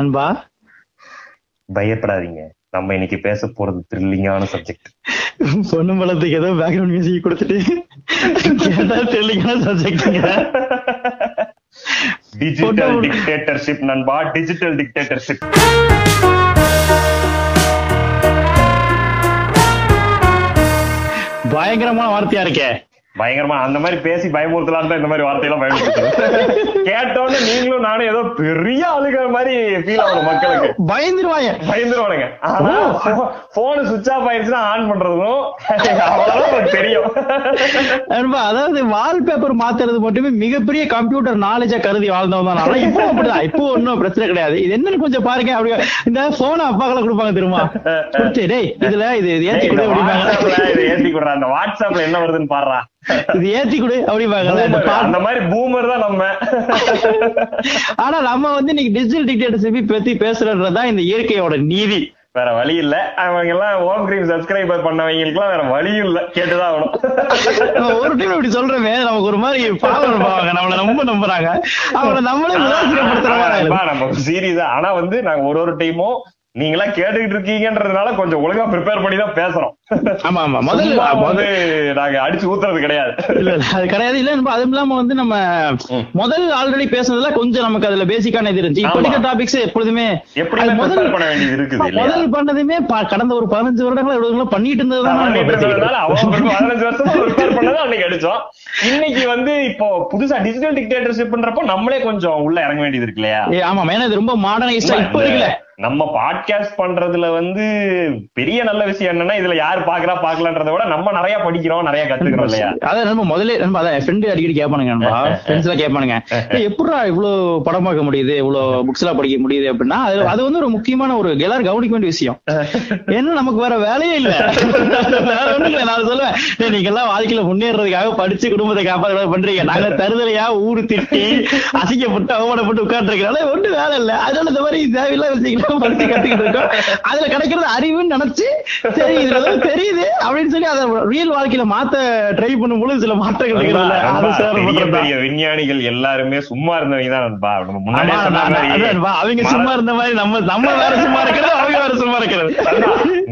அன்பா பயப்படாதீங்க, நம்ம இன்னைக்கு பேச போறது த்ரில்லிங்கான சப்ஜெக்ட். பொண்ணு பழத்துக்கு ஏதோ பேக்ரவுண்ட் மியூசிக் கொடுத்துட்டு த்ரில்லிங்கான சப்ஜெக்ட்ங்க. டிஜிட்டல் டிக்டேட்டர்ஷிப் நண்பா, டிஜிட்டல் டிக்டேட்டர்ஷிப். பயங்கரமான வார்த்தையா இருக்கே, பயங்கரமா அந்த மாதிரி பேசி பயமுறுத்தலான்னு தான் இந்த மாதிரி வார்த்தையெல்லாம் பயன்படுத்துறேன். கேட்டோன்னு நீங்களும் நானும் ஏதோ பெரிய ஆளுகிற மாதிரி ஃபீல் ஆகும் மக்களுக்கு. பயந்துருவானுங்க. ஆனா போனு சுவிட்ச் ஆஃப் ஆயிடுச்சுன்னா ஆன் பண்றதும் அவ்வளவுதான் தெரியும். அதாவது வால்பேப்பர் மாத்துறது மட்டுமே மிகப்பெரிய கம்ப்யூட்டர் நாலேஜா கருதி வாழ்ந்தவங்க. ஆனா இப்போ அப்படிதான், இப்போ ஒன்னும் பிரச்சனை கிடையாது. இது என்னன்னு கொஞ்சம் பாருங்க. அப்படி இந்த போன அப்பாக்களை கொடுப்பாங்க தெரியுமா, இதுல இது ஏத்தி கூட ஏத்தி கூட அந்த வாட்ஸ்அப்ல என்ன வருதுன்னு பாடுறா, இது ஏத்தி கொடு அப்படிப்பாங்க. பேசுறதுதான் இந்த இயற்கையோட நீதி, வேற வழி இல்ல. அவங்க எல்லாம் ஹோம் கிரீம் சப்ஸ்கிரைபர் பண்ணவங்களுக்கு எல்லாம் வேற வழியும் இல்ல, கேட்டுதான் ஆகணும். ஒரு டைம் இப்படி சொல்றமே நமக்கு ஒரு மாதிரி பாவங்க, நம்மள ரொம்ப நம்புறாங்க, அவங்கள நம்மளே விமர்சனம் சீரியஸா. ஆனா வந்து நாங்க ஒரு டைமும் நீங்களா கேட்டுக்கிட்டு இருக்கீங்கன்றதுனால கொஞ்சம் ஒழுங்கா ப்ரிப்பேர் பண்ணி தான் பேசுறோம். ஆமா ஆமா, முதல்ல வந்து நாங்க அடிச்சு ஊத்துறது கிடையாது, அது கிடையாது. இல்ல அதுவும் இல்லாம வந்து நம்ம முதல் ஆல்ரெடி பேசுனதுல கொஞ்சம் நமக்கு அதுல பேசிக்கான இது இருந்துச்சு. இப்ப இருக்க டாபிக்ஸ் எப்பொழுதுமே முதல் பண்ண வேண்டியது இருக்குது. முதல் பண்ணதுமே கடந்த ஒரு 15 வருடங்களா எவ்வளவு பண்ணிட்டு இருந்ததுனால அவங்க 15 வருஷமா ப்ரிப்பேர் பண்ணதான் அன்னைக்கு அடிச்சோம். இன்னைக்கு வந்து இப்போ புதுசா டிஜிட்டல் டிக்டேட்டர்ஷிப்ன்றப்போ நம்மளே கொஞ்சம் உள்ள இறங்க வேண்டியது இருக்கு இல்லையா? ஆமா, ஏன்னா இது ரொம்ப மாடர்னைஸ்டா இப்ப இருக்குல்ல. நம்ம பாட்காஸ்ட் பண்றதுல வந்து பெரிய நல்ல விஷயம் என்னன்னா, இதுல யார் பாக்கலான்றத விட நம்ம நிறைய படிக்கிறோம், நிறைய கத்துக்கிறோம் இல்லையா? அதான் நம்ம முதலே நம்ம அதான் ஃப்ரெண்டு அடிக்கடி கேட்பானுங்க, எப்படா இவ்வளவு படம் பார்க்க முடியுது, இவ்வளவு புக்ஸ் எல்லாம் படிக்க முடியுது அப்படின்னா அது வந்து ஒரு முக்கியமான ஒரு எல்லாரும் கவனிக்க வேண்டிய விஷயம். ஏன்னா நமக்கு வேற வேலையே இல்லை. நான் சொல்லுவேன், நீங்க எல்லாம் வாழ்க்கையில முன்னேறதுக்காக படிச்சு குடும்பத்தை காப்பாற்ற பண்றீங்க, நாங்க தருதலையா ஊடு திட்டி அசிங்கப்பட்டு அவமானப்பட்டு உட்கார்ந்து இருக்கிறாங்க, ஒன்றும் வேலை இல்லை. அதனால இந்த மாதிரி தேவையில்லாம் விஷயங்கள் அறிவுன்னு நினைச்சு தெரியுது அப்படின்னு சொல்லி அத ரியல் வாழ்க்கையில மாத்த ட்ரை பண்ணும் போது சில மாற்றங்கள். விஞ்ஞானிகள் எல்லாருமே சும்மா இருந்தவங்க, அவங்க சும்மா இருந்த மாதிரி நம்ம வேற சும்மா இருக்கிறது, அவங்க வேற சும்மா இருக்கிறது.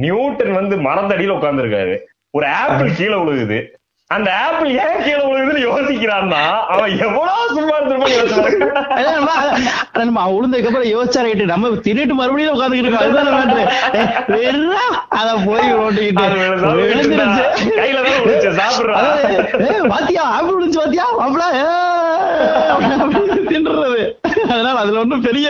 நியூட்டன் வந்து மரத்தடியில உட்கார்ந்து இருக்காரு, ஒரு ஆப்பிள் கீழே விழுகுது, அந்த ஆப்பிள் ஏன் கீழே விழுகுதுன்னு யோசிக்கிறான்னா அவன் எவ்வளவு சும்மா இருந்திருப்பான். உழுந்ததுக்கு அப்புறம் யோசிச்சாரு, நம்ம திருட்டு மறுபடியும் தின்றது. அதனால அதுல ஒன்றும் பெரிய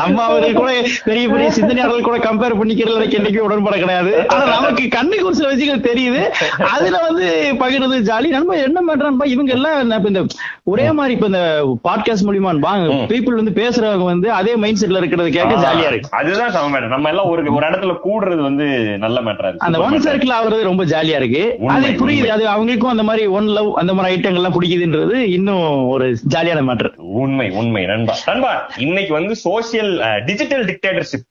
நம்ம அவர்கள் கூட பெரிய பெரிய சிந்தனையாளர்கள் கூட கம்பேர் பண்ணிக்கிறது என்னைக்கு உடன்பட கிடையாது. ஆனா நமக்கு கண்ணுக்கு ஒரு சில விஷயங்கள் தெரியுது, அதுல வந்து பகிர்றது ஜாலி. நம்ம என்ன பண்றான்பா, இவங்க எல்லாம் இந்த ஒரே மாதிரி இப்ப இந்த பாட்காஸ்ட் மூலியமா பீப்புள் வந்து பேசுறவங்க வந்து அதே மைண்ட் செட்ல இருக்கிறது கேட்க ஜாலியா இருக்கு. அதுதான் நம்ம எல்லாம் ஒரு இடத்துல கூடுறது வந்து நல்ல மேட்டரா இருக்கு. அந்த ஒன் சர்க்கிள் ஆகுறது ரொம்ப ஜாலியா இருக்கு, அது புரியுது. அது அவங்களுக்கும் அந்த மாதிரி ஒன் லவ் அந்த மாதிரி ஐட்டங்கள் எல்லாம் பிடிக்குதுன்றது இன்னும் ஒரு ஜாலியான மேட்டர். உண்மை உண்மை நண்பா. நண்பா, இன்னைக்கு வந்து சோசியல் டிஜிட்டல் டிக்டேட்டர்ஷிப்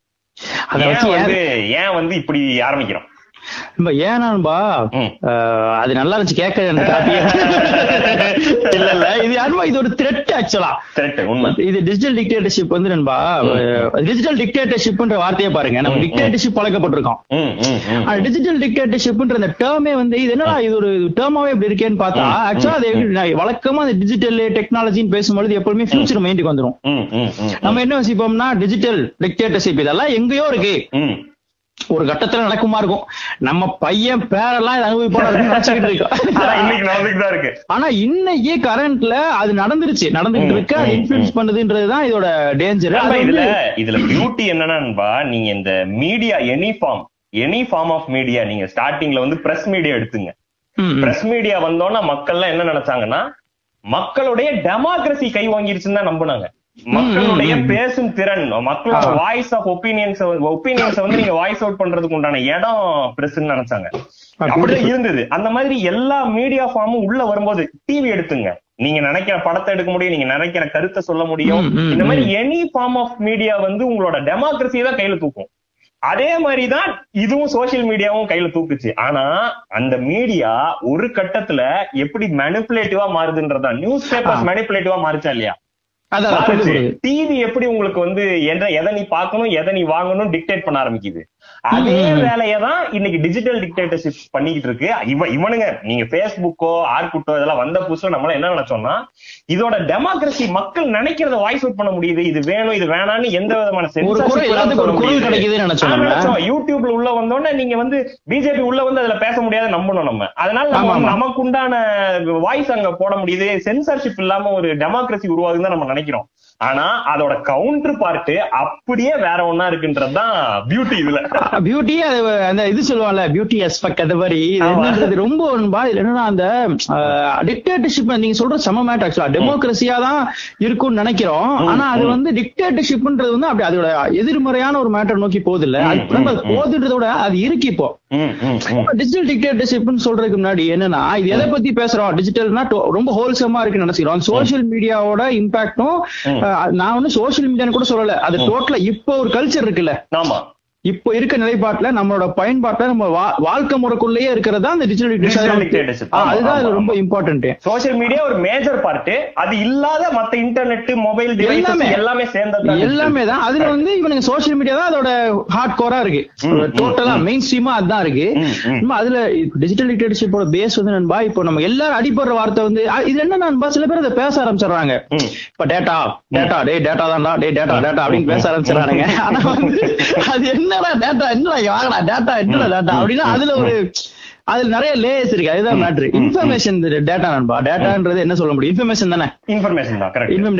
ஏன் வந்து இப்படி ஆரம்பிக்கிறோம்? ஏனான்பா அது நல்லா இருந்துச்சு கேட்க. இல்ல இல்ல, இது அன்பா இது ஒரு த்ரெட். ஆக்சுவலா இது டிஜிட்டல் டிக்டேட்டர்ஷிப் வந்து நண்பா, டிஜிட்டல் டிக்டேட்டர்ஷிப்ன்ற வார்த்தையை பாருங்க, நம்ம டிக்டேட்டர்ஷிப் பழக்கப்பட்டிருக்கோம். டிஜிட்டல் டிக்டேட்டர்ஷிப்ன்ற அந்த டேர்மே வந்து இது என்னடா இது ஒரு டேர்மாவே இப்படி இருக்கேன்னு பார்த்தா, ஆக்சுவலா அது வழக்கமா அந்த டிஜிட்டல் டெக்னாலஜின்னு பேசும்பொழுது எப்பவுமே ஃபியூச்சர் மைண்டுக்கு வந்துடும். நம்ம என்ன வசிப்போம்னா டிஜிட்டல் டிக்டேட்டர்ஷிப் இதெல்லாம் எங்கேயோ இருக்கு, ஒரு கட்டத்துல நடக்குமா இருக்கும், நம்ம பையன் பேரெல்லாம் அனுபவிப்பாங்க. ஆனா இன்னைக்கு கரண்ட்ல அது நடந்துகிட்டு இருக்கு, அது இன்ஃப்ளூயன்ஸ் பண்ணுதுன்றதுதான் இதோட டேஞ்சர். இதுல பியூட்டி என்னன்னா, நீங்க இந்த media any form of media, நீங்க ஸ்டார்டிங்ல வந்து பிரஸ் மீடியா எடுத்துங்க. பிரஸ் மீடியா வந்தோம்னா மக்கள்லாம் என்ன நினைச்சாங்கன்னா, மக்களுடைய டெமோக்ரசி கை வாங்கிருச்சுன்னு தான் நம்பினாங்க. மக்களுடைய பேசும் திறன், மக்களோட வாய்ஸ் ஆஃப் ஒப்பீனியன்ஸ் வந்து நீங்க வாய்ஸ் அவுட் பண்றதுக்கு உண்டான இடம் பிரஸ்ன்னு நினைச்சாங்க. அப்படிதான் இருந்தது. அந்த மாதிரி எல்லா மீடியா ஃபார்மும் உள்ள வரும்போது, டிவி எடுத்துங்க, நீங்க நினைக்கிற படத்தை எடுக்க முடியும், நீங்க நினைக்கிற கருத்தை சொல்ல முடியும். இந்த மாதிரி எனி ஃபார்ம் ஆஃப் மீடியா வந்து உங்களோட டெமோக்ரஸியை தான் கையில தூக்கும். அதே மாதிரிதான் இதுவும் சோசியல் மீடியாவும் கையில தூக்குச்சு. ஆனா அந்த மீடியா ஒரு கட்டத்துல எப்படி மேனிபுலேட்டிவா மாறுதுன்றதா, நியூஸ் பேப்பர்ஸ் மேனிபுலேட்டிவா மாறுச்சா இல்லையா? அதான் டிவி எப்படி உங்களுக்கு வந்து எதை நீ பார்க்கணும் எதை நீ வாங்கணும் டிக்டேட் பண்ண ஆரம்பிக்குது. அதே வேலையதான் இன்னைக்கு டிஜிட்டல் டிக்டேட்டர்ஷிப் பண்ணிக்கிட்டு இருக்கு. இவனுங்க நீங்க பேஸ்புக்கோ ஆர்குட்டோ இதெல்லாம் வந்த புதுசுல நம்மள என்ன நினைச்சோம்னா இதோட டெமோக்ரஸி மக்கள் நினைக்கிறத வாய்ஸ் அவுட் பண்ண முடியுது, இது வேணும் இது வேணாம்னு எந்த விதமான நினைச்சோம். யூடியூப்ல உள்ள வந்தோடனே நீங்க வந்து பிஜேபி உள்ள வந்து அதுல பேச முடியாத நம்பணும் நம்ம, அதனால நமக்கு உண்டான வாய்ஸ் அங்க போட முடியுது. சென்சார்ஷிப் இல்லாம ஒரு டெமோக்ரஸி உருவாகுதுன்னு தான் நம்ம நினைக்கிறோம். ஆனா அதோட கவுண்டர் பார்ட் அப்படியே வேற ஒன்னா இருக்குன்றதுதான் பியூட்டி. இதுல பியூட்டி அந்த இது சொல்லுவாங்கல்ல பியூட்டி அஸ்பெக்ட், அது மாதிரி ரொம்ப ஒன்பா. இதுல என்னன்னா அந்த டிக்டேட்டர்ஷிப் நீங்க சொல்ற சம மேட்டர் ஆக்சுவலா டெமோக்ரஸியா தான் இருக்கும்னு நினைக்கிறோம். ஆனா அது வந்து டிக்டேட்டர்ஷிப்ன்றது வந்து அப்படி அதோட எதிர்மறையான ஒரு மேட்டர் நோக்கி போகுது இல்ல, அது போதுன்றதோட அது இருக்கு. இப்போ டிஜிட்டல் டிக்டேட்டர்ஷிப்னு சொல்றதுக்கு முன்னாடி என்னன்னா இது எதை பத்தி பேசுறோம், டிஜிட்டல்னா ரொம்ப ஹோல்சமா இருக்குன்னு நினைச்சுக்கிறோம். சோசியல் மீடியாவோட இம்பாக்டும் நான் வந்து சோசியல் மீடியான்னு கூட சொல்லல, அது டோட்டலா இப்போ ஒரு கல்ச்சர் இருக்குல்ல, இப்போ இருக்க நிலைப்பாட்டுல நம்மளோட பயன்பாட்டுல நம்ம வாழ்க்கை முறைக்குள்ளேயே இருக்கிறதா அந்த டிஜிட்டல் டிக்டேட்டர்ஷிப். அதுதான் ரொம்ப இம்பார்ட்டன்ட். சோசியல் மீடியா ஒரு மேஜர் பார்ட், அது இல்லாத மத்த இன்டர்நெட் மொபைல் எல்லாமே சேர்ந்தது எல்லாமே தான். அதுல வந்து இவனுக்கு சோசியல் மீடியா தான் அதோட ஹார்ட் கோரா இருக்கு, டோட்டலா மெயின் ஸ்ட்ரீமா அதுதான் இருக்கு. அதுல டிஜிட்டல் டிக்டேட்டர்ஷிப்போட பேஸ் வந்து நண்பா இப்போ நம்ம எல்லாரும் அடிப்படுற வார்த்தை வந்து இது என்ன நண்பா, சில பேர் அதை பேச ஆரம்பிச்சிடறாங்க. இப்ப டேட்டா டேட்டா டே டேட்டா தான்டா டே டேட்டா டேட்டா அப்படின்னு பேச ஆரம்பிச்சிடறாங்க. ஆனா வந்து அது என்ன என்ன சொல்ல முடியும், இன்ஃபர்மேஷன் தானே, இன்ஃபர்மேஷன்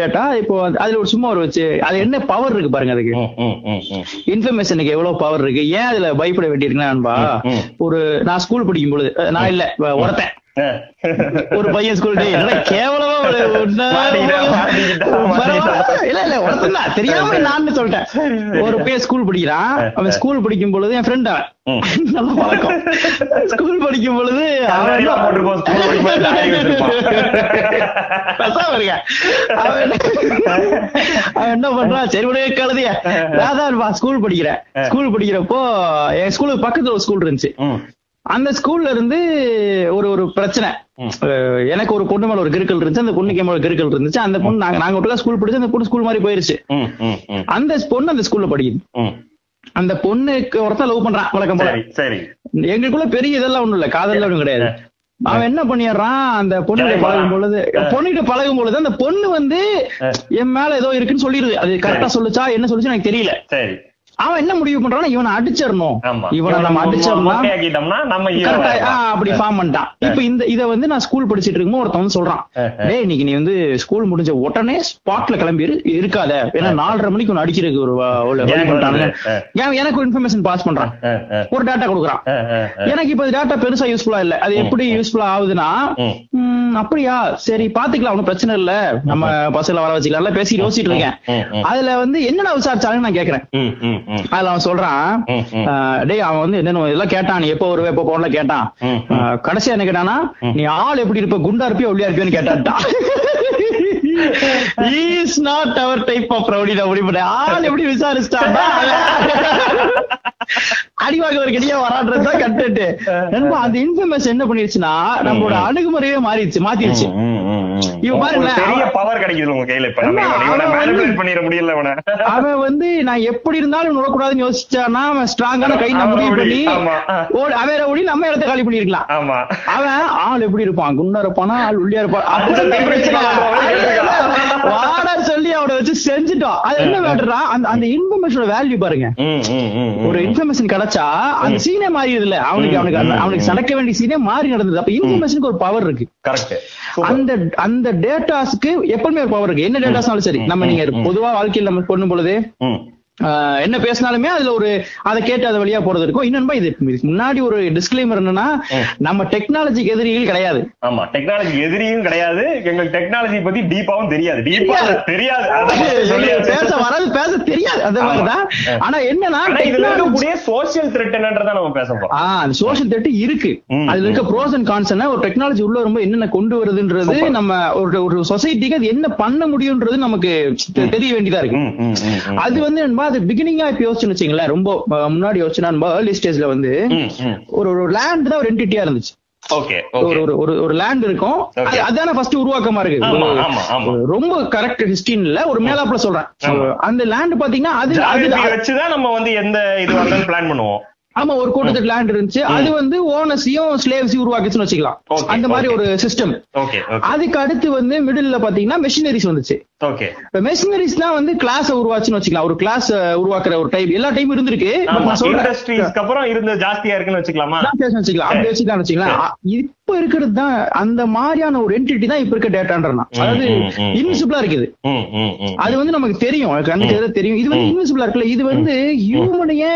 டேட்டா. இப்போ அதுல ஒரு சும்மா ஒரு வச்சு அது என்ன பவர் இருக்கு பாருங்க, அதுக்கு இன்ஃபர்மேஷனுக்கு எவ்வளவு பவர் இருக்கு. ஏன் அதுல பயப்பட வேண்டி இருக்குன்னா நண்பா, ஒரு நான் ஸ்கூல் படிக்கும் பொழுது நான் இல்ல ஒருத்தன் ஒரு பையன் ஸ்கூல் கேவலமா தெரியாம நான் சொல்லிட்டேன், ஒரு பையன் ஸ்கூல் படிக்கிறான். அவன் ஸ்கூல் படிக்கும் பொழுது என் ஃப்ரெண்ட் நல்ல பழக்கம், ஸ்கூல் படிக்கும் பொழுது அவன் என்ன பண்றான், சரி உடைய கழுதியா நான் ஸ்கூல் படிக்கிறேன். ஸ்கூல் படிக்கிறப்போ என் ஸ்கூலுக்கு பக்கத்துல ஒரு ஸ்கூல் இருந்துச்சு. அந்த ஸ்கூல்ல இருந்து ஒரு பிரச்சனை, எனக்கு ஒரு பொண்ணு மேல ஒரு கிருக்கல் இருந்துச்சு, அந்த பொண்ணுக்கு மேல கிருக்கல் இருந்துச்சு. அந்த பொண்ணு நாங்க ஒட்டுக்கா ஸ்கூல் படிச்சு அந்த பொண்ணு ஸ்கூல் மாதிரி போயிருச்சு. அந்த பொண்ணு அந்த ஸ்கூல்ல படிக்குது, அந்த பொண்ணுக்கு ஒருத்தன் லவ் பண்றான் வழக்கம் போல. எங்களுக்குள்ள பெரிய இதெல்லாம் ஒண்ணும் இல்ல, காதல் ஒண்ணும் கிடையாது. அவன் என்ன பண்ணிடுறான், அந்த பொண்ணுகிட்ட பழகும் பொழுது அந்த பொண்ணு வந்து என் மேல ஏதோ இருக்குன்னு சொல்லிடுது. அது கரெக்டா சொல்லுச்சா என்ன சொல்லுச்சு எனக்கு தெரியல. அவன் என்ன முடிவு பண்றான், இவனை அடிச்சிடணும், இவனை நம்ம அடிச்சோம்னா அப்படி ஃபார்ம் பண்ணிட்டான். இப்ப இந்த இதை வந்து நான் ஸ்கூல் படிச்சுட்டு இருக்கும்போது ஒருத்தவன் சொல்றான், டேய் இன்னைக்கு நீ வந்து ஸ்கூல் முடிஞ்ச உடனே ஸ்பாட்ல கிளம்பி இருக்காத, ஏன்னா 4:30 மணிக்கு ஒன்னு அடிக்கிறதுக்கு எனக்கு ஒரு இன்ஃபர்மேஷன் பாஸ் பண்றான், ஒரு டேட்டா கொடுக்குறான். எனக்கு இப்ப டேட்டா பெருசா யூஸ்ஃபுல்லா இல்ல, அது எப்படி யூஸ்ஃபுல்லா ஆகுதுன்னா அப்படியா சரி பாத்துக்கலாம் ஒன்னும் பிரச்சனை இல்ல, நம்ம பசங்களை வர வச்சுக்கலாம் பேசி யோசிச்சுட்டு இருக்கேன். அதுல வந்து என்னென்ன விசாரிச்சாலும் நான் கேக்குறேன். அதுல அவன் சொல்றான், டேய் அவன் வந்து என்னன்னு இதெல்லாம் கேட்டான், நீ எப்ப வருவ எப்ப போன கேட்டான். கடைசியா என்ன கேட்டானா, நீ ஆள் எப்படி இருப்ப, குண்டா இருப்பியா ஒல்லியா இருப்பியான்னு கேட்டான்டா. He is not our type of rowdy. ஆள் எப்படி விசாரிச்சிட்டான், அடிவாக ஒரு கடியா வரான்றதுதான் கட்டுட்டு. அந்த இன்ஃபர்மேஷன் என்ன பண்ணிருச்சுன்னா நம்மளோட அணுகுமுறையே மாத்திருச்சு. அவன் வந்து நான் எப்படி இருந்தாலும் நுழைக்கூடாதுன்னு யோசிச்சான்னா அவன் ஸ்ட்ராங்கான கை முடிவு பண்ணி அவரை ஒளி நம்ம இடத்த காலி பண்ணிருக்கலாம். அவன் ஆள் எப்படி இருப்பான், குண்டா இருப்பானா ஆள் உள்ளியா இருப்பான் சொல்லி அவட வச்சு செஞ்சுட்டோம். அது என்ன வேண்டா, அந்த இன்ஃபர்மேஷனோட வேல்யூ பாருங்க. ஒரு இன்ஃபர்மேஷன் கிடைச்சா அந்த சீனே மாறியது இல்ல, அவனுக்கு நடக்க வேண்டிய சீனே மாறி நடந்தது. அப்ப இன்ஃபர்மேஷனுக்கு ஒரு பவர் இருக்கு. அந்த டேட்டாஸ்க்கு எப்பவுமே ஒரு பவர் இருக்கு. என்ன டேட்டாஸ்னாலும் சரி, நம்ம நீங்க பொதுவா வாழ்க்கையில் நம்ம பண்ணும் பொழுது என்ன பேசினாலுமே அதுல ஒரு அதை கேட்டு அதை வழியா போறது இருக்கும். இன்னொன்பா இது முன்னாடி ஒரு டிஸ்க்ளைமர் என்னன்னா, நம்ம டெக்னாலஜிக்கு எதிரிகள் கிடையாது. ஆமா, டெக்னாலஜி எதிரியும் கிடையாது. எங்களுக்கு டெக்னாலஜி பத்தி டீப்பாவும் தெரியாது, பேச வராது, பேச தெரியாது, அதே மாதிரிதான். ஆனா என்னன்னா சோசியல் த்ரெட் என்னன்றதான் நம்ம பேசணும். அந்த சோசியல் த்ரெட் இருக்கு, அதுல இருக்க ப்ரோஸ் அண்ட் கான்ஸ் என்ன, ஒரு டெக்னாலஜி உள்ள ரொம்ப என்னென்ன கொண்டு வருதுன்றது, நம்ம ஒரு சொசைட்டிக்கு அது என்ன பண்ண முடியும்ன்றது நமக்கு தெரிய வேண்டியதா இருக்கு. அது வந்து அது பிகினிங்கா இப்ப யோசிச்சுன்னு வச்சுங்களேன், ரொம்ப முன்னாடி யோசிச்சுன்னா ஏர்லி ஸ்டேஜ்ல வந்து ஒரு லேண்ட் தான் ஒரு என்டிட்டியா இருந்துச்சு. ஒரு லேண்ட் இருக்கும், அதான ஃபர்ஸ்ட் உருவாக்கமா இருக்கு. ரொம்ப கரெக்ட் ஹிஸ்டரியில ஒரு மேலாப்ல சொல்றேன், அந்த லேண்ட் பாத்தீங்கன்னா அது வச்சுதான் நம்ம வந்து எந்த இது வந்து பிளான் பண்ணுவோம். ஆமா, ஒரு கூட்டத்துக்கு லேண்ட் இருந்துச்சு, அது வந்து ஓனர்ஸையும் ஸ்லேவ்ஸையும் உருவாக்குச்சுன்னு வச்சுக்கலாம், அந்த மாதிரி ஒரு சிஸ்டம். அதுக்கு அடுத்து வந்து மிடில்ல பாத்தீங்கன்னா மெஷினரிஸ் வந்துச்சு. மெஷினரிஸ் தான் வந்து கிளாஸ் உருவாச்சுன்னு வச்சுக்கலாம், ஒரு கிளாஸ் உருவாக்குற ஒரு டைம் எல்லா டைம் இருந்திருக்கு. அப்புறம் இருந்த ஜாஸ்தியா இருக்குன்னு வச்சுக்கலாமா, வச்சுக்கலாம், அப்படி வச்சுக்கலாம் வச்சுக்கலாம். இப்ப இருக்கிறது தான் அந்த மாதிரியான ஒரு என்டிட்டி தான் இப்ப இருக்க டேட்டான்றா, அதாவது இன்விசிபிளா இருக்குது. அது வந்து நமக்கு தெரியும், கண்ணுக்கு தெரியும், இது வந்து இன்விசிபிளா இருக்குல்ல, இது வந்து ஹியூமனையே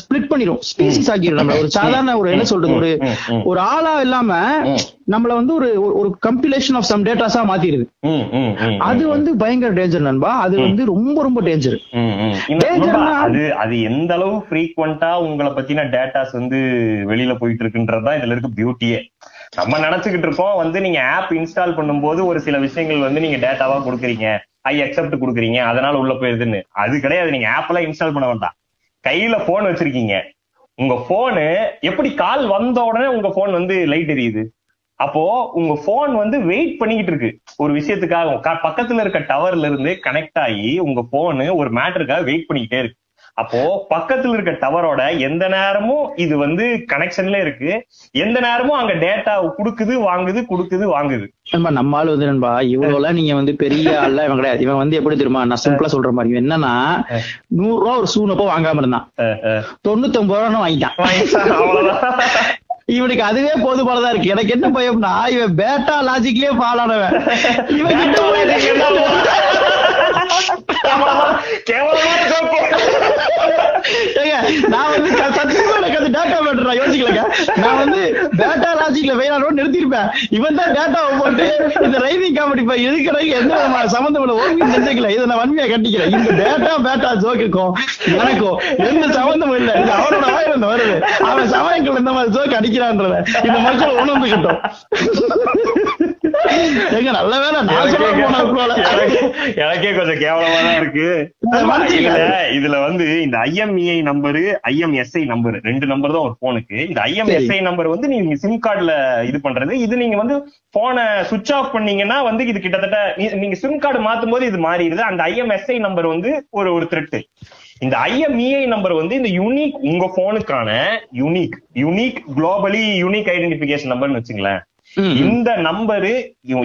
ஸ்பிளிட் பண்ணிடும், ஸ்பீசிஸ் ஆகிடும். நம்ம ஒரு சாதாரண ஒரு என்ன சொல்றது ஒரு ஒரு ஆளா இல்லாம நம்மள வந்து ஒரு ஒரு கம்பிலேஷன் ஆஃப் சம் டேட்டாஸா மாத்திடுது. அது வந்து பயங்கர டேஞ்சர் நண்பா, அது வந்து ரொம்ப ரொம்ப டேஞ்சர். அது எந்த அளவு ஃப்ரீக்வெண்டா உங்களை பத்தின டேட்டாஸ் வந்து வெளியில போயிட்டு இருக்குன்றதுதான் இதுல இருக்க பியூட்டியே. நம்ம நினைச்சுக்கிட்டு இருக்கோம் வந்து நீங்க ஆப் இன்ஸ்டால் பண்ணும் போது ஒரு சில விஷயங்கள் வந்து நீங்க டேட்டாவா கொடுக்குறீங்க, ஐ அக்செப்ட் கொடுக்குறீங்க, அதனால உள்ள போயிருதுன்னு. அது கிடையாது, நீங்க ஆப் எல்லாம் இன்ஸ்டால் பண்ண வேண்டாம், கையில போன் வச்சிருக்கீங்க, உங்க போனு எப்படி கால் வந்த உடனே உங்க போன் வந்து லைட் எரியுது, அப்போ உங்க போன் வந்து வெயிட் பண்ணிக்கிட்டு இருக்கு ஒரு விஷயத்துக்காக, பக்கத்துல இருக்க டவர்ல இருந்து கனெக்ட் ஆகி உங்க போனு ஒரு மேட்டருக்காக வெயிட் பண்ணிக்கிட்டே இருக்கு. அப்போ பக்கத்துல இருக்க டவரோட எந்த நேரமும் இது வந்து கனெக்ஷன்ல இருக்கு, எந்த நேரமும் அங்க டேட்டா குடுக்குது வாங்குது குடுக்குது வாங்குது. நம்மளால வந்து நண்பா இவ்வளவு நீங்க வந்து பெரிய ஆள்ல இவன் கிடையாது, இவன் வந்து எப்படி தெரியுமா, நான் சிம்பிளா சொல்ற மாதிரி என்னன்னா 100 ரூபா ஒரு சூனப்போ வாங்காம இருந்தான், 99 ரூபா வாங்கிட்டான். இவனுக்கு அதுவே போதுமானதான் இருக்கு. எனக்கு என்ன பயம்னா இவன் பேட்டா லாஜிக்லயே ஃபால் ஆனவன், இவன் கிட்ட நான் வந்து சத்தியமா எனக்கு அந்த டேட்டா மேட்டர் யோசிக்கலங்க, நான் வந்து டேட்டா லாஜிக்ல வேணாலும் நிறுத்திருப்பேன். இவன் தான் டேட்டாவை போட்டு இந்த ரைவிங் காமெடி இருக்கிறதுக்கு எந்த சம்பந்தம் இல்லை, ஓவியம் தெரிஞ்சுக்கல, இதை நான் வன்மையா கட்டிக்கிறேன். இந்த டேட்டா பேட்டா ஜோக்குக்கும் எனக்கும் எந்த சம்பந்தமும் இல்லை, இது அவனோட வாயிலிருந்து வருது, அவன் சமயங்கள் இந்த மாதிரி ஜோக்கு அடிக்கிறான்றத இந்த மக்கள் உணர்ந்துகிட்டோம். எங்க நல்ல வேலை நான் சொல்ல போன எனக்கே கொஞ்சம் கேவலமா தான் இருக்கு. இதுல வந்து இந்த IMEI நம்பரு IMSI நம்பர், ரெண்டு நம்பர் தான் ஒரு போனுக்கு. இந்த IMSI நம்பர் வந்து நீங்க சிம் கார்டுல இது பண்றது, இது நீங்க வந்து போனை சுவிட்ச் ஆஃப் பண்ணீங்கன்னா வந்து இது கிட்டத்தட்ட நீங்க சிம் கார்டு மாத்தும் போது இது மாறிடுது. அந்த IMSI நம்பர் வந்து ஒரு த்ரெட்டு. இந்த IMEI நம்பர் வந்து இந்த யூனிக், உங்க போனுக்கான யூனிக் குளோபலி யூனிக் ஐடென்டிபிகேஷன் நம்பர்னு வச்சுங்களேன். இந்த நம்பரு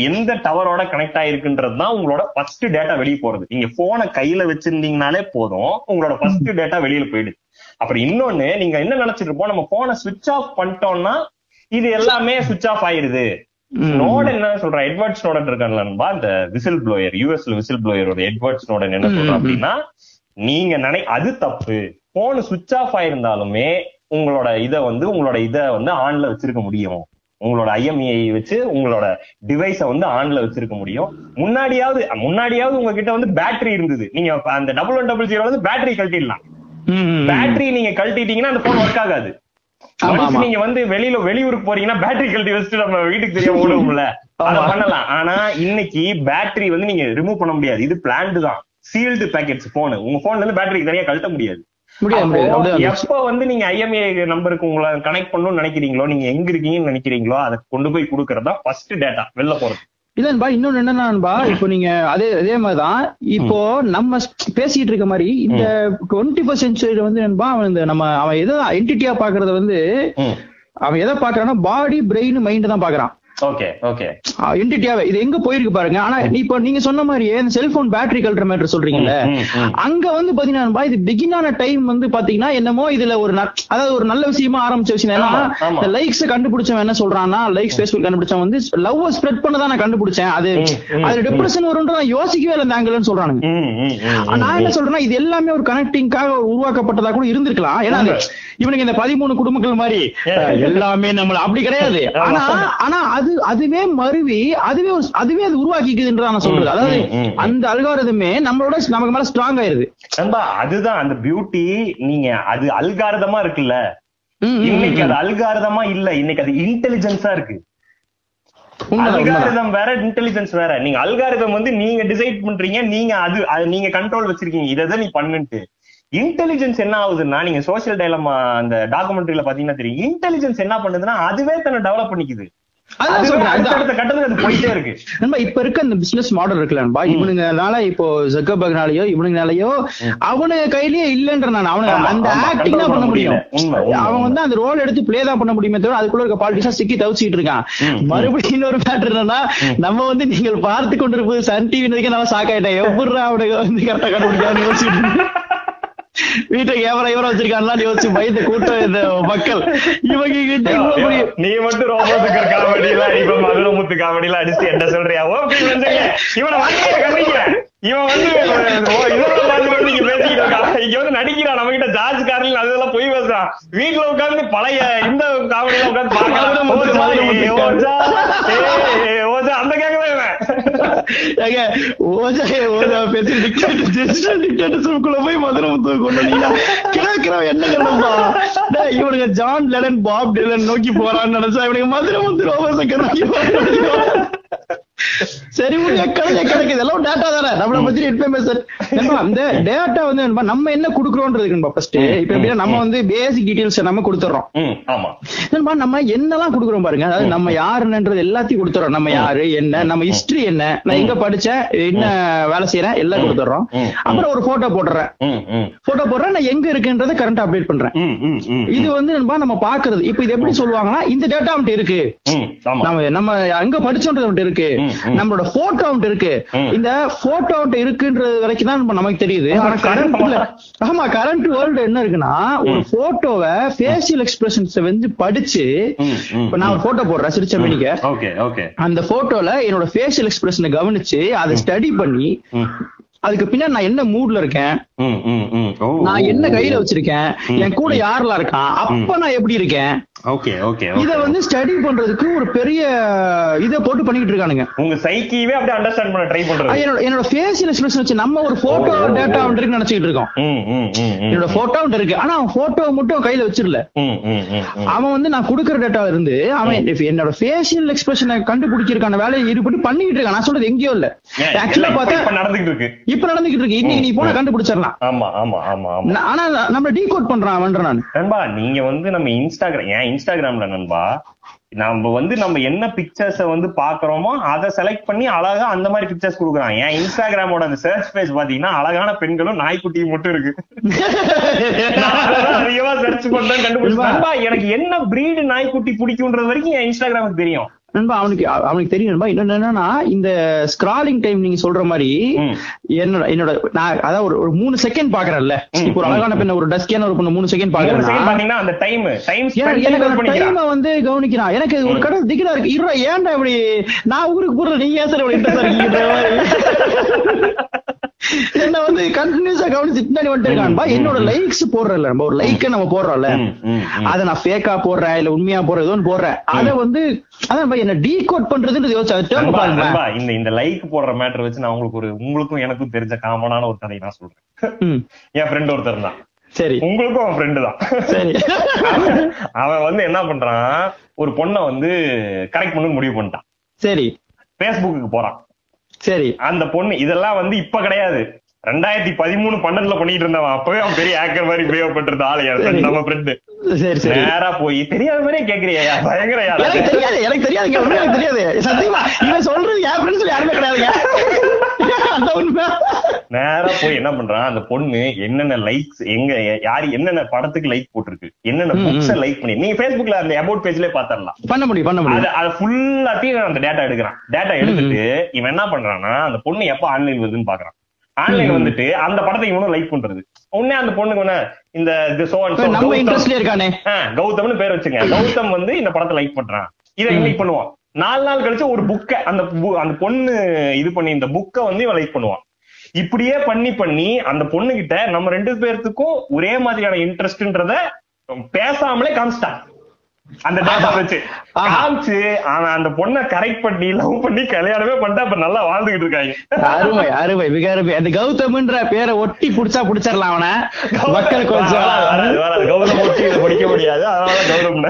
எந்த டவரோட கனெக்ட் ஆயிருக்குன்றது தான் உங்களோட ஃபர்ஸ்ட் டேட்டா வெளியே போறது. நீங்க போனை கையில வச்சிருந்தீங்கனாலே போதும் உங்களோட ஃபர்ஸ்ட் டேட்டா வெளியில போயிடுது. அப்புறம் இன்னொன்னு, நீங்க என்ன நினைச்சிட்டு இருப்போம், நம்ம போனை சுவிட்ச் ஆஃப் பண்ணிட்டோம்னா இது எல்லாமே சுவிட்ச் ஆஃப் ஆயிருது. ஸ்னோடன் என்ன சொல்றான், எட்வர்ட் ஸ்னோடன் இருக்காங்களா அந்த விசில் ப்ளோயர், யூஎஸ்ல விசில் ப்ளோயரோட எட்வர்ட் ஸ்னோடன் என்ன சொல்றான் அப்படின்னா, நீங்க அது தப்பு, போன் சுவிட்ச் ஆஃப் ஆயிருந்தாலுமே உங்களோட இதை வந்து ஆன்ல வச்சிருக்க முடியும், உங்களோட IMEI வச்சு உங்களோட டிவைஸ வந்து ஆன்ல வச்சிருக்க முடியும். முன்னாடியாவது உங்ககிட்ட வந்து பேட்டரி இருந்தது, நீங்க அந்த 1100 வந்து பேட்டரி கழட்டிடலாம். பேட்டரி நீங்க கழட்டிட்டீங்கன்னா அந்த போன் ஒர்க் ஆகாது. நீங்க வந்து வெளியூருக்கு போறீங்கன்னா பேட்டரி கழட்டி வச்சுட்டு நம்ம வீட்டுக்கு தெரியாம ஓடுவோம்ல, அதை பண்ணலாம். ஆனா இன்னைக்கு பேட்டரி வந்து நீங்க ரிமூவ் பண்ண முடியாது, இது பிளான்ட் தான், சீல்டு பேக்கெட்ஸ் போனு, உங்க போன்ல இருந்து பேட்டரிக்கு தனியா கழட்ட முடியாது. எப்ப வந்து நீங்க IMEI நம்பருக்கு உங்களை கனெக்ட் பண்ணணும்னு நினைக்கிறீங்களோ, நீங்க எங்க இருக்கீங்கன்னு நினைக்கிறீங்களோ, அதை கொண்டு போய் கொடுக்கறதா ஃபர்ஸ்ட் டேட்டா வெளில போறது. இல்லன்பா இன்னொன்னு என்னன்னான்பா, இப்போ நீங்க அதே மாதிரிதான் இப்போ நம்ம பேசிட்டு இருக்க மாதிரி இந்த 21st சென்ச்சுரியில வந்து நண்பா அவன் எதை என்டிட்டியா பாக்குறத வந்து அவன் எதை பாக்குறான்னா பாடி பிரெயின் மைண்ட் தான் பாக்குறான். என்டிட்டியாவே இது எங்க போயிருக்கு பாருங்க. ஆனா இப்ப நீங்க சொன்ன மாதிரியே இந்த செல்போன் பேட்டரி கல்ட்ற மேட்டர் சொல்றீங்கல்ல, அங்க வந்து பாத்தீங்கன்னா இது பிகினான டைம் வந்து பாத்தீங்கன்னா என்னமோ இதுல ஒரு அதாவது ஒரு நல்ல விஷயமா ஆரம்பிச்ச விஷயம். ஏன்னா லைக்ஸ் கண்டுபிடிச்சவன் என்ன சொல்றான்னா, லைக்ஸ் Facebook கண்டுபிடிச்சவன் வந்து லவ் ஸ்ப்ரெட் பண்ணதான் நான் கண்டுபிடிச்சேன், அது டிப்ரெஷன் வரும்ன்ற நான் யோசிக்கவே இல்லை ஆங்கிள்னு சொல்றானுங்க. நான் என்ன சொல்றேன்னா இது எல்லாமே ஒரு கனெக்டிங்காக உருவாக்கப்பட்டதா கூட இருந்திருக்கலாம். ஏன்னா இவனுக்கு இந்த 13 குடும்பங்கள் மாதிரி எல்லாமே நம்மள அப்படி கிடையாது. ஆனா அதுவே மருவி அதுவே அது உருவாக்கிக்குதுன்றதா நான் சொல்றது. அதாவது அந்த அல்காரிதமே நம்மளோட நமக்கு மேல ஸ்ட்ராங் ஆயிருது. அதுதான் அந்த பியூட்டி. நீங்க அது அல்காரிதமா இருக்குல்ல, இன்னைக்கு அது அல்காரிதமா இல்ல, இன்னைக்கு அது இன்டெலிஜென்ஸா இருக்கு. அல்காரிதம் வேற, இன்டெலிஜென்ஸ் வேற. நீங்க அல்காரிதம் வந்து நீங்க டிசைட் பண்றீங்க, நீங்க கண்ட்ரோல் வச்சிருக்கீங்க, இதை நீ பண்ணுன்ட்டு. இன்டெலிஜென்ஸ் என்ன ஆகுதுன்னா, நீங்க சோசியல் டைலமா அந்த டாக்குமெண்ட்ரியில பாத்தீங்கன்னா தெரியும், இன்டெலிஜென்ஸ் என்ன பண்ணுதுன்னா அதுவே தன்னை டெவலப் பண்ணிக்குது. இப்ப இருக்க அந்த பிசினஸ் மாடல் இருக்குல்லா, இவனுங்கனால இப்போ ஜக்கர்பர்க்னாலயோ இவனுங்கனாலயோ அவனுக்கு கையிலயே இல்லன்ற நான் அவனுக்கு அந்த ஆக்டிங் தான் பண்ண முடியும். அவன் வந்து அந்த ரோல் எடுத்து பிளே தான் பண்ண முடியுமே தவிர அதுக்குள்ள இருக்க பாலிடிக்ஸா சிக்கி தவிச்சிட்டு இருக்கான். மறுபடியும் இன்னொரு மேட்டர் என்னன்னா, நம்ம வந்து நீங்கள் பார்த்து கொண்டிருப்பது சன் டிவி வரைக்கும் நம்ம சாக்காயிட்டேன். எப்படி அவனுக்கு வந்து கரெக்டா கண்டுபிடிக்கான்னு யோசிச்சுட்டு வீட்டை கேமரா இவரை வச்சிருக்கான்லாம் யோசிச்சு பயந்த கூட்டம் இந்த மக்கள். இவங்க கிட்ட நீ மட்டும் ரோபோத்துக்கு காமெடியெல்லாம் இப்ப மகளமுத்து காமெடியெல்லாம் அடிச்சு என்ன சொல்றியா, இவனை வாழ்க்கையை கவனிக்கிற இவன் வந்து நீங்க பேசிக்கிட்டு இங்க வந்து நடிக்கிறான் நம்ம கிட்ட ஜார்ஜ் கார்லின் அதெல்லாம் போய் பேசுறான். வீட்டுல உட்காந்து பழைய இந்த காமெடி எல்லாம் உட்காந்து பாக்காத அந்த கேங்க ஜான் லெனன் பாப் டிலன் நோக்கி போறான்னு நினைச்சா இவனுக்கு மதுரை வந்து ரோபோசங்கர். சரி, இதெல்லாம் டேட்டா தானே, நம்மளை பத்தி இன்ஃபர்மேஷன். அந்த டேட்டா வந்து நம்ம என்ன குடுக்கறோம்ன்றதுக்கு ஃபர்ஸ்ட் இப்ப எப்படின்னா நம்ம வந்து பேசிக் டீடைல்ஸ் நம்ம கொடுத்துறோம். ஆமா, நம்ம என்னெல்லாம் குடுக்குறோம் பாருங்க, அதாவது நம்ம யாருன்றது எல்லாத்தையும் கொடுத்துறோம். நம்ம யாரு என்ன, நம்ம ஹிஸ்டரி என்ன, நான் எங்க படிச்சேன், என்ன வேலை செய்யறேன், எல்லாம் கொடுத்துறோம். அப்புறம் ஒரு போட்டோ போடுறேன், நான் எங்க இருக்குன்றத கரண்ட் அப்டேட் பண்றேன். இது வந்து நம்ம பாக்குறது. இப்ப இது எப்படி சொல்லுவாங்கன்னா, இந்த டேட்டா அவன்ட்டு இருக்கு, நம்ம எங்க படிச்சோன்றது அவன்ட்டு இருக்கு, நம்மளோட போட்டோ அவுண்ட் இருக்கு, இந்த போட்டோ அவுண்ட் இருக்குன்றது வரைக்கும் தான் நமக்கு தெரியுது. ஆனா கரண்ட்ல ஆமா கரண்ட் வேர்ல்டு என்ன இருக்குன்னா, ஒரு போட்டோவை ஃபேஷியல் எக்ஸ்பிரஷன்ஸ் வந்து படிச்சு, இப்ப நான் ஒரு போட்டோ போடுறேன் சிரிச்ச மணிக்கு, அந்த போட்டோல என்னோட ஃபேஷியல் எக்ஸ்பிரஷனை கவனிச்சு அதை ஸ்டடி பண்ணி அதுக்கு பின்னாடி நான் என்ன மூட்ல இருக்கேன், நான் என்ன கையில வச்சிருக்கேன், என் கூட யாரெல்லாம் இருக்கான், அப்ப நான் எப்படி இருக்கேன், இத வந்து ஸ்டடி பண்றதுக்கு ஒரு பெரிய இத போட்டு பண்ணிட்டு இருக்கானுங்க. உங்க சைக்கிவே அப்படியே அண்டர்ஸ்டாண்ட் பண்ண ட்ரை பண்றாங்க. என்னோட ஃபேஷியல் எக்ஸ்பிரஷன் வச்சு நம்ம ஒரு போட்டோ டேட்டா வந்துருக்கு நினைச்சிட்டு இருக்கோம். என்னோட போட்டோ வந்து இருக்கு, ஆனா அவன் போட்டோ மட்டும் கையில வச்சிடல, அவன் வந்து நான் கொடுக்குற டேட்டால இருந்து அவன் என்னோட ஃபேஷியல் எக்ஸ்பிரஷனை கண்டுபிடிச்சிருக்கான வேலையை ஈடுபட்டு பண்ணிட்டு இருக்கான். நான் சொல்றது எங்கேயோ இல்ல, ஆக்சுவலா பார்த்தா நடந்துட்டு இருக்கு, இப்ப நடந்துகிட்டு இருக்கு, இன்னைக்கு நீ போனா கண்டுபிடிச்சிடலாம். ஆமா ஆமா ஆமா ஆமா. ஆனா நம்ம டீகோட் பண்றான் அவன்ற. நான் நண்பா, நீங்க வந்து நம்ம இன்ஸ்டாகிராம்ல நண்பா நம்ம வந்து நம்ம என்ன பிக்சர்ஸ் வந்து பாக்குறோமோ அதை செலக்ட் பண்ணி அழகா அந்த மாதிரி பிக்சர்ஸ் கொடுக்குறாங்க. ஏன் இன்ஸ்டாகிராமோட அந்த சர்ச் பேஜ் பாத்தீங்கன்னா அழகான பெண்களும் நாய்க்குட்டியும் மட்டும் இருக்கு. அதிகமா சர்ச் பண்றேன் கண்டுபிடிச்சா எனக்கு என்ன பிரீடு நாய்க்குட்டி பிடிக்கும்ன்றது வரைக்கும் என் இன்ஸ்டாகிராமுக்கு தெரியும் நண்பா. அவனுக்கு தெரியும் நண்பா. இன்னொன்னு என்னன்னா, இந்த ஸ்கிராலிங் டைம் நீங்க சொல்ற மாதிரி என்னோட நான் அதாவது ஒரு 3 செகண்ட் பாக்குறேன்ல, இப்போ ஒரு அழகான பெண்ண ஒரு டஸ்கியான ஒரு பொண்ணு 3 செகண்ட் பாக்குறேன்னா அந்த டைம் வந்து கவனிக்கிறான். எனக்கு ஒரு கடை திகிலா இருக்கு, இருவா ஏன்டா இப்படி நான் ஊருக்கு போடுற நீ ஏன் சார் இவ்வளவு இன்ட்ரெஸ்ட் இருக்கீங்க என்ன வந்து கண்டினியூஸா கவனிச்சுட்டு வந்துட்டு இருக்கான்பா. என்னோட லைக்ஸ் போடுறல, நம்ம ஒரு லைக்கை நம்ம போடுறோம்ல, அதை நான் ஃபேக்கா போடுறேன் இல்ல உண்மையா போடுறேன் ஏதோ போடுறேன், அதை வந்து அதான் என்ன டீகோட் பண்றதுன்னு யோசிச்சு பாருங்க. இந்த லைக் போடுற மேட்டர் வச்சு நான் உங்களுக்கு ஒரு உங்களுக்கும் எனக்கும் தெரிஞ்ச காமனான ஒரு கதை நான் சொல்றேன். என் ஃப்ரெண்ட் ஒருத்தர் தான், சரி உங்களுக்கும் அவன் ஃப்ரெண்டு தான், சரி அவன் வந்து என்ன பண்றான், ஒரு பொண்ணை வந்து கரெக்ட் பண்ணு முடிவு பண்ணிட்டான். சரி, ஃபேஸ்புக்கு போறான். சரி, அந்த பொண்ணு இதெல்லாம் வந்து இப்ப கிடையாது, 2013-12 பண்ணிட்டு இருந்தவன் அப்பவே அவன் பெரிய ஆக்கர் மாதிரி பிஹேவ் இருந்த ஆளு நம்ம ஃப்ரெண்டு. நேரா போய் தெரியாத மாதிரியே கேக்குறியா, பயங்கர எனக்கு தெரியாது எனக்கு தெரியாது சத்தியமா இவன் சொல்றது என் ஃப்ரெண்ட்ஸ் யாருமே கிடையாதுங்க. நேரா போய் என்ன பண்றான், அந்த பொண்ணு என்னென்ன லைக்ஸ் எங்க யாரு என்னென்ன படத்துக்கு லைக் போட்டிருக்கு, என்னென்ன புக்ஸ லைக் பண்ணி நீங்க Facebookல அந்த அபவுட் பேஜ்லயே பார்த்தறலாம், பண்ண முடியும் பண்ண முடியும். அது ஃபுல்லாத்தையும் அந்த டேட்டா எடுக்கிறான். டேட்டா எடுத்துட்டு இவன் என்ன பண்றான்னா, அந்த பொண்ணு எப்ப ஆன்லைன் வருதுன்னு பாக்குறான். ஆன்லைன் வந்துட்டு அந்த படத்தை இவனும் லைக் பண்றது. உடனே அந்த பொண்ணுக்கு இந்த கௌதம்னு பேர் வச்சுங்க, கௌதம் வந்து இந்த படத்தை லைக் பண்றான், இதை லைக் பண்ணுவான். 4 நாள் கழிச்சு ஒரு புக்கை அந்த பொண்ணு இது பண்ணி இந்த புக்கை வந்து இவன் லைக் பண்ணுவான். இப்படியே பண்ணி பண்ணி அந்த பொண்ணு கிட்ட நம்ம 2 பேர்த்துக்கும் ஒரே மாதிரியான இன்ட்ரெஸ்ட்ன்றத பேசாமலே காமிச்சிட்டான் அந்த டேட்டா வச்சு காமிச்சு. ஆனா அந்த பொண்ணை கரெக்ட் பண்ணி லவ் பண்ணி கல்யாணமே பண்ணிட்டா இப்ப நல்லா வாழ்ந்துகிட்டு இருக்காங்க. அருமை அருமை மிக அருமை. அந்த கௌதம்ன்ற பேரை ஒட்டி புடிச்சா புடிச்சிடலாம் அவனை, மக்கள் கொஞ்சம் கௌதம் ஒட்டி படிக்க முடியாது, அதனால கௌதம்ல.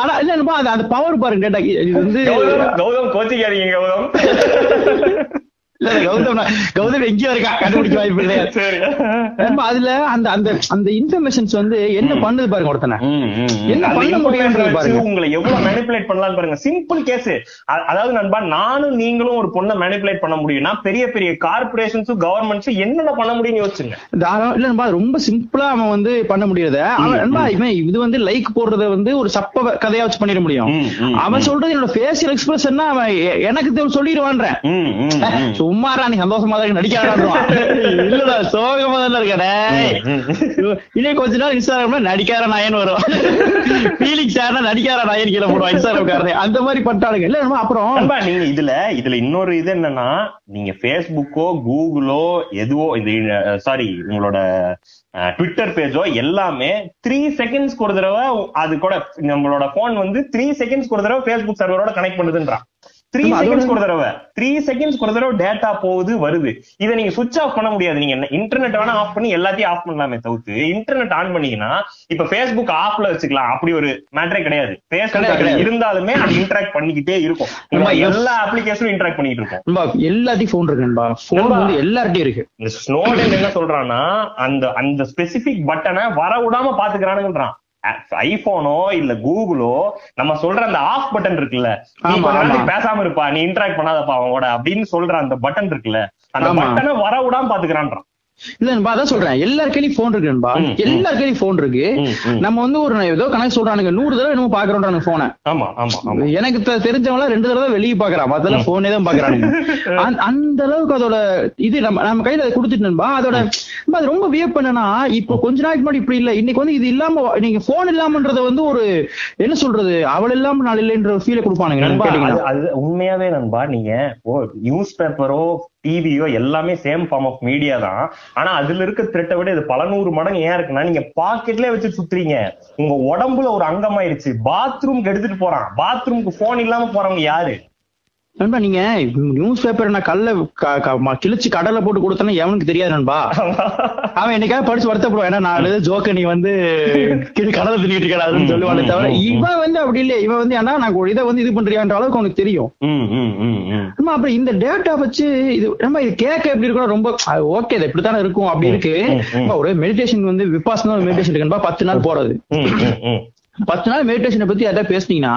ஆனா இல்ல அந்த பவர் பாருங்க, இது வந்து கௌதம் கோச்சிக்காதீங்க, கௌதம் கௌதம் எங்கேயும் இருக்கா கண்டுபிடிக்க வாய்ப்பு இல்லையா? அதுல அந்த அந்த அந்த இன்ஃபர்மேஷன்ஸ் வந்து என்ன பண்ணுது பாருங்க, ஒருத்தனை என்ன பண்ண முடியும், உங்களை எவ்வளவு மேனிபுலேட் பண்ணலாம் பாருங்க. சிம்பிள் கேஸ், அதாவது நண்பா நானும் நீங்களும் ஒரு பொண்ணை மேனிபுலேட் பண்ண முடியும்னா பெரிய பெரிய கார்பரேஷன்ஸும் கவர்மெண்ட்ஸும் என்னென்ன பண்ண முடியும்னு யோசிச்சுங்க. இல்ல நண்பா, ரொம்ப சிம்பிளா அவன் வந்து பண்ண முடியாது. நண்பா இவன் இது வந்து லைக் போடுறத வந்து ஒரு சப்ப கதையா வச்சு பண்ணிட முடியும். அவன் சொல்றது என்னோட ஃபேஷியல் எக்ஸ்பிரஷன்னா அவன் எனக்கு சொல்லிடுவான், சும்மாரா நீ சந்தோஷமா தான் நடிக்காடா சோகமா தான் இருக்க, இன்னும் கொஞ்ச நாள் இன்ஸ்டாகிராம்ல நடிக்கார நாயன் வரும், ஃபீலிங்ஸ் யாருன்னா நடிக்கார நாயன் கீழே போடுவான் இன்ஸ்டாகிராம் காரனே, அந்த மாதிரி பட்டாளுங்க. இல்ல நம்ம அப்புறம் நீங்க இதுல இன்னொரு இது என்னன்னா, நீங்க ஃபேஸ்புக்கோ கூகுளோ எதுவோ இந்த சாரி உங்களோட ட்விட்டர் பேஜோ எல்லாமே 3 செகண்ட்ஸ்க்கு ஒரு தடவை அது கூட நம்மளோட போன் வந்து 3 செகண்ட்ஸ்க்கு ஒரு தடவை ஃபேஸ்புக் சர்வரோட கனெக்ட் பண்ணுதுன்றான். 3 செகண்ட்ஸ்க்கு ஒரு தடவை 3 செகண்ட்ஸ்க்கு ஒரு தடவை டேட்டா போகுது வருது. இதை நீங்க சுவிட்ச் ஆஃப் பண்ண முடியாது. நீங்க இன்டர்நெட் வேணா ஆஃப் பண்ணி எல்லாத்தையும் ஆஃப் பண்ணலாமே தவிர்த்து இன்டர்நெட் ஆன் பண்ணீங்கன்னா இப்ப ஃபேஸ்புக் ஆஃப்ல வச்சுக்கலாம் அப்படி ஒரு மேட்டரே கிடையாது. ஃபேஸ்புக் இருந்தாலுமே அது இன்டராக்ட் பண்ணிக்கிட்டே இருக்கும், எல்லா அப்ளிகேஷனும் இன்டராக்ட் பண்ணிட்டு இருக்கும், எல்லாத்தையும் போன் இருக்கு, எல்லார்ட்டையும் இருக்கு. இந்த ஸ்னோடன் என்ன சொல்றான்னா அந்த அந்த ஸ்பெசிபிக் பட்டனை வர விடாம பாத்துக்கிறானுன்றான். ஐபோனோ இல்ல கூகுளோ நம்ம சொல்ற அந்த ஆஃப் பட்டன் இருக்குல்ல, பேசாம இருப்பா நீ இன்டராக்ட் பண்ணாதப்பா அவங்களோட அப்படின்னு சொல்ற அந்த பட்டன் இருக்குல்ல, அந்த பட்டனை வர விடாம பாத்துக்கிறான்றான். இல்லன்பா அதான் சொல்றேன், எல்லாருக்கையும் போன் இருக்குன்பா, எல்லாருக்கையும் போன் இருக்கு. நம்ம வந்து ஒரு ஏதோ கணக்கு சொல்றானுங்க 100 தடவை நம்ம பாக்குறோம் போனை. எனக்கு தெரிஞ்சவங்களா 2 தடவை வெளியே பாக்குறான், அதனால போனே தான் பாக்குறானுங்க. அந்த அளவுக்கு அதோட இது நம்ம கையில அதை கொடுத்துட்டுன்பா. அதோட அது ரொம்ப வியப் பண்ணனா இப்போ கொஞ்ச நாளைக்கு முன்னாடி இப்படி இல்ல, இன்னைக்கு வந்து இது இல்லாம நீங்க போன் இல்லாமன்றத வந்து ஒரு என்ன சொல்றது அவள் இல்லாம நாள் இல்லைன்ற ஃபீலை கொடுப்பானுங்க. அது உண்மையாவே நண்பா, நீங்க நியூஸ் பேப்பரோ டிவியோ எல்லாமே சேம் ஃபார்ம் ஆஃப் மீடியா தான். ஆனா அதுல இருக்க த்ரெட்டை விட இது பல 100 மடங்கு ஏன் இருக்குன்னா, நீங்க பாக்கெட்லயே வச்சு சுத்துறீங்க, உங்க உடம்புல ஒரு அங்கமாயிருச்சு. பாத்ரூம்க்கு எடுத்துட்டு போறான், பாத்ரூம்க்கு போன் இல்லாம போறவங்க யாரு? நண்பா நீங்க நியூஸ் பேப்பர் நான் கல்ல கிழிச்சு கடலை போட்டு கொடுத்தேன்னா எவனுக்கு தெரியாது நண்பா, அவன் என்னைக்காவது படிச்சு வருத்தப்படுவான், ஏன்னா நான் ஜோக்க நீ வந்து கடலை தின்னிட்டு இருக்காதுன்னு சொல்லுவானே தவிர இவன் வந்து அப்படி இல்லையே, இவன் வந்து ஏன்னா நான் இதை வந்து இது பண்றியான்ற அளவுக்கு அவனுக்கு தெரியும். நம்ம அப்புறம் இந்த டேட்டா வச்சு இது நம்ம இது கேட்க எப்படி இருக்கணும், ரொம்ப ஓகே இது இப்படித்தானே இருக்கும் அப்படி இருக்கு. ஒரு மெடிடேஷன் வந்து விபாசனா ஒரு மெடிடேஷன் இருக்குன்னா 10 நாள் போறது, 10 நாள் மெடிடேஷனை பத்தி யாராவது பேசுனீங்கன்னா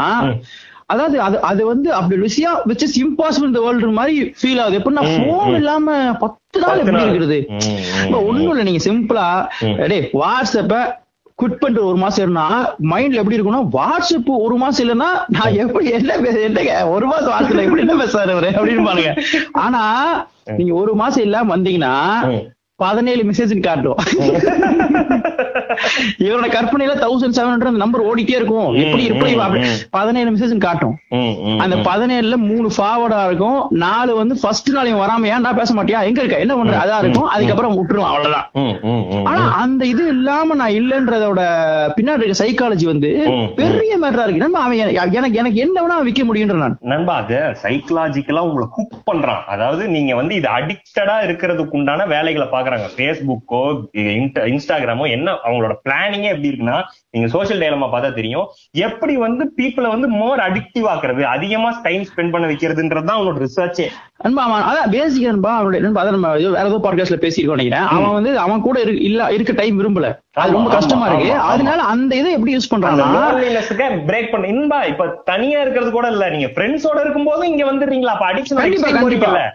அதாவது அது அது வந்து அப்படி விஷயம் which is impossible in the world மாதிரி ஃபீல் ஆகுது. எப்படின்னா போன் இல்லாம 10 நாள் எப்படி இருக்குது. இப்ப ஒண்ணும் இல்லை, நீங்க சிம்பிளா டே வாட்ஸ்அப்ப குட் பண்ணிட்டு 1 மாசம் இருந்தா மைண்ட்ல எப்படி இருக்கும்னா, வாட்ஸ்அப் 1 மாசம் இல்லைன்னா நான் எப்படி என்ன 1 மாசம் வாட்ஸ்அப்ல எப்படி என்ன பேசுறாரு அவரு அப்படின்னு பாருங்க. ஆனா நீங்க 1 மாசம் இல்லாம வந்தீங்கன்னா 17 மெசேஜ் காட்டும். இவரோட கற்பனையில 1700 நம்பர் ஓடிட்டே இருக்கும், எப்படி எப்படி 17 மெசேஜ் காட்டும். அந்த 17ல 3 ஃபார்வர்டா இருக்கும், 4 வந்து ஃபர்ஸ்ட் நாள் இவன் வராம ஏன்டா பேச மாட்டியா எங்க இருக்க என்ன பண்ற அதா இருக்கும், அதுக்கப்புறம் விட்டுருவான் அவ்வளவுதான். ஆனா அந்த இது இல்லாம நான் இல்லைன்றதோட பின்னாடி இருக்க சைக்காலஜி வந்து பெரிய மேட்டரா இருக்கு. நம்ம அவன் எனக்கு எனக்கு என்ன வேணா விற்க முடியுன்ற நான் நண்பா அது சைக்காலஜிக்கலா உங்களை குக் பண்றான். அதாவது நீங்க வந்து இது அடிக்டடா இருக்கிறதுக்கு உண்டான வேலைகளை பாக்குறாங்க. பேஸ்புக்கோ இன்ஸ்டாகிராமோ என்ன அவங்களோட பிளானிங்கே எப்படி இருக்குன்னா, நீங்க சோஷியல் டைலமா பார்த்தா தெரியும் எப்படி வந்து பீப்புளை வந்து மோர் அடிக்டிவ் ஆக்குறது, அதிகமா டைம் ஸ்பெண்ட் பண்ண வைக்கிறதுன்றது தான் அவனோட ரிசர்ச்சே. அதான் பேசிக் நண்பா, அவனோட நம்ம வேற ஏதோ பாட்காஸ்ட்ல பேசியிருக்கோம் நினைக்கிறேன். அவன் வந்து அவன் கூட இல்ல இருக்க டைம் விரும்பல, அது ரொம்ப கஷ்டமா இருக்கு, அதனால அந்த இதை எப்படி யூஸ் பண்றாங்க பிரேக் பண்ண. இன்பா இப்ப தனியா இருக்கிறது கூட இல்ல, நீங்க ஃப்ரெண்ட்ஸோட இருக்கும்போது இங்க வந்துடுறீங்களா, அப்ப அடிக்ஷன்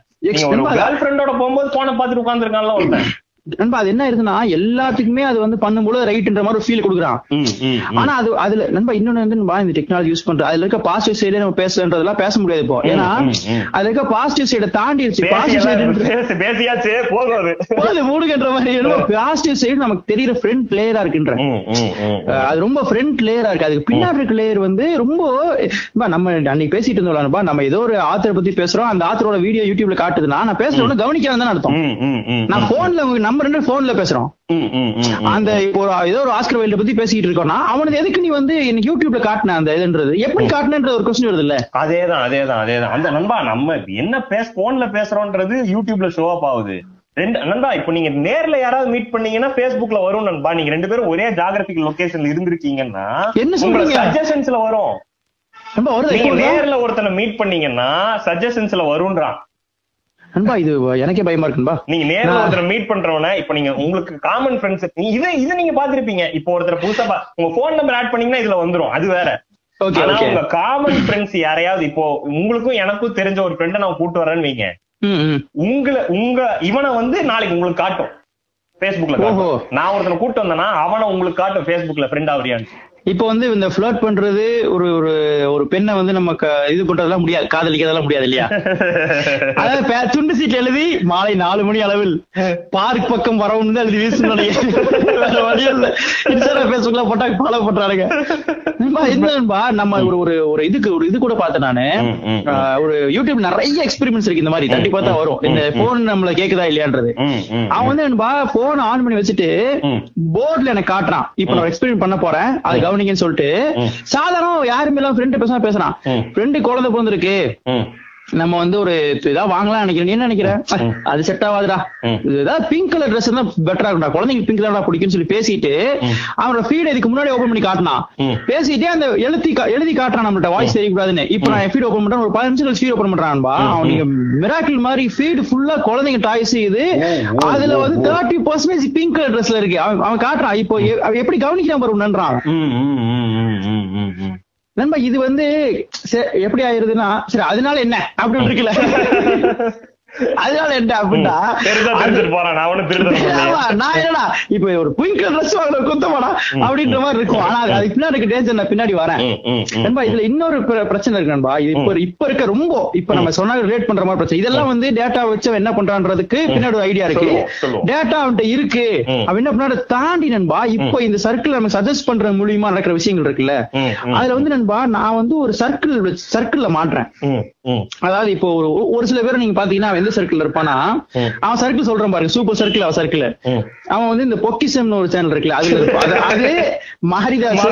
கேர்ள் ஃப்ரெண்டோட போகும்போது போனை பார்த்துட்டு உட்காந்துருக்கான்ல ஒருத்தன் நண்பா. அது என்ன இருக்குன்னா எல்லாத்துக்குமே அது வந்து பண்ணும்போது ரைட்ன்ற மாதிரி ஒரு ஃபீல் கொடுக்குறான். ஆனா அது அதுல நண்பா இன்னொன்னு வந்து இந்த டெக்னாலஜி யூஸ் பண்ற அதுல இருக்க பாசிட்டிவ் சைடு நம்ம பேசுறதுலாம் பேச முடியாது இப்போ, ஏன்னா அதுல இருக்க பாசிட்டிவ் சைடை தாண்டிடுச்சு, மூடுகின்ற மாதிரி பாசிட்டிவ் சைடு நமக்கு தெரியுற ஃப்ரண்ட் லேயரா இருக்குன்ற அது ரொம்ப ஃப்ரண்ட் லேயரா இருக்கு. அதுக்கு பின்னாடி இருக்க லேயர் வந்து ரொம்ப நம்ம அன்னைக்கு பேசிட்டு இருந்தோம்லா, நம்ம ஏதோ ஒரு ஆத்தரை பத்தி பேசுறோம், அந்த ஆத்தரோட வீடியோ யூடியூப்ல காட்டுதுன்னா நான் பேசுறேன்னு கவனிக்காம தான் அர்த்தம். நான் போன்ல நம்ம 2 போன்ல பேசுறோம், அந்த ஏதோ ஒரு ஆஸ்கர் வைல்ட் பத்தி பேசிட்டு இருக்கோம்னா அவனுக்கு எதுக்கு நீ வந்து யூடியூப்ல காட்டின அந்த இதுன்றது எப்படி காட்டினன்ற ஒரு கொஸ்டின் வருது இல்ல. அதேதான் அந்த நண்பா நம்ம என்ன போன்ல பேசுறோம்ன்றது யூடியூப்ல ஷோ அப் ஆகுது. நண்பா இப்ப நீங்க நேர்ல யாராவது மீட் பண்ணீங்கன்னா பேஸ்புக்ல வரும் நண்பா, நீங்க 2 பேரும் ஒரே ஜியோகிராபிகல் லொகேஷன்ல இருந்திருக்கீங்கன்னா என்ன சொல்றீங்க சஜஷன்ஸ்ல வரும். நீங்க நேர்ல ஒருத்தனை மீட் பண்ணீங்கன்னா சஜஷன்ஸ்ல வரும்ன்றான். நண்பா, இது எனக்கே பயமா இருக்குன்பா. நீங்க நேர்ல ஒருத்தர மீட் பண்றவன, இப்ப நீங்க உங்களுக்கு காமன் ஃப்ரெண்ட்ஸ், இதை நீங்க பாத்திருப்பீங்க. இப்போ ஒருத்தர் புதுசா உங்க போன் நம்பர் ஆட் பண்ணீங்கன்னா இதுல வந்துரும், அது வேற. ஆனா உங்க காமன் ஃப்ரெண்ட்ஸ் யாரையாவது, இப்போ உங்களுக்கும் எனக்கும் தெரிஞ்ச ஒரு ஃப்ரெண்ட நான் கூட்டு வரேன்னு வைங்க, உங்களை இவனை நாளைக்கு உங்களுக்கு காட்டும் பேஸ்புக்ல. நான் ஒருத்தனை கூட்டு வந்தேன்னா அவனை உங்களுக்கு காட்டும் பேஸ்புக்ல, ஃப்ரெண்ட் ஆகுறியான்னு. இப்ப இந்த ஃப்ளர்ட் பண்றது, ஒரு ஒரு பெண்ணை நம்ம இது பண்றதெல்லாம் முடியாது, காதலிக்கிறதெல்லாம் முடியாது இல்லையா. அதாவது துண்டு சீட்ல எழுதி மாலை 4 மணி அளவில் பார்க் பக்கம் வரவும் தான் எழுதி வீசுனாங்க. இன்ஸ்டாகிராம் போட்டா ஃபாலோ பண்றாங்க. என்னன்பா, நம்ம ஒரு ஒரு இதுக்கு ஒரு இது கூட பார்த்தேன் நானு, ஒரு யூடியூப் நிறைய எக்ஸ்பெரிமெண்ட்ஸ் இருக்கு இந்த மாதிரி. தட்டி பார்த்தா வரும் இந்த போன் நம்மள கேக்குதா இல்லையான்றது. அவன் என்னன்பா, போன் ஆன் பண்ணி வச்சுட்டு போர்ட்ல எனக்கு காட்டுறான், இப்ப நான் எக்ஸ்பெரிமெண்ட் பண்ண போறேன், அது கவனிங்கன்னு சொல்லிட்டு. சாதாரண யாருமே இல்லாம ஃப்ரெண்ட் பேசாம பேசுறான், ஃப்ரெண்டு குழந்தை பிறந்திருக்கு, நம்ம ஒரு இதா வாங்கலாம் நினைக்கிறேன். என்ன நினைக்கிறேன், அது செட் ஆகாதுடா, ஏதாவது பிங்க் கலர் ட்ரெஸ் தான் பெட்டரா இருக்கும்டா, குழந்தைங்க பிங்க் கலர்டா பிடிக்கும்னு சொல்லி பேசிட்டு அவனோட ஃபீட் இதுக்கு முன்னாடி ஓபன் பண்ணி காட்டினான். பேசிட்டே அந்த எழுதி காட்டுறான், நம்மள்ட்ட வாய்ஸ் தெரியக்கூடாதுன்னு. இப்ப நான் ஃபீட் ஓபன் பண்றேன், ஒரு 15 நிமிஷம் ஃபீட் ஓபன் பண்றான்பா. அவனுக்கு மிராக்கிள் மாதிரி ஃபீட் ஃபுல்லா குழந்தைங்க டாய்ஸ், இது அதுல 30% பிங்க் கலர் ட்ரெஸ்ல இருக்கு. அவன் காட்டுறான், இப்போ எப்படி கவனிக்கிறான் பாருன்றான். நண்பா, இது எப்படி ஆயிருதுன்னா, சரி அதனால என்ன அப்படின்னு இருக்குல்ல, அதனால என்ன அப்படின்னா இப்ப ஒரு பிங்க் ட்ரெஸ் வாங்கல குத்தமாடா அப்படின்ற மாதிரி இருக்கும். ஆனா அது பின்னாடி டேஞ்சர், நான் பின்னாடி வரேன். நண்பா, இதுல இன்னொரு பிரச்சனை இருக்கு நண்பா. இது இப்ப இருக்க ரொம்ப, இப்ப நம்ம சொன்னா ரிலேட் பண்ற மாதிரி பிரச்சனை. இதெல்லாம் டேட்டா வச்சு என்ன பண்றான்றதுக்கு பின்னாடி ஒரு ஐடியா இருக்கு. டேட்டா அவன்கிட்ட இருக்கு அப்படின்னு பின்னாடி தாண்டி நண்பா, இப்ப இந்த சர்க்கிள் நம்ம சஜஸ்ட் பண்ற மூலியமா நடக்கிற விஷயங்கள் இருக்குல்ல, அதுல நண்பா நான் ஒரு சர்க்கிள்ல மாட்டுறேன். அதாவது இப்போ ஒரு சில பேர் நீங்க பாத்தீங்கன்னா எந்த சர்க்கிள் இருப்பானா, அவன் சர்க்கிள் சொல்றான் பாருங்க, சூப்பர் சர்க்கிள். அவன் சர்க்கிள் அவன் இந்த பொக்கிசம் ஒரு சேனல் இருக்குல்ல, அது மாரிதாஸ்,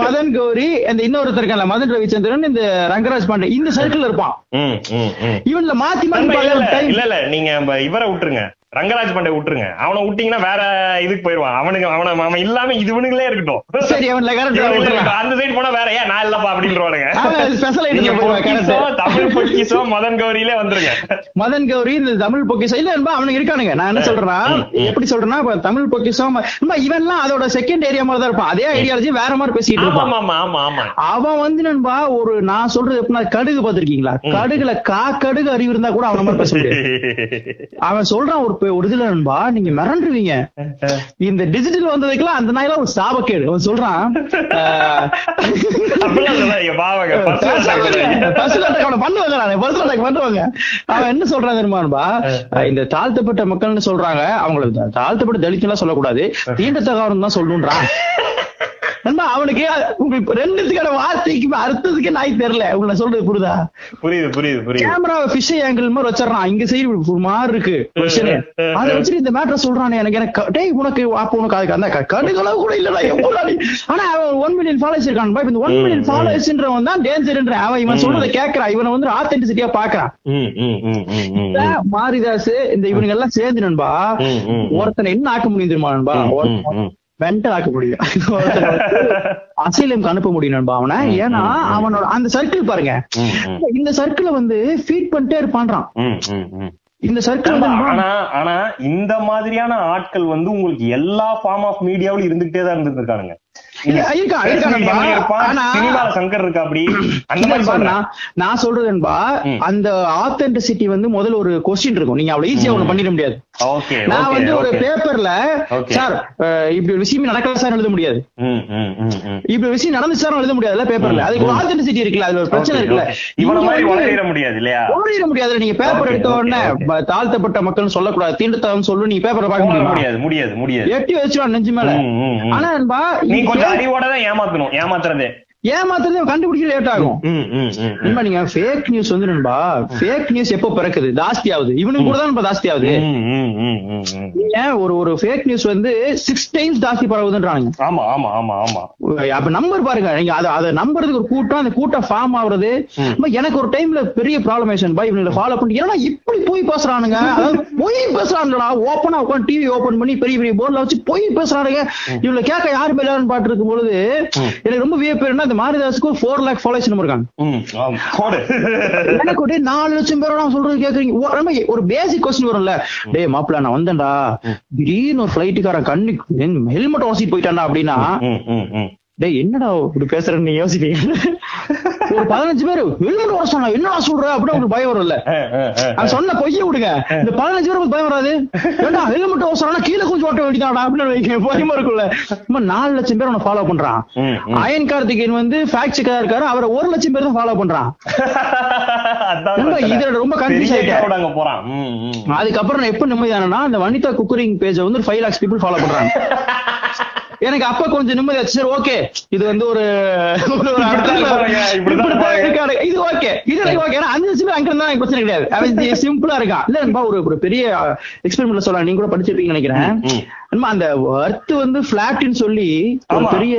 மதன் கௌரி, இன்னொருத்தர் இருக்கான்ல மதன் ரவிச்சந்திரன், இந்த ரங்கராஜ் பாண்டே, இந்த சர்க்கிள் இருப்பான். இவன்ல மாத்தி மாத்தி இல்ல நீங்க இவரை விட்டுருங்க, ரங்கராஜ் பாண்டே விட்டுருங்க, அவனை விட்டீங்கன்னா வேற இதுக்கு போயிருவான். அவனுக்கு அவன இல்லாம இதுவனுங்களே இருக்கட்டும். சரி, அந்த சைடு போனா வேற ஏன் நான் இல்லப்பா அப்படின்னு. தமிழ் பொக்கிசம் மதன் கௌரியிலே வந்துருங்க, மதன் கௌரி இந்த தமிழ் பொக்கிசம் இல்ல என்பா அவனுக்கு இருக்கானுங்க. நான் என்ன சொல்றேன்னா, எப்படி சொல்றேன்னா, தமிழ் பொக்கிசம் இவன் எல்லாம் அதோட செகண்ட் ஏரியா மாதிரி தான் இருப்பான். அதே ஐடியாலஜி வேற மாதிரி பேசிட்டு இருப்பான். அவன் நண்பா ஒரு, நான் சொல்றது எப்படின்னா, கடுகு பாத்திருக்கீங்களா, கடுகுல கடுகு அறிவு இருந்தா கூட அவன மாதிரி பேசிட்டு அவன் சொல்றான். ஒரு ஒருபா நீங்க மிரண்டுருவீங்க, இந்த டிஜிட்டல் வந்ததுக்கெல்லாம் அந்த நாயில ஒரு சாபக்கேடு. அவன் சொல்றான் அவன் என்ன சொல்றான் தெரியுமான்பா, இந்த தாழ்த்தப்பட்ட மக்கள்னு சொல்றாங்க, அவங்களுக்கு தாழ்த்தப்பட்ட தலித் எல்லாம் சொல்லக்கூடாது, தீண்டத்தகாரம் தான் சொல்லணும்ன்றான். அவனுக்கு ரெண்டுத்துக்கான வார்த்தைக்கு அர்த்தத்துக்கு நாய் தெரியல. உங்களை சொல்றது புரியுதா? புரியுது புரியுது புரியுது. கேமரா ஃபிஷ் ஆங்கிள் மாதிரி வச்சிடறான், இங்க சைடு மாறு இருக்கு, அதை வச்சுட்டு இந்த மேட்டர் சொல்றானே எனக்கு உனக்கு அப்ப உனக்கு அதுக்கு அந்த கடுகளவு கூட இல்லடா எவ்வளவு. ஆனா அவன் 1 மில்லியன் ஃபாலோவர்ஸ் இருக்கான்பா. இந்த 1 மில்லியன் ஃபாலோவர்ஸ்ன்றவன் தான் டேஞ்சர்ன்ற. அவன் இவன் சொல்றதை கேட்கறான், இவனை ஆத்தென்டிசிட்டியா பாக்குறான். மாரிதாஸ் இந்த இவனுங்க எல்லாம் சேர்ந்து நண்பா ஒருத்தனை என்ன ஆக்க முடியும் தெரியுமா நண்பா, ஆக்க முடியும், அசைலம் அனுப்ப முடியும் நண்பா அவனை. ஏன்னா அவனோட அந்த சர்க்கிள் பாருங்க, இந்த சர்க்கிள ஃபீட் பண்ணிட்டே இருப்பான்றான் இந்த சர்க்கிள். ஆனா இந்த மாதிரியான ஆட்கள் உங்களுக்கு எல்லா ஃபார்ம் ஆஃப் மீடியாவிலும் இருந்துகிட்டே தான் இருந்துட்டு இருக்காங்க. நான் சொல்றது என்பா, அந்த ஆத்தென்டிசிட்டி முதல்ல ஒரு கொஸ்டின் இருக்கும், நீங்க அவ்வளவு ஈஸியா ஒண்ணு பண்ணிட முடியாது. நான் ஒரு பேப்பர்ல சார் இப்படி ஒரு விஷயம் நடக்கல சார் எழுத முடியாது, இப்படி ஒரு விஷயம் நடந்து சார் எழுத முடியாது பேப்பர்ல. அதுக்கு ஒரு ஆத்தென்டிசிட்டி இருக்குல்ல, அதுல ஒரு பிரச்சனை இருக்குல்ல, இவன மாதிரி உளறிட முடியாது இல்லையா, உளறிட முடியாது. நீங்க பேப்பர் எடுத்த உடனே தாழ்த்தப்பட்ட மக்கள் சொல்லக்கூடாது, தீண்டத்தனம் சொல்லு, நீங்க பேப்பரை பார்க்க முடியாது முடியாது முடியாது, எட்டி வச்சுவான் நெஞ்சு மேல. ஆனா என்பா ஏமாத்துறது கண்டுபிடிக்க லேட் ஆகும். நீங்க ஃபேக் நியூஸ் நண்பா, ஃபேக் நியூஸ் எப்போ பிறக்குது, ஜாஸ்தி ஆகுது, இவனுக்கு கூட தான் ஜாஸ்தி ஆகுது. ஒரு ஃபேக் நியூஸ் 6 டைம்ஸ் ஜாஸ்தி பரவுதுன்றாங்க. ஆமா ஆமா ஆமா ஆமா. அப்ப நம்பர் பாருங்க, நீங்க அதை நம்புறதுக்கு ஒரு கூட்டம், அந்த கூட்டம் ஃபார்ம் ஆகுறது. எனக்கு ஒரு டைம்ல பெரிய ப்ராப்ளம் ஆயிடுச்சுப்பா, இவங்களை ஃபாலோ பண்ணி ஏன்னா இப்படி போய் பேசுறானுங்க, அதாவது போய் பேசுறானுங்களா, ஓப்பனா உட்காந்து டிவி ஓபன் பண்ணி பெரிய பெரிய போர்ட்ல வச்சு போய் பேசுறானுங்க. இவங்களை கேட்க யாரு மேலான்னு பாட்டு இருக்கும் பொழுது எனக்கு ரொம்ப வியப்பேன்னா, அந்த மாரிதாஸுக்கு 4 lakh ஃபாலோவர்ஸ் நம்ம இருக்காங்க. எனக்கு 4 லட்சம் பேரோட சொல்றது கேக்குறீங்க. ஒரு பேசிக் கொஸ்டின் வரும்ல, டே மாப்பிள்ள நான் வந்தேன்டா, திடீர்னு ஒரு ஃபிளைட்டுக்காரன் கண்ணு ஹெல்மெட் வாசிட்டு போயிட்டான்டா அப்படின்னா என்னடா இப்படி பேசுறேன்னு நீ யோசிப்பீங்க. ஒரு 15 பேர் ஹெல்மெட் வாச சொன்னா என்னடா சொல்ற அப்படின்னு உங்களுக்கு பயம் வரும்ல. நான் சொன்ன பொய்ய விடுங்க, இந்த 15 பேருக்கு பயம் வராது. ஏண்டா ஹெல்மெட் வாச சொன்னா கீழே கொஞ்சம் ஓட்ட வேண்டியதாடா அப்படின்னு வைக்க பயமா இருக்கும்ல. நம்ம 4 லட்சம் பேர் அவனை ஃபாலோ பண்றான். அயன் கார்த்திகேயன் வந்து ஃபேக்ட் செக்கரா இருக்காரு, அவரை 1 லட்சம் பேர் தான் ஃபாலோ பண்றான். இதுல ரொம்ப கன்ஃபியூஸ் ஆயிட்டாங்க போறான். அதுக்கப்புறம் எப்ப நிம்மதியானா இந்த வனிதா குக்கரிங் பேஜ் வந்து 5 lakhs people ஃபாலோ பண்றாங்க. எனக்கு அப்ப கொஞ்சம் நிம்மதியாச்சு, சரி ஓகே இது வந்து ஒரு இது ஓகே இது எனக்கு ஓகே. ஏன்னா 5 லட்சம் அங்க இருந்தா எனக்கு பிரச்சனை கிடையாது, அவன் சிம்பிளா இருக்கான். இல்ல நண்பா ஒரு பெரிய எக்ஸ்பெரிமெண்ட்ல சொல்லலாம், நீங்க கூட படிச்சிருப்பீங்கன்னு நினைக்கிறேன். அந்த அர்த் வந்து பிளாட்னு சொல்லி ஒரு பெரிய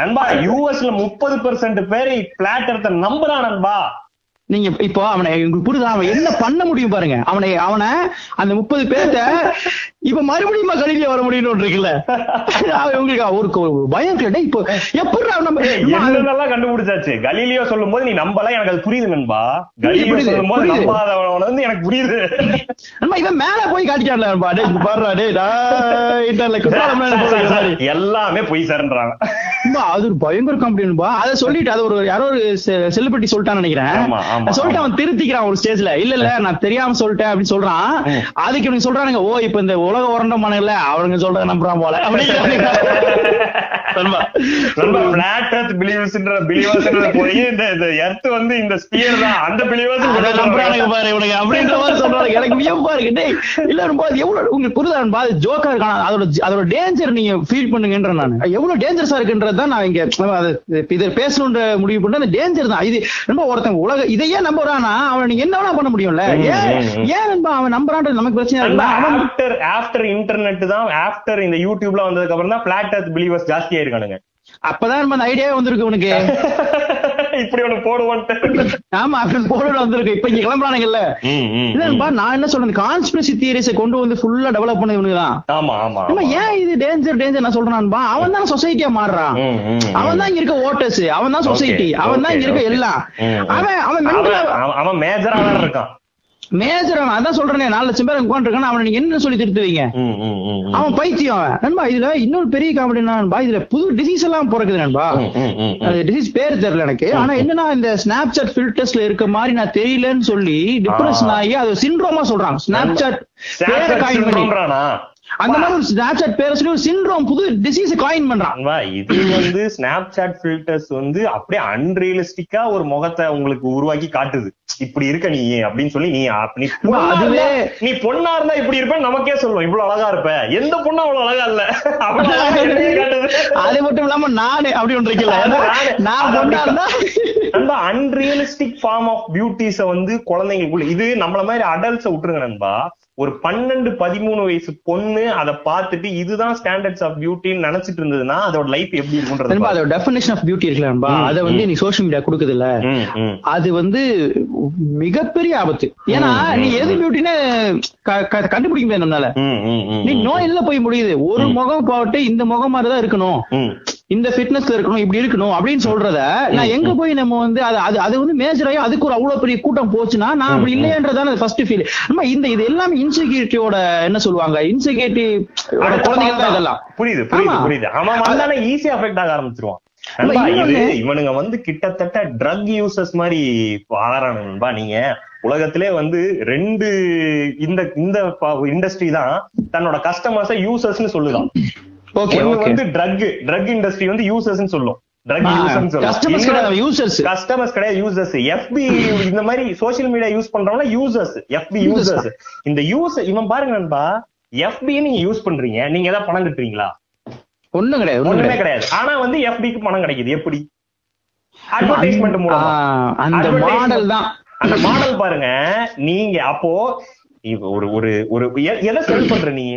நண்பா யூஎஸ்ல 30% பேர் பிளாட் அர்த்த நம்புறான் நண்பா. நீங்க இப்போ அவனை புரிதா அவன் என்ன பண்ண முடியும் பாருங்க. அவனை அந்த 30 பேர்த்த இப்ப மறுபடியும் கழிவுல வர முடியும் இருக்குல்ல. அவருக்கு ஒரு பயம் கேட்டே இப்போ எப்படி கண்டுபிடிச்சாச்சு. கலீலியோ சொல்லும் போது நீ நம்பல, எனக்கு அது புரியுது நண்பா. கலீலியோ சொல்லும் போது வந்து எனக்கு புரியுது நண்பா. இவன் மேல போய் காட்டிக்காடல நண்பா, டே பாரு எல்லாமே போய் சரன்றாங்க. அது ஒரு பயங்கர கம்பெனிபா. அதை சொல்லிட்டு அது ஒரு யாரோ ஒரு செலிபிரிட்டி சொல்லிட்டான்னு நினைக்கிறேன். சொல்லிட்டு அவன் திருத்திக்கிறான் ஒரு ஸ்டேஜ்ல, இல்ல இல்ல நான் தெரியாம சொல்லிட்டேன் அப்படின்னு சொல்றான். அதுக்கு இவங்க சொல்றானுங்க, ஓ இப்ப இந்த உலக உரண்ட மனல அவங்க சொல்றத நம்புறான் போல. எனக்கு வியப்பா இருக்கு. இல்ல உங்களுக்கு புரிதான் ஜோக்கா இருக்கா, அதோட டேஞ்சர் நீங்க ஃபீல் பண்ணுங்கன்ற நான் எவ்வளவு டேஞ்சர்ஸா இருக்குன்றதுதான் நான் இங்க இதை பேசணுன்ற முடிவு பண்ண. அந்த டேஞ்சர் தான் இது ரொம்ப. ஒருத்தன் உலக இதையே நம்புறானா அவன் நீங்க என்ன பண்ண முடியும்ல. ஏன் நண்பா அவன் நம்புறான்றது நமக்கு பிரச்சனை இல்லை. ஆஃப்டர் இன்டர்நெட் தான், ஆஃப்டர் இந்த யூடியூப்ல வந்ததுக்கு அப்புறம் தான் பிளாட் எர்த் பிலீவர்ஸ் ஜாஸ்தியா இருக்கானுங்க. அப்பதான் நம்ம அந்த ஐடியாவே வந்திருக்கு உனக்கு, இப்படி ஒண்ணு போடுவோம். ஆமா அப்படி போடுவோம் வந்திருக்கு. இப்ப இங்க கிளம்புறானுங்கல்ல. இல்லப்பா நான் என்ன சொல்றேன், கான்ஸ்பிரசி தியரிஸை கொண்டு வந்து ஃபுல்லா டெவலப் பண்ணது இவனுக்குதான். ஆமா ஆமா ஆமா. ஏன் இது டேஞ்சர் டேஞ்சர் நான் சொல்றான்பா, அவன் தான் சொசைட்டியா மாறுறான். அவன் தான் இங்க இருக்க ஓட்டர்ஸ், அவன் தான் சொசைட்டி, அவன் தான் இங்க இருக்க எல்லாம். அவன் மேஜரா தான் இருக்கான். மேஜரான அதான் சொல்றேன், 4 லட்சம் பேர் உட்காந்துருக்கான அவனை நீங்க என்ன சொல்லி திருத்துவீங்க. அவன் பைத்தியம் நண்பா. இதுல இன்னொரு பெரிய காமெடி என்னன்பா, இதுல புது டிசீஸ் எல்லாம் பிறக்குது நண்பா. டிசீஸ் பேர் தெரியல எனக்கு, ஆனா என்னன்னா இந்த ஸ்னாப்சாட் ஃபில்டர்ஸ்ல இருக்க மாதிரி நான் தெரியலன்னு சொல்லி டிப்ரெஷன் ஆகி அது சிண்ட்ரோமா சொல்றாங்க. ஸ்னாப்சாட் பேரை காயின் பண்றானா அந்த மாதிரி ஒரு ஸ்னாப்சாட் பேரை சொல்லி ஒரு சிண்ட்ரோம் புது டிசீஸ் காயின் பண்றான். இது வந்து ஸ்னாப்சாட் ஃபில்டர்ஸ் வந்து அப்படியே அன்ரியலிஸ்டிக்கா ஒரு முகத்தை உங்களுக்கு உருவாக்கி காட்டுது. இப்படி இருக்க நீ அப்படின்னு சொல்லி நீ பொண்ணா இருந்தா இப்படி இருப்ப, நமக்கே சொல்லுவோம் இவ்வளவு அழகா இருப்ப, எந்த பொண்ணு அவ்வளவு அழகா இல்ல. அது மட்டும் இல்லாம நானு அப்படி ஒன்று இருக்கல. அன்ரியலிஸ்டிக் ஃபார்ம் ஆஃப் பியூட்டிஸ வந்து குழந்தைங்களுக்குள்ள, இது நம்மள மாதிரி அடல்ட்ஸ விட்டுருங்க நண்பா. ஒரு 12-13 வயசு பொண்ணு அதை பார்த்துட்டு இதுதான் ஸ்டாண்டர்ட்ஸ் ஆஃப் பியூட்டின்னு நினைச்சிட்டு இருந்ததுன்னா அதோட லைஃப் எப்படி இருக்குன்றது. அதோட டெஃபினேஷன் ஆஃப் பியூட்டி இருக்குல்ல நண்பா, அதை வந்து நீ சோசியல் மீடியா கொடுக்குது இல்ல, அது வந்து மிகப்பெரிய ஆபத்து. ஏன்னா நீ எது பியூட்டின்னு கண்டுபிடிக்க முடியாது நம்மளால. நீ நோய் இல்ல போய் முடியுது, ஒரு முகம் போட்டு இந்த முகம் மாதிரிதான் இருக்கணும், இந்த ஃபிட்னஸ்ல இருக்கணும், இப்படி இருக்கணும் அப்படின்னு சொல்றத நான் எங்க போய் நம்ம வந்து அது வந்து மேஜராயோ அதுக்கு ஒரு அவ்வளவு பெரிய கூட்டம் போச்சுன்னா நான் அப்படி இல்லையன்றதான ஃபர்ஸ்ட் ஃபீல். நம்ம இது எல்லாமே இன்செக்யூரிட்டியோட என்ன சொல்லுவாங்க, இன்செக்யூரிட்டி குழந்தைகள் தான் இதெல்லாம். புரியுது புரியுது புரியுது. ஆமா அதனால ஈஸியா அஃபெக்ட் ஆக ஆரம்பிச்சிருவான். இவனுங்க வந்து கிட்டத்தட்ட ட்ரக் யூசர்ஸ் மாதிரி ஆகிறானுங்கன்பா. நீங்க உலகத்திலே வந்து 2 இந்த இண்டஸ்ட்ரி தான் தன்னோட கஸ்டமர்ஸ யூசர்ஸ்ன்னு சொல்லுதான். வந்து ட்ரக் இண்டஸ்ட்ரி வந்து யூசர்ஸ்ன்னு சொல்லும். கஸ்டமர்ஸ் கிடையாது, யூசர்ஸ். FB இந்த மாதிரி சோசியல் மீடியா யூஸ் பண்றவங்க யூசர்ஸ், FB யூசர்ஸ். இந்த யூசர் இவன் பாருங்க நண்பா, FB நீங்க யூஸ் பண்றீங்க, நீங்க ஏதாவது பணம் கட்டுறீங்களா? ஒண்ணும் கிடையாது, ஒண்ணுமே கிடையாது. ஆனா வந்து FBக்கு பணம் கிடைக்குது எப்படி? அட்வர்டைஸ்மெண்ட் மூலமா. அந்த மாடல் தான், அந்த மாடல் பாருங்க. நீங்க அப்போ ஒரு ஒரு எதை செல் பண்ற, நீங்க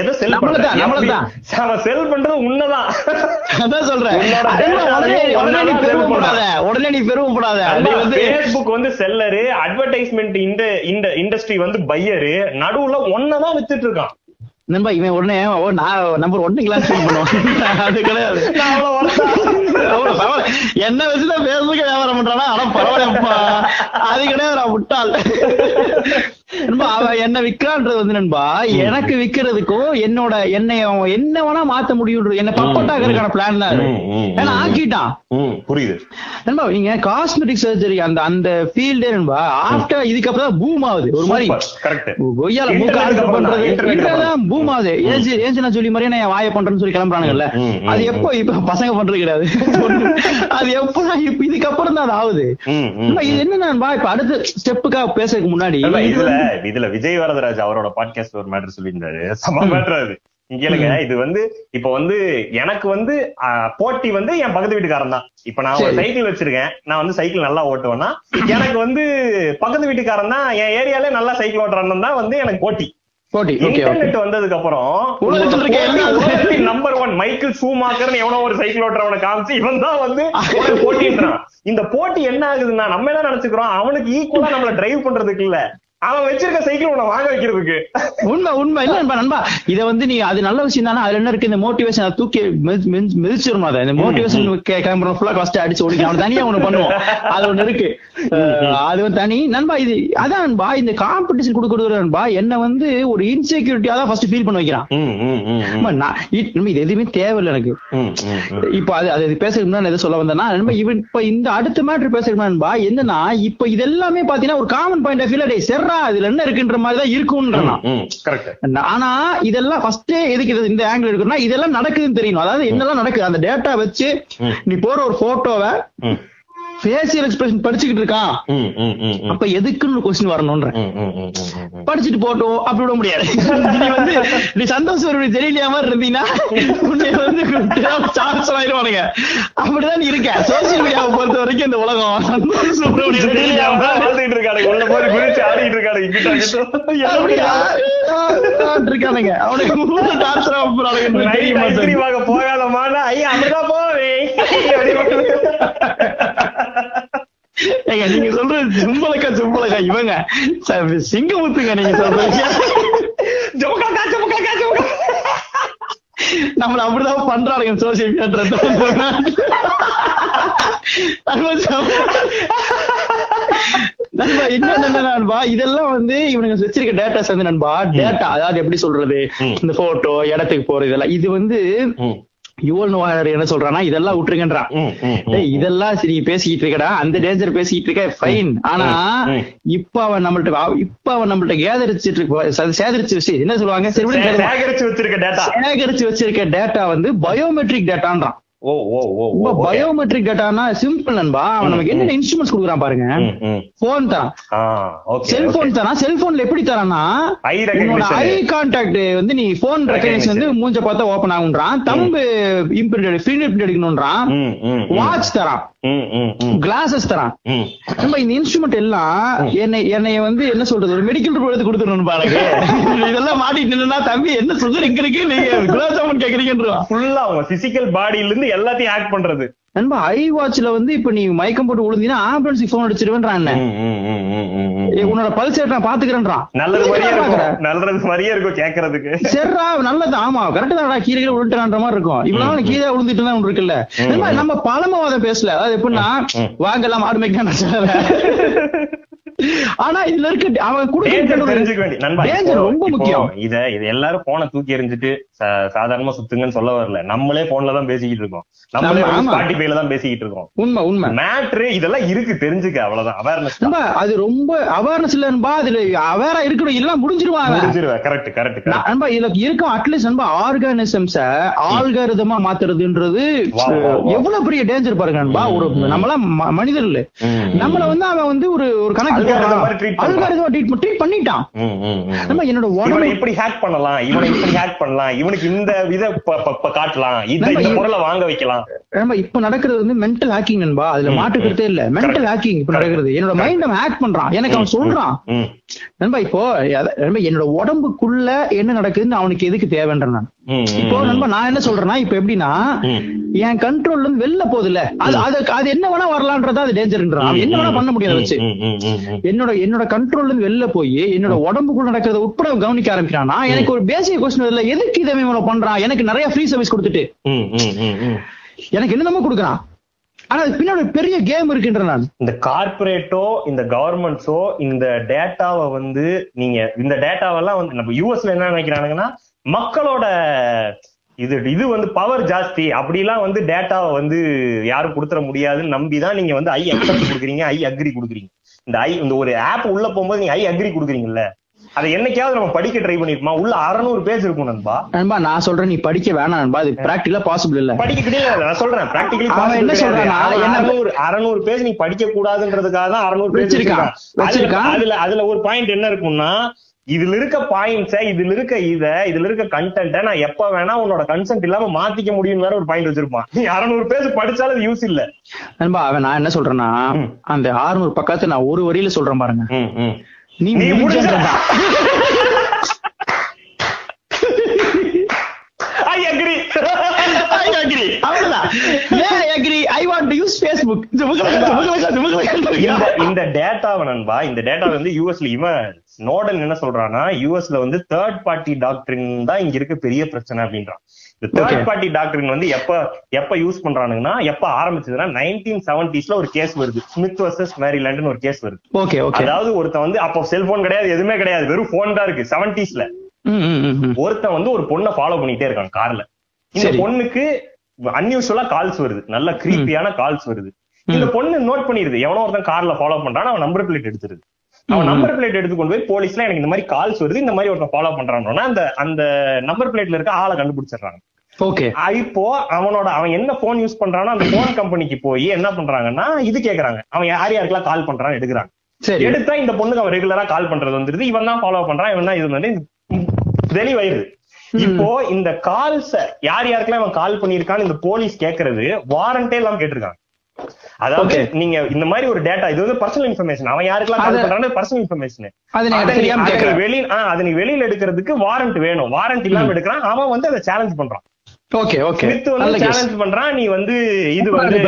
எதை செல் பண்றது உன்னதான் சொல்றேன். உடனே நீ பெருமைப்படாத. Facebook வந்து செல்லரு, அட்வர்டைஸ்மெண்ட் இந்த இண்டஸ்ட்ரி வந்து பையரு, நடுவுல ஒன்னதான் வித்துட்டு இருக்கான். நண்பா இவன் உடனே நான் நம்பர் ஒன்னுங்களான்னு ஃபோன் பண்ணுவான். அது கிடையாது, என்ன வச்சுதான் பேசுறதுக்கு வியாபாரம் பண்றானா? ஆனா பரவாயில்லப்பா, அது கிடையாது, நான் விட்டாள் நண்பா. அவன் என்ன விற்கிறான்றது வந்து நண்பா எனக்கு விற்கிறதுக்கும் என்னோட என்ன வேணா மாத்த முடியும், என்ன பக்கோட்டாக்கிறதுக்கான பிளான் தான் ஏன்னா ஆக்கிட்டான். புரியுது நண்பா. நீங்க காஸ்மெட்டிக் சர்ஜரி அந்த அந்த ஃபீல்டே நண்பா ஆஃப்டர் இதுக்கப்புறம் பூம் ஆகுது. ஒரு மாதிரி கொய்யால மூக்க ஆர்டர் பண்றது பூம் ஆகுது. ஏன் சொல்லி மாதிரி நான் வாய பண்றேன்னு சொல்லி கிளம்புறானுங்கல்ல, அது எப்போ இப்ப பசங்க பண்றது கிடையாது, அது எப்போ இதுக்கப்புறம் தான் அது ஆகுது. இது என்ன நண்பா இப்ப அடுத்த ஸ்டெப்புக்காக பேசுறதுக்கு முன்னாடி இதுல விஜய் வரதராஜ் அவரோட பாட்காஸ்ட் ஒரு மேட்டர் சொல்லியிருந்தாரு, சம மேட்டர் அது. கேளுங்க, இது வந்து இப்ப வந்து எனக்கு வந்து போட்டி வந்து என் பக்கத்து வீட்டுக்காரன் தான். இப்ப நான் ஒரு சைக்கிள் வச்சிருக்கேன், நான் வந்து சைக்கிள் நல்லா ஓட்டுவேன்னா எனக்கு வந்து பக்கத்து வீட்டுக்காரன் தான், என் ஏரியாலே நல்லா சைக்கிள் ஓட்டுறான்னு தான் வந்து எனக்கு போட்டி. இன்டர்நெட் வந்ததுக்கு அப்புறம் நம்பர் ஒன் மைக்கேல் ஷூமாக்கர் எவனோ ஒரு சைக்கிள் ஓட்டுறவனை காமிச்சு இவன் தான் வந்து போட்டின்றான். இந்த போட்டி என்ன ஆகுதுன்னா நம்ம எல்லாம் நினைச்சுக்கிறோம் அவனுக்கு ஈக்குவலா நம்மள டிரைவ் பண்றதுக்கு இல்ல, அவன் வச்சிருக்க சைக்கிள் உன்னை வாங்க வைக்கிறதுக்கு. உண்மை உண்மை இல்ல நண்பா, நண்பா இதை வந்து நீ அது நல்ல விஷயம் தானே, அதுல என்ன இருக்கு இந்த மோட்டிவேஷன் அதை தூக்கி மிதிச்சிடும். அதை இந்த மோட்டிவேஷன் கிளம்புறோம் ஃபுல்லா ஃபர்ஸ்ட் அடிச்சு ஓடிக்கணும், அவன் தனியா ஒண்ணு பண்ணுவோம், அது ஒண்ணு இருக்கு, அது வந்து தனி நண்பா. இது அதான் நண்பா இந்த காம்படிஷன் கொடுக்கறது நண்பா என்ன வந்து ஒரு இன்செக்யூரிட்டியா தான் ஃபர்ஸ்ட் ஃபீல் பண்ண வைக்கிறான். இது எதுவுமே தேவையில்லை எனக்கு. இப்ப அது அது பேசுறதுக்கு முன்னாடி எதை சொல்ல வந்தேன்னா நண்பா இவன் இப்ப இந்த அடுத்த மேட்டர் பேசுறதுக்கு நண்பா என்னன்னா இப்ப இது எல்லாமே பாத்தீங்கன்னா ஒரு காமன் பாயிண்ட் ஆஃப் வியூல செர் அதுல என்ன இருக்குன்ற மாதிரிதான் இருக்கும். ஆனா இதெல்லாம் இந்த ஆங்கிள் இருக்குன்னா இதெல்லாம் நடக்குதுன்னு தெரியும். அதாவது என்னெல்லாம் நடக்குது அந்த டேட்டா வச்சு நீ போற ஒரு போட்டோவை ஃபேஷியல் எக்ஸ்பிரஷன் படிச்சுக்கிட்டு இருக்கான், அப்ப எதுக்குன்னு கொஸ்டின் வரணும்ன்ற படிச்சுட்டு போட்டோம் அப்படி விட முடியாது. நீ சந்தோஷம் தெரியலையா மாதிரி இருந்தீங்கன்னா அப்படிதான் இருக்க. சோசியல் மீடியாவை பொறுத்த வரைக்கும் இந்த உலகம் இருக்கானுங்க அவனுக்கு போகாதமான நீங்க சொல்றது சிம்பளக்கா சிம்பளக்கா இவங்க சிங்கமுத்துங்க நீங்க சொல்றீங்க நம்மள அப்படிதான் பண்றாங்க சோசியல் மீடியான்றது. நண்பா என்ன நண்பா இதெல்லாம் வந்து இவனுங்க வச்சிருக்க டேட்டாஸ் வந்து நண்பா டேட்டா அதாவது எப்படி சொல்றது இந்த போட்டோ இடத்துக்கு போறது இதெல்லாம் இது வந்து யுவல் நோவா ஹராரி என்ன சொல்றானா இதெல்லாம் விட்டுருங்கன்றான். இதெல்லாம் சரி பேசிக்கிட்டு இருக்கடா அந்த டேஞ்சர் பேசிக்கிட்டு இருக்க ஃபைன். ஆனா இப்ப அவன் நம்மள்ட்ட கேதரிச்சிட்டு இருக்க சேகரிச்சு வச்சு என்ன சொல்லுவாங்க சேகரிச்சு வச்சிருக்க டேட்டா வந்து பயோமெட்ரிக் டேட்டான்றான். பயோமெட்ரிக் டேட்டானா சிம்பிள் நண்பா, அவன் நமக்கு என்னென்ன இன்ஸ்ட்ருமெண்ட்ஸ் கொடுக்குறான் பாருங்க. போன் தான், செல்போன் தானா, செல்போன்ல எப்படி தரானா ஐ கான்டாக்ட் வந்து நீ போன் ரெகக்னிஷன் வந்து மூஞ்ச பார்த்தா ஓபன் ஆகுன்றான், தம்பு இம்பிரிண்ட் ஃபிங்கர் எடுக்கணும்ன்றான், வாட்ச் தரான், கிளாஸஸ் தரான். நம்ம இந்த இன்ஸ்ட்ருமெண்ட் எல்லாம் என்னை வந்து என்ன சொல்றது ஒரு மெடிக்கல் ரிப்போர்ட் எடுத்து கொடுத்துடணும் பாருங்க. இதெல்லாம் மாட்டிட்டு நின்னா தம்பி என்ன சொல்றது இருக்கு நீங்க குலாப் ஜாமுன் கேக்குறீங்கன்றான். ஃபுல்லா அவங்க பிசிக்கல் பாடியில இருந்து எல்லாத்தையும் ஆக்ட் பண்றது நண்பா. ஐ வாட்ச்ல வந்து இப்ப நீ மயக்கம் போட்டு விழுந்தீங்கன்னா ஆம்புலன்ஸ் போன் அடிச்சிருவேன்றான், உன்னோட பல்சேட் நான் பாத்துக்கிறேன்றான். நல்லது மாதிரியே இருக்கும் கேக்குறதுக்கு, சரிடா நல்லது, ஆமா கரெக்ட் தான்டா, கீழே விழுந்துட்டான்ற மாதிரி இருக்கும். இவ்வளவு கீழே விழுந்துட்டு தான் ஒன்று இருக்குல்ல நம்ம பழமவாதம் பேசல, அதாவது எப்படின்னா வாங்கலாம் ஆடு மேய்க்கான. ஆனா இதுல இருக்கு அவன் கூட ரொம்ப முக்கியம். இது எல்லாரும் போனை தூக்கி எறிஞ்சிட்டு சாதாரணமா சுத்துங்கன்னு சொல்ல வரல, நம்மளே போன்லதான் பேசிக்கிட்டு இருக்கோம், நம்மளே ஸ்பாட்டிஃபைல தான் பேசிக்கிட்டு இருக்கோம். உண்மை உண்மை மேட்ரு இதெல்லாம் இருக்கு தெரிஞ்சுக்க, அவ்வளவுதான். அவேர்னஸ் அது ரொம்ப அவேர்னஸ் இல்லன்பா, அதுல அவேரா இருக்கணும் எல்லாம் முடிஞ்சிருவாங்க. கரெக்ட் கரெக்ட் நண்பா. இதுல இருக்கும் அட்லீஸ்ட் நண்பா ஆர்கானிசம்ஸ ஆல்காரிதமா மாத்துறதுன்றது எவ்வளவு பெரிய டேஞ்சர் பாருங்க நண்பா. ஒரு நம்மளாம் மனிதர் இல்ல, நம்மள வந்து அவன் வந்து ஒரு ஒரு கணக்கு அல்காரிதமா ட்ரீட் பண்ணிட்டான். என்னோட உடம்பு எப்படி ஹேக் பண்ணலாம், இவனை எப்படி ஹேக் பண்ணலாம், அவனுக்கு இந்த வித காட்டலாம், இந்த பொருளை வாங்க வைக்கலாம். நம்ம இப்ப நடக்கிறது வந்து மென்டல் ஹேக்கிங் நண்பா, அதுல மாட்டுக்கிறதே இல்ல. மென்டல் ஹேக்கிங் இப்ப நடக்கிறது. என்னோட மைண்ட் அவன் ஹேக் பண்றான், எனக்கு அவன் சொல்றான் நண்பா. இப்போ என்னோட உடம்புக்குள்ள என்ன நடக்குதுன்னு அவனுக்கு எதுக்கு தேவைன்ற நான் இப்போ நண்பா நான் என்ன சொல்றேன்னா, இப்ப எப்படின்னா என் கண்ட்ரோல்ல இருந்து வெளில போதில்ல, அது என்ன வேணா வரலான்றதா அது டேஞ்சர்ன்றான். என்ன வேணா பண்ண முடியாது வச்சு என்னோட கண்ட்ரோல்ல இருந்து வெளில போய் என்னோட உடம்புக்குள்ள நடக்கிறத உட்பட கவனிக்க ஆரம்பிக்கிறான். எனக்கு ஒரு பேசிக் கொஸ்டின் இல்ல, எதுக்கு இதை இவனை பண்றான்? எனக்கு நிறைய ஃப்ரீ சர்வீஸ் கொடுத்துட்டு எனக்கு என்னென்னமோ கொடுக்குறான். ஆனா அது பின்னாடி பெரிய கேம் இருக்குன்ற நான் இந்த கார்பரேட்டோ இந்த கவர்மெண்ட்ஸோ இந்த டேட்டாவை வந்து நீங்க இந்த டேட்டாவெல்லாம் வந்து நம்ம யூஎஸ்ல என்ன நினைக்கிறானுங்கன்னா மக்களோட இது இது வந்து பவர் ஜாஸ்தி, அப்படிலாம் வந்து டேட்டாவை வந்து யாரும் கொடுத்துட முடியாதுன்னு நம்பிதான் நீங்க வந்து ஐ அக்செப்ட் கொடுக்குறீங்க, ஐ அக்ரி கொடுக்குறீங்க. இந்த ஐ இந்த ஒரு ஆப் உள்ள போகும்போது நீங்க ஐ அக்ரி கொடுக்குறீங்கல்ல, அதை என்னைக்காவது நம்ம படிக்க ட்ரை பண்ணிருக்கோமா? உள்ள 600 பேஜ் இருக்கும் நண்பா. நண்பா நான் சொல்றேன், நீ படிக்க வேணாம் நண்பா, அது பிராக்டிகலா பாசிபிள் இல்ல, படிக்க கிடையாது. நான் சொல்றேன் பிராக்டிகலி பாசிபிள் என்ன சொல்றானே, ஒரு 600 பேஜ் நீ படிக்க கூடாதுன்றதுக்காக தான் 600 பேஜ் வச்சிருக்கான். அதுல ஒரு பாயிண்ட் என்ன இருக்கும்னா, இதுல இருக்க பாயிண்ட்ஸ இதுல இருக்க கண்டென்ட்ட நான் எப்ப வேணா உன்னோட கன்சென்ட் இல்லாம மாத்திக்க முடியும் வேற ஒரு பாயிண்ட் வச்சிருப்பான். 600 பேஜ் படிச்சாலும் அது யூஸ் இல்ல நண்பா. அவன் நான் என்ன சொல்றேன்னா, அந்த 600 பக்கத்தை நான் ஒரு வரியில சொல்றேன் பாருங்க, நீ முடிஞ்சா இந்த டேட்டாவை நண்பா, இந்த டேட்டா வந்து யூஎஸ்ல இவன் ஸ்னோடன் என்ன சொல்றான்னா, யூஎஸ்ல வந்து தேர்ட் பார்ட்டி டாக்டரின் தான் இங்க இருக்க பெரிய பிரச்சனை அப்படின்றான். இந்த தேர்ட் பார்ட்டி டாக்டரின் வந்து எப்ப யூஸ் பண்றானுங்கன்னா, எப்ப ஆரம்பிச்சதுன்னா 1970s ஒரு கேஸ் வருது, ஸ்மித் வெர்சஸ் மேரிலாண்ட்னு ஒரு கேஸ் வருது. அதாவது ஒருத்தன் வந்து அப்ப செல்போன் கிடையாது, எதுவுமே கிடையாது, வெறும் போன் தான் இருக்கு. 70sல ஒருத்தன் வந்து ஒரு பொண்ணை ஃபாலோ பண்ணிட்டே இருக்கான் கார்ல. இந்த பொண்ணுக்கு அன்யூஷுவலா கால்ஸ் வருது, நல்ல கிரீப்பியான கால்ஸ் வருது. இந்த பொண்ணு நோட் பண்ணிருது, எவனோ ஒருத்தன் கார்ல ஃபாலோ பண்றான், அவன் நம்பர் பிளேட் எடுத்துருது. அவன் நம்பர் பிளேட் எடுத்துக்கொண்டு போய் போலீஸ்ல எனக்கு இந்த மாதிரி கால்ஸ் வருது, இந்த மாதிரி ஒருத்தன் ஃபாலோ பண்றான்னா அந்த நம்பர் பிளேட்ல இருக்க ஆளை கண்டுபிடிச்சிடறாங்க. இப்போ அவன் என்ன போன் யூஸ் பண்றானோ அந்த போன் கம்பெனிக்கு போய் என்ன பண்றாங்கன்னா இது கேக்குறாங்க, அவன் யார் யாருக்கெல்லாம் கால் பண்றான்னு எடுக்கிறாங்க. எடுத்தா இந்த பொண்ணுக்கு அவன் ரெகுலரா கால் பண்றது வந்துருது, இவன் தான் ஃபாலோ பண்றான், இவன் தான் இது வந்து தெளிவாயிருது. இப்போ இந்த கால்ஸ யார் யாருக்கெல்லாம் இவன் கால் பண்ணிருக்கான்னு இந்த போலீஸ் கேக்குறது வாரண்டே எல்லாம் கேட்டிருக்காங்க. அதாவது நீங்க இந்த மாதிரி ஒரு டேட்டா, இது வந்து பர்சனல் இன்ஃபர்மேஷன், அவன் யாருக்கெல்லாம் கால் பண்றானே பர்சனல் இன்ஃபர்மேஷன், வெளியில எடுக்கிறதுக்கு வாரண்ட் வேணும். வாரண்ட் இல்லாம எடுக்கிறான், அவன் வந்து அதை சேலஞ்ச் பண்றான். சேலஞ்ச் பண்றான், நீ வந்து இது வந்து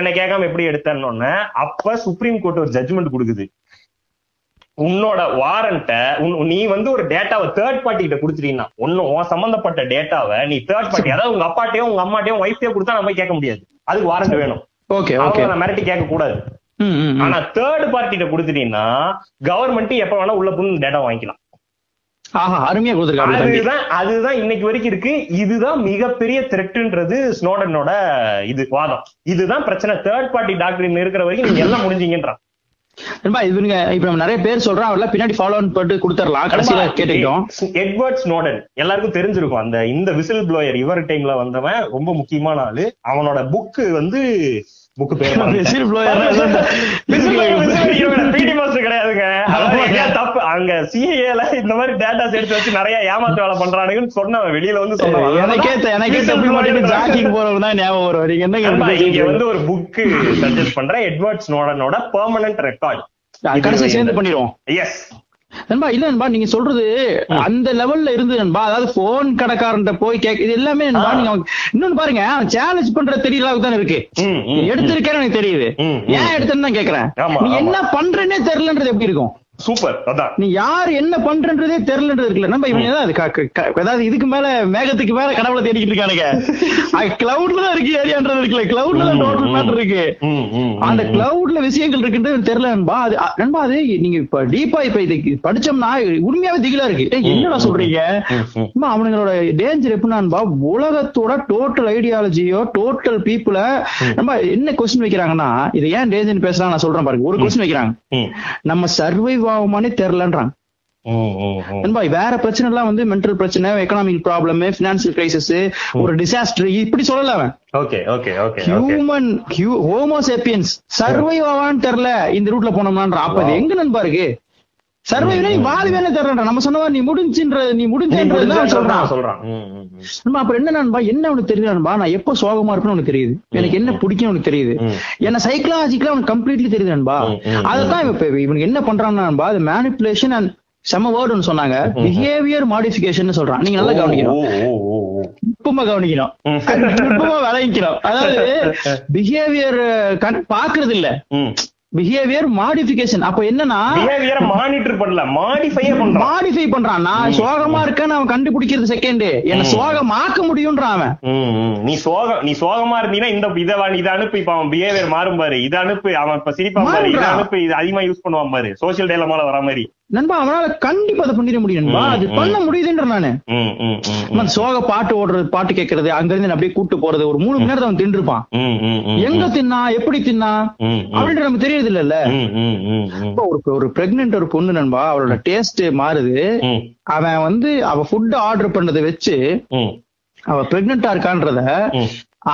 என்ன கேட்காம எப்படி எடுத்தோன்னு. அப்ப சுப்ரீம் கோர்ட் ஒரு ஜட்ஜ்மெண்ட் கொடுக்குது, உன்னோட வாரண்ட நீ வந்து ஒரு டேட்டாவை தேர்ட் பார்ட்டி கிட்ட குடுத்துட்டீங்கன்னா, உன் சம்பந்தப்பட்ட டேட்டாவை நீ தேர்ட் பார்ட்டி, அதாவது உங்க அப்பாட்டையும் உங்க அம்மாட்டையும் ஒய்ஃப்டையோ கொடுத்தா நம்ம கேட்க முடியாது, அதுக்கு வாரண்ட் வேணும். மிரட்டி கேட்க கூடாது. ஆனா தேர்ட் பார்ட்டி கிட்ட குடுத்துட்டீங்கன்னா கவர்மெண்ட் எப்ப வேணா உள்ள புது டேட்டா வாங்கிக்கலாம். அருமையா கொடுத்துருக்காங்க. அதுதான் இன்னைக்கு வரைக்கும் இருக்கு. இதுதான் மிகப்பெரிய த்ரெட்ன்றது ஸ்னோடனோட இது வாதம். இதுதான் பிரச்சனை. தேர்ட் பார்ட்டி டாக்டர் இருக்கிற வரைக்கும் நீங்க எல்லாம் முடிஞ்சீங்கன்றான். எட்வர்ட் ஸ்னோடன் எல்லாருக்கும் தெரிஞ்சிருக்கும், அந்த இந்த விசில் ப்ளோயர் இவர் டைம்ல வந்தவன், ரொம்ப முக்கியமான ஆளு. அவனோட புக் வந்து அங்க சிஐஏல இந்த மாதிரி டேட்டாஸ் எடுத்து வச்சு நிறைய ஏமாத்து வேலை பண்றானுங்கன்னு சொன்ன வெளியில வந்து சொல்லுவாங்க. ஒரு புக் சஜஸ்ட் பண்ற எட்வர்ட் ஸ்னோடனோட பெர்மனன்ட் ரெக்கார்ட் கடைசி சேர்ந்து பண்ணிடுவோம். எஸ் நண்பா, இல்ல நண்பா நீங்க சொல்றது அந்த லெவல்ல இருந்து நண்பா, அதாவது போன் கடைக்காரன் போய் கேட்க, இது எல்லாமே நண்பா நீங்க இன்னொன்னு பாருங்க, சேலஞ்ச் பண்ற தெரியல தானே இருக்கு. எடுத்திருக்கேன்னு எனக்கு தெரியுது, ஏன் எடுத்தேன்னு தான் கேக்குறேன். நீ என்ன பண்றேன்னே தெரியலன்றது எப்படி இருக்கும்? சூப்பர். அதான் நீ யார் என்ன பண்றன்றதே தெரியலன்றது இருக்குல்ல நம்ம. இவன் ஏதாவது இதுக்கு மேல மேகத்துக்கு மேல கடவுளை தேடிக்கிட்டு இருக்கானுங்க. கிளவுட்ல தான் இருக்கு ஏரியான்றது இருக்குல்ல, கிளவுட்ல தான் டோட்டல் மேட்டர் இருக்கு. அந்த கிளவுட்ல விஷயங்கள் இருக்குன்றது தெரியல நண்பா. அது நண்பா அது நீங்க இப்ப டீப்பா இப்ப இது படிச்சோம்னா உண்மையாவே திகிலா இருக்கு. என்னடா சொல்றீங்க? அவனுங்களோட டேஞ்சர் எப்படின்னா, உலகத்தோட டோட்டல் ஐடியாலஜியோ டோட்டல் பீப்புள நம்ம என்ன கொஸ்டின் வைக்கிறாங்கன்னா, இது ஏன் டேஞ்சர் பேசுறான் நான் சொல்றேன் பாருங்க. ஒரு கொஸ்டின் வைக்கிறாங்க, நம்ம சர்வைவ் ஆகுமானே தெரியலன்றான். வேற பிரச்சனை எல்லாம் வந்து மென்டல் பிரச்சனை, எக்கனாமிக் ப்ராப்ளம், பினான்சியல் கிரைசிஸ், ஒரு டிசாஸ்டர், இப்படி சொல்லலாம். ஹியூமன் ஹோமோ சேப்பியன்ஸ் சர்வைவ் ஆவான்னு தெரியல இந்த ரூட்ல போனோம்னா. அப்ப எங்க நண்பா இருக்கு? சர்வைவ் நீ வாழ வேலை தர்றா நம்ம சொன்னவா நீ முடிஞ்சுன்ற நீ முடிஞ்சேன்றதுதான் சொல்றான் சொல்றான். நம்ம அப்ப என்ன நண்பா என்ன உனக்கு தெரியுதான்பா, நான் எப்போ சோகமா இருப்பேன்னு உனக்கு தெரியுது, எனக்கு என்ன பிடிக்கும் உனக்கு தெரியுது, என்ன சைக்கலாஜிக்கலா உனக்கு கம்ப்ளீட்லி தெரியுது நண்பா. அதான் இவனுக்கு என்ன பண்றான்னா நண்பா, அது மேனிபுலேஷன் அண்ட் செம வேர்டுன்னு சொன்னாங்க, பிஹேவியர் மாடிஃபிகேஷன் சொல்றான். நீங்க நல்லா கவனிக்கணும், நுட்பமா கவனிக்கணும், நுட்பமா விளங்கிக்கணும். அதாவது பிஹேவியர் பாக்குறது இல்ல, பிஹேவியர் மாடிஃபிகேஷன். அப்ப என்னன்னா பிஹேவியர் மானிட்டர் பண்ணல, மாடிஃபை பண்றான். நான் சோகமா இருக்கேன்னு அவன் கண்டுபிடிக்கிறது செகண்ட், என்ன சோகமாக்க முடியும்ன்றான் அவன். நீ சோகமா இருந்தீங்கன்னா இந்த இதை அனுப்பி, இப்ப அவன் பிஹேவியர் மாறும் பாரு, இதை அனுப்பி, அவன் இப்ப சிரிப்பான் பாரு, இதை அனுப்பி, இது அதிகமா யூஸ் பண்ணுவான் பாரு, சோசியல் டைலமால வர மாதிரி நண்பா. அவனால கண்டிப்பா அதை பண்ணிட முடியும், அது பண்ண முடியுதுன்ற நானு. சோக பாட்டு ஓடுறது, பாட்டு கேட்கறது, அங்க இருந்து அப்படியே கூட்டு போறது, ஒரு 3 மணி நேரத்தை அவன் தின்றுப்பான். எங்க தின்னா, எப்படி தின்னா அப்படின்ட்டு நமக்கு தெரியுது இல்ல. ஒரு பிரெக்னென்ட் ஒரு பொண்ணு நண்பா, அவளோட டேஸ்ட் மாறுது. அவன் வந்து அவ ஃபுட் ஆர்டர் பண்றதை வச்சு அவ பிரெக்னென்டா இருக்கான்றத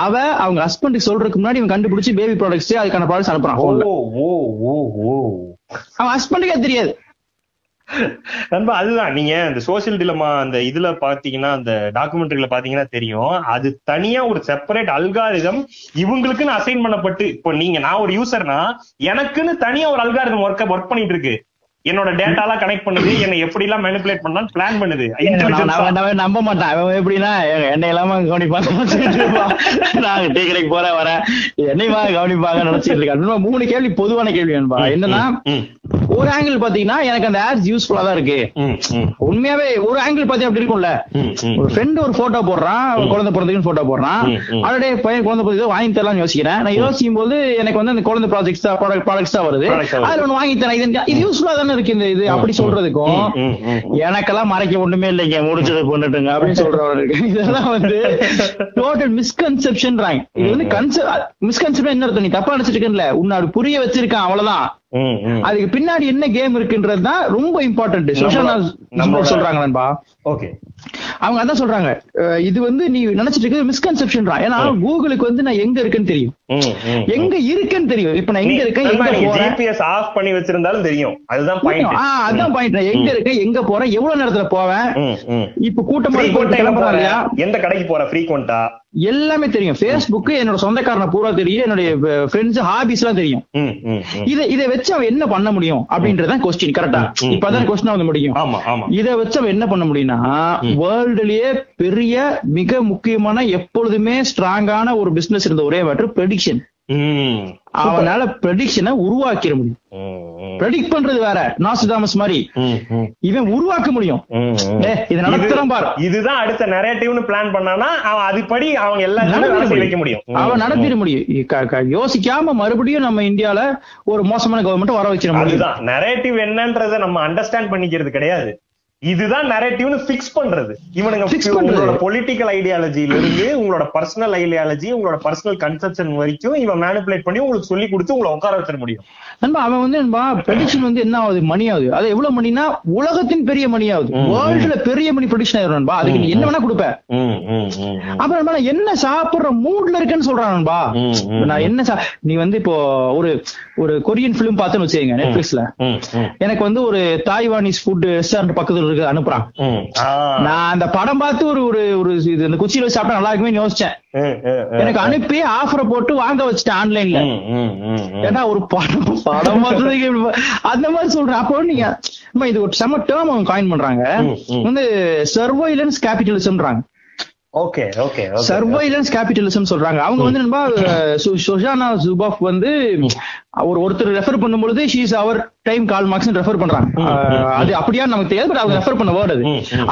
அவ அவங்க ஹஸ்பண்டுக்கு சொல்றதுக்கு முன்னாடி இவன் கண்டுபிடிச்சு பேபி ப்ராடக்ட்ஸ் அதுக்கான ப்ராடக்ட்ஸ் அனுப்புறான். அவன் ஹஸ்பண்டுக்கே தெரியாது நண்பா. அதுதான் நீங்க இந்த சோசியல் டிலமா அந்த இதுல பாத்தீங்கன்னா, அந்த டாக்குமெண்ட்ரியில பாத்தீங்கன்னா தெரியும், அது தனியா ஒரு செப்பரேட் அல்காரிதம் இவங்களுக்குன்னு அசைன் பண்ணப்பட்டு, இப்போ நீங்க நான் ஒரு யூசர்னா எனக்குன்னு தனியா ஒரு அல்காரிதம் ஒர்க் பண்ணிட்டு இருக்கு, என்னோட டேட்டா எல்லாம் கனெக்ட் பண்ணுது, என்ன எப்படி எல்லாம் மேனிபுலேட் பண்ணலாம் பிளான் பண்ணுது. நம்ப மாட்டான் அவன் எப்படின்னா, என்னை எல்லாமே கவனிப்பாங்க, நான் டீ கடைக்கு போற வர என்னையுமா கவனிப்பாங்க நினைச்சிட்டு இருக்காங்க. 3 கேள்வி பொதுவான கேள்வி என்னன்னா, ஒரு ஆங்கிள் பாத்தீங்கன்னா எனக்கு அந்த ஆட்ஸ் யூஸ்ஃபுல்லா தான் இருக்கு, உண்மையாவே ஒரு ஆங்கிள் பாத்தீங்க அப்படி இருக்கும்ல, ஒரு ஃப்ரெண்ட் ஒரு போட்டோ போடுறான், குழந்தை பிறந்ததுக்கு போட்டோ போடுறான், அவருடைய பையன் குழந்தை பிறந்தது வாங்கி தரலாம்னு யோசிக்கிறேன். நான் யோசிக்கும் போது எனக்கு வந்து அந்த குழந்தை ப்ராஜெக்ட்ஸ் தான் ப்ராடக்ட்ஸ் தான் வருது, அதுல ஒண்ணு வாங்கி தரேன், இது யூஸ்ஃபுல்லா தானே இருக்கு. இந்த இது அப்படி சொல்றதுக்கும் எனக்கெல்லாம் மறைக்க ஒண்ணுமே இல்லைங்க, முடிச்சது கொண்டுட்டுங்க அப்படின்னு சொல்றவரு இருக்கு. இதெல்லாம் வந்து டோட்டல் மிஸ்கன்செப்ஷன். இது வந்து மிஸ்கன்செப்ஷன் என்ன அர்த்தம், நீ தப்பா நினைச்சிட்டு இருக்கல, உன்னை அப்படி புரிய வச்சிருக்கான் அவ்வளவுதான். அதுக்கு பின்னாடி என்ன கேம் இருக்குன்றது தான் ரொம்ப இம்பார்ட்டன்ட். சோஷனா ஜுபோஃப் சொல்றாங்க நண்பா. ஓகே, அவங்க அதான் சொல்றாங்க, இது வந்து நீ நினைச்சிட்டு இருக்கிறது மிஸ்கன்செப்ஷன். ஏன்னா கூகுளுக்கு வந்து நான் எங்க இருக்குன்னு தெரியும், எங்க இருக்குன்னு தெரியும், இப்ப நான் எங்க இருக்கேன், ஜிபிஎஸ் ஆஃப் பண்ணி வச்சிருந்தாலும் தெரியும். அதுதான் பாயிண்ட், அதுதான் பாயிண்ட். நான் எங்க இருக்கேன், எங்க போறேன், எவ்வளவு நேரத்துல போவேன், இப்ப கூட்டமா கிளம்புறாங்க, எந்த கடைக்கு போற ஃப்ரீக்வெண்டா எல்லாமே தெரியும். Facebook என்னோட சொந்தக்காரனை பூரா தெரியும், என்னுடைய ஃப்ரெண்ட்ஸ் ஹாபிஸ் எல்லாம் தெரியும். இதை வச்சு அவன் என்ன பண்ண முடியும் அப்படின்றதான் கொஸ்டின். கரெக்டா, இப்பதான் கொஸ்டின் வந்து முடியும். இதை வச்சு அவன் என்ன பண்ண முடியும்னா, வேர்ல்டுலயே பெரிய மிக முக்கியமான எப்பொழுதுமே ஸ்ட்ராங்கான ஒரு பிசினஸ் இருந்த ஒரே மாற்றம் ப்ரெடிக்ஷன். அவனால ப்ரெடிக்ஷனை உருவாக்கிட முடியும். ப்ரெடிக்ட் பண்றது வேற, நாஸ்டாமஸ் மாதிரி இவன் உருவாக்க முடியும். இது நடத்துறான் பாரு, இதுதான் அடுத்த நரேட்டிவ்னு பிளான் பண்ணானா அவன் அதுபடி அவங்க எல்லாத்தையும் வைக்க முடியும், அவன் நடத்திட முடியும். யோசிக்காம மறுபடியும் நம்ம இந்தியால ஒரு மோசமான கவர்மெண்ட் வர வச்சிட முடியும். அதுதான் நரேட்டிவ் என்னன்றதை நம்ம அண்டர்ஸ்டாண்ட் பண்ணிக்கிறது கிடையாது, இதுதான் நரேட்டிவ்னு ஃபிக்ஸ் பண்றது இவனுங்க. உங்களோட பொலிட்டிக்கல் ஐடியாலஜில இருந்து உங்களோட பர்சனல் ஐடியாலஜி, உங்களோட பர்சனல் கன்செப்ஷன் வரைக்கும் இவன் மேனிபுலேட் பண்ணி உங்களுக்கு சொல்லி கொடுத்து உங்களை உட்கார வச்சிட முடியும் நண்பா. அவன் வந்து நண்பா ப்ரெடிக்ஷன் வந்து என்ன ஆகுது, மணி ஆகுது. அது எவ்வளவு மணினா உலகத்தின் பெரிய மணி ஆகுது, வேர்ல்டுல பெரிய மணி ப்ரெடிக்ஷன் ஆயிரும் நண்பா. அதுக்கு என்ன வேணா கொடுப்பேன். அப்புறம் நண்பா நான் என்ன சாப்பிடுற மூட்ல இருக்கேன்னு சொல்றான் நண்பா. நான் என்ன, நீ வந்து இப்போ ஒரு கொரியன் பிலிம் பார்த்தேன்னு வச்சுக்கோங்க நெட்ஃபிளிக்ஸ்ல, எனக்கு வந்து ஒரு தாய்வானிஸ் ஃபுட் ரெஸ்டாரண்ட் பக்கத்துல அனுப்புறான். நான் அந்த படம் பார்த்து ஒரு குச்சியில சாப்பிட்டா நல்லா இருக்குமே யோசிச்சேன், எனக்கு அனுப்பி ஆஃபரை போட்டு வாங்க வச்சுட்டேன் ஆன்லைன்ல. ஏன்னா ஒரு படம் பார்த்ததுக்கு அந்த மாதிரி சொல்றேன். அப்போ நீங்க இது ஒரு செம டேர்ம் அவங்க காயின் பண்றாங்க, வந்து சர்வைலன்ஸ் கேபிட்டலிசம்ன்றாங்க. ஓகே ஓகே, சர்வைலன்ஸ் கேபிட்டலிசம் சொல்றாங்க அவங்க வந்து நண்பா. ஷோஷானா ஜுபாஃப் வந்து ஒருத்தர் ரெஃபர் பண்ணும்போது she is our time Karl Marx refer பண்றாங்க. அது அப்படியா நமக்கு தெரியாது, பட் அவங்க ரெஃபர் பண்ண வேர்டு அது.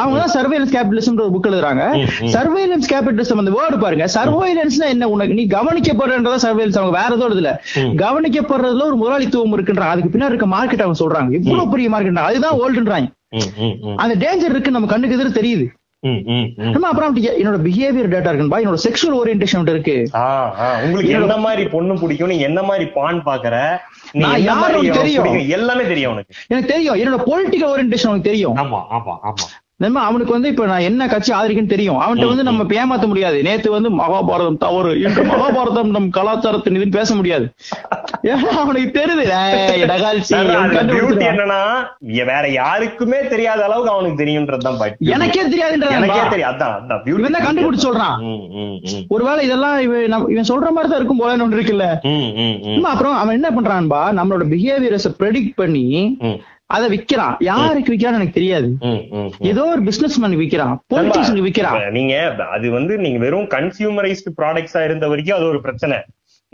அவங்க தான் சர்வைலன்ஸ் கேபிட்டலிசம் ஒரு புக் எழுதுறாங்க. சர்வைலன்ஸ் கேபிட்டலிசம் அந்த வேர்டு பாருங்க, சர்வைலன்ஸ்னா என்ன, உனக்கு நீ கவனிக்கப்படுறதுதான் சர்வைலன்ஸ். அவங்க வேற ஏதோ இதுல கவனிக்கப்படுறதுல ஒரு முதலாளித்துவம் இருக்குன்றாங்க, அதுக்கு பின்னாடி இருக்க மார்க்கெட் அவங்க சொல்றாங்க. இவ்வளவு பெரிய மார்க்கெட், அதுதான் வேர்ல்டுன்றாங்க. அந்த டேஞ்சர் இருக்கு, நம்ம கண்ணுக்கு எதிர தெரியுது. அப்புறம் என்னோட பிஹேவியர் டேட்டா இருக்குன்னு, என்னோட செக்ஷுவல் ஓரியன்டேஷன் இருக்கு, உங்களுக்கு என்ன மாதிரி பொண்ணு பிடிக்கும், நீங்க என்ன மாதிரி பான் பாக்குற தெரியும், எல்லாமே தெரியும் எனக்கு தெரியும். என்னோட பொலிட்டிகல் ஓரியன்டேஷன் தெரியும். நம்ம அவனுக்கு வந்து இப்ப நான் என்ன கட்சி ஆதரிக்குன்னு தெரியும், அவன்கிட்ட வந்து நம்ம ஏமாத்த முடியாது. நேத்து வந்து மகாபாரதம் தவறு, மகாபாரதம் நம் கலாச்சாரத்தின் இதுன்னு பேச முடியாது. அவனுக்கு தெரியுது என்னன்னா வேற யாருக்குமே தெரியாத அளவுக்கு அவனுக்கு தெரியும்ன்றதுதான். எனக்கே தெரியாதுன்றது கண்டுபிடிச்சு சொல்றான். ஒருவேளை இதெல்லாம் இவன் சொல்ற மாதிரிதான் இருக்கும் போல ஒன்று இருக்குல்ல. அப்புறம் அவன் என்ன பண்றான்பா, நம்மளோட பிஹேவியர்ஸை ப்ரெடிக்ட் பண்ணி அதை விக்கிறான். யாருக்கு விக்கிறான்னு எனக்கு தெரியாது, ஏதோ ஒரு பிசினஸ் மேன் விக்கிறான், பொலிட்டிஷியன் விக்கிறான். நீங்க அது வந்து நீங்க வெறும் கன்சியூமரைஸ்டு ப்ராடக்ட்ஸா இருந்த வரைக்கும் அது ஒரு பிரச்சனை.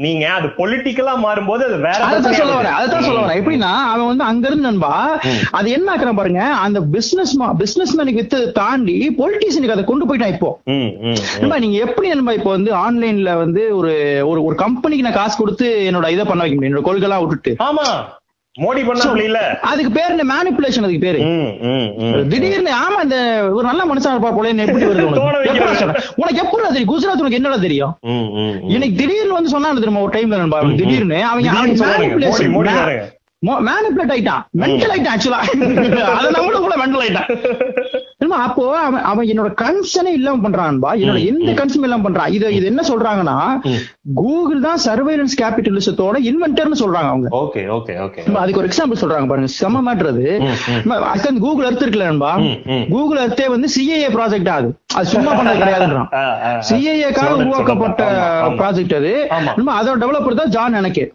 நீங்க அது பொலிட்டிக்கலா மாறும்போது அது வேற. அதான் சொல்ல வரேன், அதுதான் சொல்ல வரேன். எப்படின்னா அவன் வந்து அங்க இருந்து நண்பா அது என்ன ஆக்குறான் பாருங்க, அந்த பிசினஸ்மேனுக்கு வித்தது தாண்டி பொலிட்டிஷியனுக்கு அதை கொண்டு போயிட்டான். இப்போ நண்பா நீங்க எப்படி நண்பா இப்போ வந்து ஆன்லைன்ல வந்து ஒரு ஒரு கம்பெனிக்கு நான் காசு கொடுத்து என்னோட இதை பண்ண வைக்க முடியும், என்னோட கொள்கைலாம் விட்டுட்டு. ஆமா மோடி பண்ணல, அதுக்கு பேரு இந்த மேனிபுலேஷன், அதுக்கு பேரு. திடீர்னு ஆமா இந்த ஒரு நல்ல மனுஷன் இருப்பா போல எப்படி வருது உனக்கு எப்படி தெரியும்? குஜராத் உனக்கு என்னடா தெரியும்? எனக்கு திடீர்னு வந்து சொன்னா தெரியுமா, ஒரு டைம்ல நண்பா திடீர்னு அவங்க மேனிபுலேட் ஆயிட்டான், மென்டல் ஆயிட்டான். ஆக்சுவலா அதெல்லாம் கூட கூட மென்டல் ஆயிட்டான். அப்போ அவன் என்னோட கன்சர்னே இல்லாம பண்றான்பா, என்னோட எந்த கன்சர்னும் இல்லாம பண்றான். இது இது என்ன சொல்றாங்கன்னா கூகுள் தான் சர்வைலன்ஸ் கேபிட்டலிசத்தோட இன்வென்டர்னு சொல்றாங்க அவங்க. Okay okay okay. அதுக்கு ஒரு எக்ஸாம்பிள் சொல்றாங்க பாருங்க, செம மாட்டறது. கூகுள் அர்த் இருக்குல்ல நண்பா, கூகுள் அர்த்தே வந்து சிஏஏ ப்ராஜெக்ட் ஆகுது, அது சும்மா பண்ணது கிடையாதுன்றான். சிஏஏக்காக உருவாக்கப்பட்ட ப்ராஜெக்ட் அது. அதோட டெவலப்பர் தான் ஜான் எனக்கே.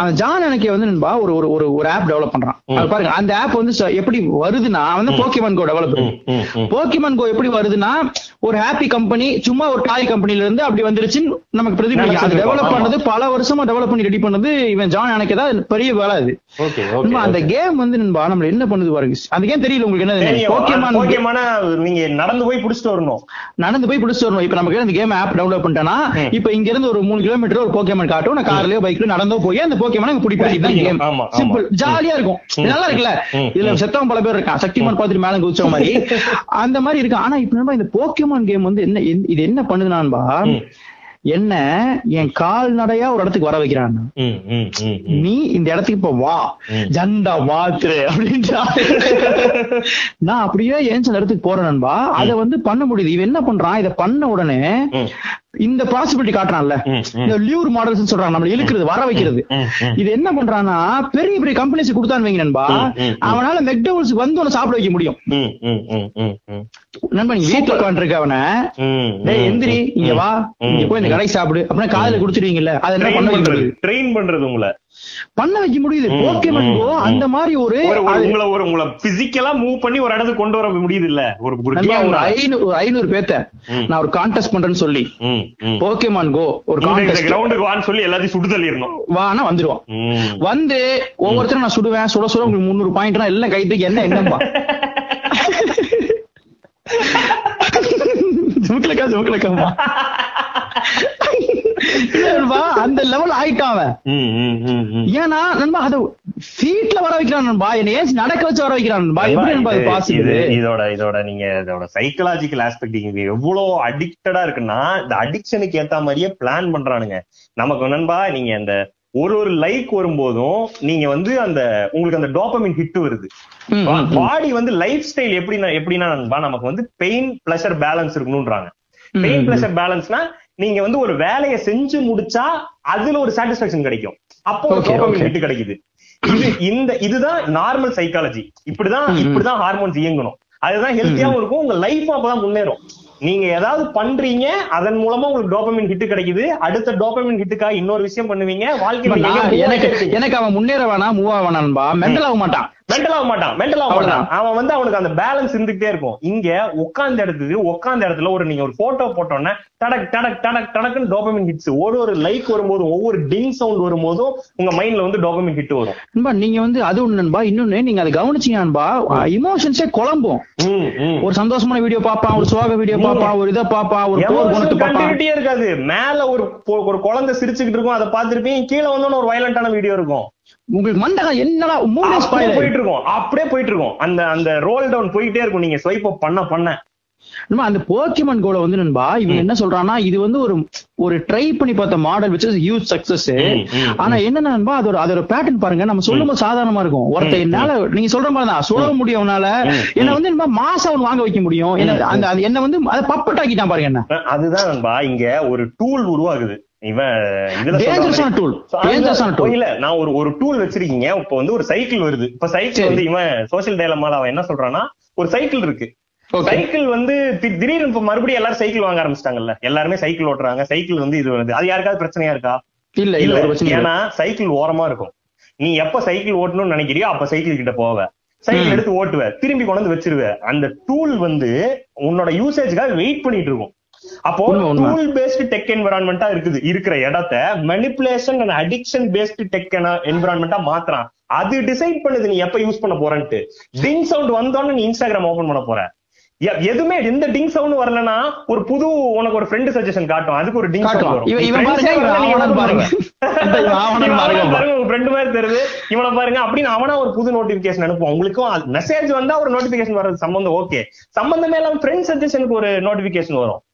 அந்த ஜான் எனக்கே வந்து நண்பா ஒரு ஒரு ஒரு ஆப் டெவலப் பண்றான். பாருங்க அந்த ஆப் வந்து எப்படி வருதுன்னா வந்து போக்கிமான் கோ டெவலப்பர். போக்கிமான் கோ எப்படி வருதுன்னா ஒரு ஹாப்பி கம்பெனி சும்மா ஒரு டாய் கம்பெனில இருந்து அப்படி வந்துருச்சு நமக்கு பிரதிபலிக்க. அது டெவலப் பண்ணது பல வருஷமா டெவலப் பண்ணி ரெடி பண்ணது இவன் ஜான் எனக்கே தான், பெரிய வேலை அது. அந்த கேம் வந்து நண்பா நம்ம என்ன பண்ணுது பாருங்க, அந்த கேம் தெரியல உங்களுக்கு என்ன போக்கிமான். போக்கிமான நீங்க நடந்து போய் புடிச்சிட்டு வரணும், நடந்து போய் புடிச்சிட்டு வரணும். இப்ப நமக்கு அந்த கேம் ஆப் டவுன்லோட் பண்ணிட்டேன்னா இப்ப இங்க இருந்து ஒரு 3 கிலோமீட்டர் ஒரு போக்கிமான் காட்டும், நான் கார்லயோ பைக்லயோ நடந்தோ போய் அந்த போக்கிமான பிடிப்பேன். சிம்பிள் ஜாலியா இருக்கும், நல்லா இருக்குல்ல. இதுல செத்தவன் பல பேர் இருக்கான், சக்திமான் பார்த்துட்டு மேல குதிச்ச மாதிரி அந்த மாதிரி இருக்கு. ஆனா இப்ப இந்த போக்கிமான் கேம் வந்து என்ன இது என்ன பண்ணுதுனான்பா, என்ன என் கால்நடையா ஒரு இடத்துக்கு வர வைக்கிறான். நீ இந்த இடத்துக்கு இப்ப வா ஜண்டா வாத்துரு அப்படின்றா, நான் அப்படியே ஏன்ச்சு அந்த இடத்துக்கு போறேன்பா. அதை வந்து பண்ண முடியுது. இவன் என்ன பண்றான், இதை பண்ண உடனே இந்த பாசிபிலிட்டி காட்டுறான்ல, இந்த லியூர் மாடல்ஸ் சொல்றாங்க நம்ம இழுக்கிறது வர வைக்கிறது. இது என்ன பண்றான்னா பெரிய பெரிய கம்பெனிஸ் கொடுத்தான் வைங்க நண்பா, அவனால மெக்டோனல்ஸ் வந்து உன சாப்பிட வைக்க முடியும். நண்பா நீ வீட்டுல உட்காந்துருக்க அவனை எந்திரி இங்க வா இங்க போய் இந்த கடைக்கு சாப்பிடு அப்படின்னா காதுல குடிச்சிருவீங்கல்ல, அதை என்ன பண்ண வைக்கிறது, ட்ரெயின் பண்றது உங்களை பண்ண வைக்க முடியுது. போக்கிமான் கோ அந்த மாதிரி ஒரு உங்களை பிசிக்கலா மூவ் பண்ணி ஒரு இடத்துக்கு கொண்டு வர முடியுது இல்ல. ஒரு 500 பேத்த நான் ஒரு கான்டெஸ்ட் பண்றேன்னு சொல்லி போக்கிமான் கோ ஒரு கான்டெஸ்ட் கிரவுண்டுக்கு வான்னு சொல்லி எல்லாத்தையும் சுடு தள்ளிடணும், வானா வந்துருவான். வந்து ஒவ்வொருத்தரும் நான் சுடுவேன், சுட சுட உங்களுக்கு 300 பாயிண்ட்னா எல்லாம் கைத்துக்கு என்ன என்னப்பா ஜுமுக்கலக்கா ஜுமுக்கலக்காமா அந்த லெவல் ஆயிட்டான். ஏன்னா நண்பா அதை சீட்ல வர வைக்கிறான் நண்பா, என்ன நடக்க வச்சு வர வைக்கிறான். இதோட நீங்க இதோட சைக்கலாஜிக்கல் ஆஸ்பெக்ட் இங்க எவ்வளவு அடிக்டடா இருக்குன்னா இந்த அடிக்ஷனுக்கு ஏத்த மாதிரியே பிளான் பண்றானுங்க நமக்கு நண்பா. நீங்க அந்த ஒரு லைக் வரும்போதும் நீங்க வந்து அந்த உங்களுக்கு அந்த டோபமின் ஹிட் வருது. பாடி வந்து லைஃப் ஸ்டைல் எப்படின்னா நண்பா நமக்கு வந்து பெயின் பிளஷர் பேலன்ஸ் இருக்கணும்ன்றாங்க. பெயின் பிளஷர் பேலன்ஸ்னா நீங்க வந்து ஒரு வேலையை செஞ்சு முடிச்சா அதுல ஒரு சாட்டிஸ்பாக்சன் கிடைக்கும், அப்போ டோபமைன் ஹிட் கிடைக்குது. இதுதான் நார்மல் சைக்காலஜி. இப்படிதான் ஹார்மோன்ஸ் இயங்கணும், அதுதான் ஹெல்த்தியாவும் இருக்கும், உங்க லைஃப் அப்பதான் முன்னேறும். நீங்க ஏதாவது பண்றீங்க அதன் மூலமா உங்களுக்கு டோபமைன் ஹிட் கிடைக்குது, அடுத்த டோபமைன் ஹிட்டுக்காக இன்னொரு விஷயம் பண்ணுவீங்க. வாழ்க்கையில எனக்கு அவன் முன்னேற வேணா மூவ் ஆவானா, மெண்டல் ஆக மாட்டான் அவன் வந்து அவனுக்கு அந்த பேலன்ஸ் இருந்துகிட்டே இருக்கும். இங்க உட்கார்ந்த இடத்துல ஒரு நீங்க ஒரு போட்டோ போட்டோன்னா டடக் டடக் டடக் டடக்குன்னு டோபமைன் ஹிட்ஸ். ஒரு லைக் வரும்போதும் ஒவ்வொரு டிங் சவுண்ட் வரும்போதும் உங்க மைண்ட்ல வந்து டோபமைன் ஹிட் வரும் நண்பா. நீங்க வந்து அது ஒண்ணு நண்பா, இன்னொன்னு நீங்க அதை கவனிச்சீங்கன்பா இமோஷன்ஸே குழம்பும். ஒரு சந்தோஷமான வீடியோ பாப்பான், ஒரு சோக வீடியோ பாப்பான், ஒரு இதை பாப்பான், ஒரு கண்டினியூட்டியே இருக்காது. மேல ஒரு குழந்தை சிரிச்சுக்கிட்டு இருக்கும், அதை பார்த்திருப்பீங்க. கீழே வந்தோன்னு ஒரு வயலண்டான வீடியோ இருக்கும். உங்களுக்கு மண்டகம் என்னடா மூணு போயிட்டு இருக்கும், அப்படியே போயிட்டு இருக்கும். அந்த ரோல் டவுன் போயிட்டே இருக்கும். நீங்க ஸ்வைப் அப் பண்ண அந்த போக்கிமான் கோல வந்து நண்பா இவன் என்ன சொல்றான்னா இது வந்து ஒரு ட்ரை பண்ணி பார்த்த model which is huge success. ஆனா என்ன நண்பா அதோட பேட்டர்ன் பாருங்க. நம்ம சொல்லும்போது சாதாரணமா இருக்கும். ஒருத்த என்னால நீங்க சொல்ற மாதிரி தான் சொல்ல முடியும். அவனால என்ன வந்து மாசம் அவன் வாங்க வைக்க முடியும். என்ன வந்து அதை பப்பட் ஆக்கிட்டான் பாருங்க. என்ன அதுதான் நண்பா இங்க ஒரு டூல் உருவாகுது. இவன் இதுல இல்ல நான் ஒரு டூல் வச்சிருக்கீங்க. இப்ப வந்து ஒரு சைக்கிள் வருது. இப்ப சைக்கிள் வந்து இவன் சோசியல் டைலமால அவன் என்ன சொல்றான்னா ஒரு சைக்கிள் இருக்கு. சைக்கிள் வந்து திடீர்னு இப்ப மறுபடியும் எல்லாரும் சைக்கிள் வாங்க ஆரம்பிச்சிட்டாங்கல்ல. எல்லாருமே சைக்கிள் ஓட்டுறாங்க. சைக்கிள் வந்து இது வந்து அது யாருக்காவது பிரச்சனையா இருக்கா? இல்ல இல்ல. ஏன்னா சைக்கிள் ஓரமா இருக்கும். நீ எப்ப சைக்கிள் ஓட்டணும்னு நினைக்கிறியோ அப்ப சைக்கிள் கிட்ட போவ, சைக்கிள் எடுத்து ஓட்டுவ, திரும்பி கொண்டு வந்து வச்சிருவ. அந்த டூல் வந்து உன்னோட யூசேஜ்க்காக வெயிட் பண்ணிட்டு இருக்கும். அப்போ டூல் பேஸ்டு டெக் என்விரான்மெண்டா இருக்குது இருக்கிற இடத்த manipulation and addiction based tech என்விரான்மெண்டா மாத்துறான். அது டிசைட் பண்ணுது நீ எப்ப யூஸ் பண்ண போறன்ட்டு. டிங் சவுண்ட் வந்தோன்னு நீ இன்ஸ்டாகிராம் ஓபன் பண்ண போற. எதுவுமே எந்த டிங் சவுண்ட் வரலன்னா ஒரு புது உனக்கு ஒரு ஃப்ரெண்ட் சஜஷன் காட்டும். அதுக்கு ஒரு டிங் ஃப்ரெண்ட் மாதிரி தெரியுது இவனை பாருங்க அப்படின்னு அவனா ஒரு புது நோட்டிபிகேஷன் அனுப்புவான். உங்களுக்கும் மெசேஜ் வந்தா ஒரு நோட்டிபிகேஷன் வர்றது சம்பந்தம் ஓகே. சம்பந்தமே இல்லாம ஃப்ரெண்ட் சஜஷனுக்கு ஒரு நோட்டிபிகேஷன் வரும்.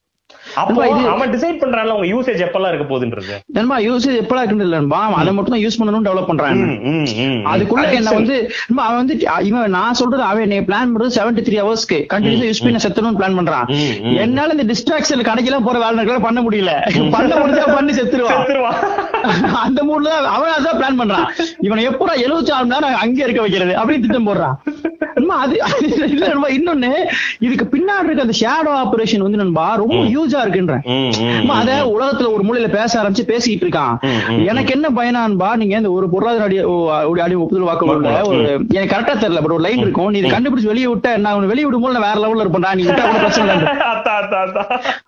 அப்போ அவன் டிசைட் பண்றான்ல உங்க யூசேஜ் எப்பெல்லாம் இருக்க போகுதுன்றது. நண்பா யூசேஜ் எப்பெல்லாம் இருக்குன்னு இல்லன்பா. அதை மட்டும் தான் யூஸ் பண்ணணும் டெவலப் பண்றான். அதுக்குள்ள என்ன வந்து அவன் வந்து இவன் நான் சொல்றது அவன் பிளான் பண்றது 73 hours கண்டினியூஸா யூஸ் பண்ணி செத்தணும்னு பிளான் பண்றான். என்னால இந்த டிஸ்ட்ராக்ஷன் கடைக்கெல்லாம் போற வேலை பண்ண முடியல. பண்ண முடிஞ்சா பண்ணி செத்துருவான். அந்த மூட்ல தான் அவன் அதான் பிளான் பண்றான். இவனை எப்போ 74 மணி நேரம் அங்கே இருக்க வைக்கிறது அப்படின்னு திட்டம் போடுறான். இன்னொன்னு இதுக்கு பின்னாடி இருக்க அந்த ஷேடோ ஆபரேஷன் வந்து நண்பா ரொம்ப யூஸா இருக்குன்றேன். அத உலகத்துல ஒரு மூலையில பேச ஆரம்பிச்சு பேசிக்கிட்டு இருக்கான். எனக்கு என்ன பயனான்பா நீங்க இந்த ஒரு பொருளாதார அடி ஒப்புதல் வாக்குள்ள ஒரு எனக்கு கரெக்டா தெரியல பட் ஒரு லைன் இருக்கும். நீ கண்டுபிடிச்சு வெளியே விட்டா நான் வெளியே விடும்போது நான் வேற லெவல்ல இருப்பேன்டா. நீ விட்டா கூட பிரச்சனை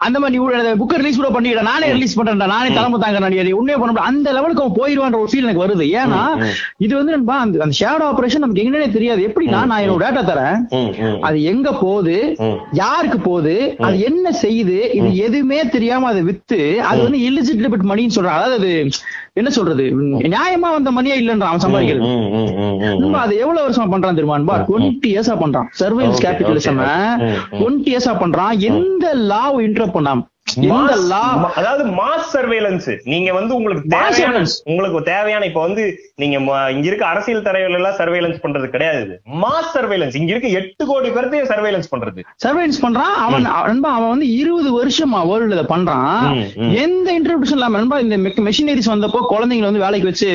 அந்த மாதிரி நீ புக்கை ரிலீஸ் கூட பண்ணிக்கிட்டா நானே ரிலீஸ் பண்றேன்டா நானே தலைமை தாங்க நீ உண்மையே பண்ண முடியும். அந்த லெவலுக்கு அவன் போயிடுவான்ற ஒரு ஃபீல் எனக்கு வருது. ஏன்னா இது வந்து நண்பா அந்த ஷேடோ ஆபரேஷன் நமக்கு எங்கன்னே தெரியாது. எப்படின்னா நான் என்னோட டேட்டா தரேன், அது எங்க போகுது, யாருக்கு போகுது, அது என்ன செய்யுது, இது எதுவுமே தெரியாம அதை வித்து அது வந்து இல்லிஜிட் மணின்னு சொல்றான். அதாவது என்ன சொல்றது நியாயமா வந்த மணியா இல்லைன்றான் அவன் சம்பாதிக்கிறது. அது எவ்வளவு வருஷமா பண்றான் தெரியுமா? 20 years பண்றான். சர்வைலன்ஸ் கேபிட்டலிசம் 20 years பண்றான். எந்த லாவை இன்டரப்ட் பண்ணாம அதாவது மாஸ் சர்வேலன்ஸ். நீங்க வந்து உங்களுக்கு தேவையான இப்ப வந்து நீங்க இங்க இருக்க அரசியல் தலைவர்கள் எல்லாம் சர்வேலன்ஸ் பண்றது கிடையாது. மாஸ் சர்வேலன்ஸ் இங்க இருக்க 8 கோடி பேருக்கு சர்வேலன்ஸ் பண்றது. சர்வேலன்ஸ் பண்றான் அவன் வந்து 20 வருஷமா வேர்ல்ட்ல பண்றான். எந்த இன்டர்பிரேஷன் இல்லாம இந்த மெஷினரிஸ் வந்தப்போ குழந்தைங்களை வந்து வேலைக்கு வச்சு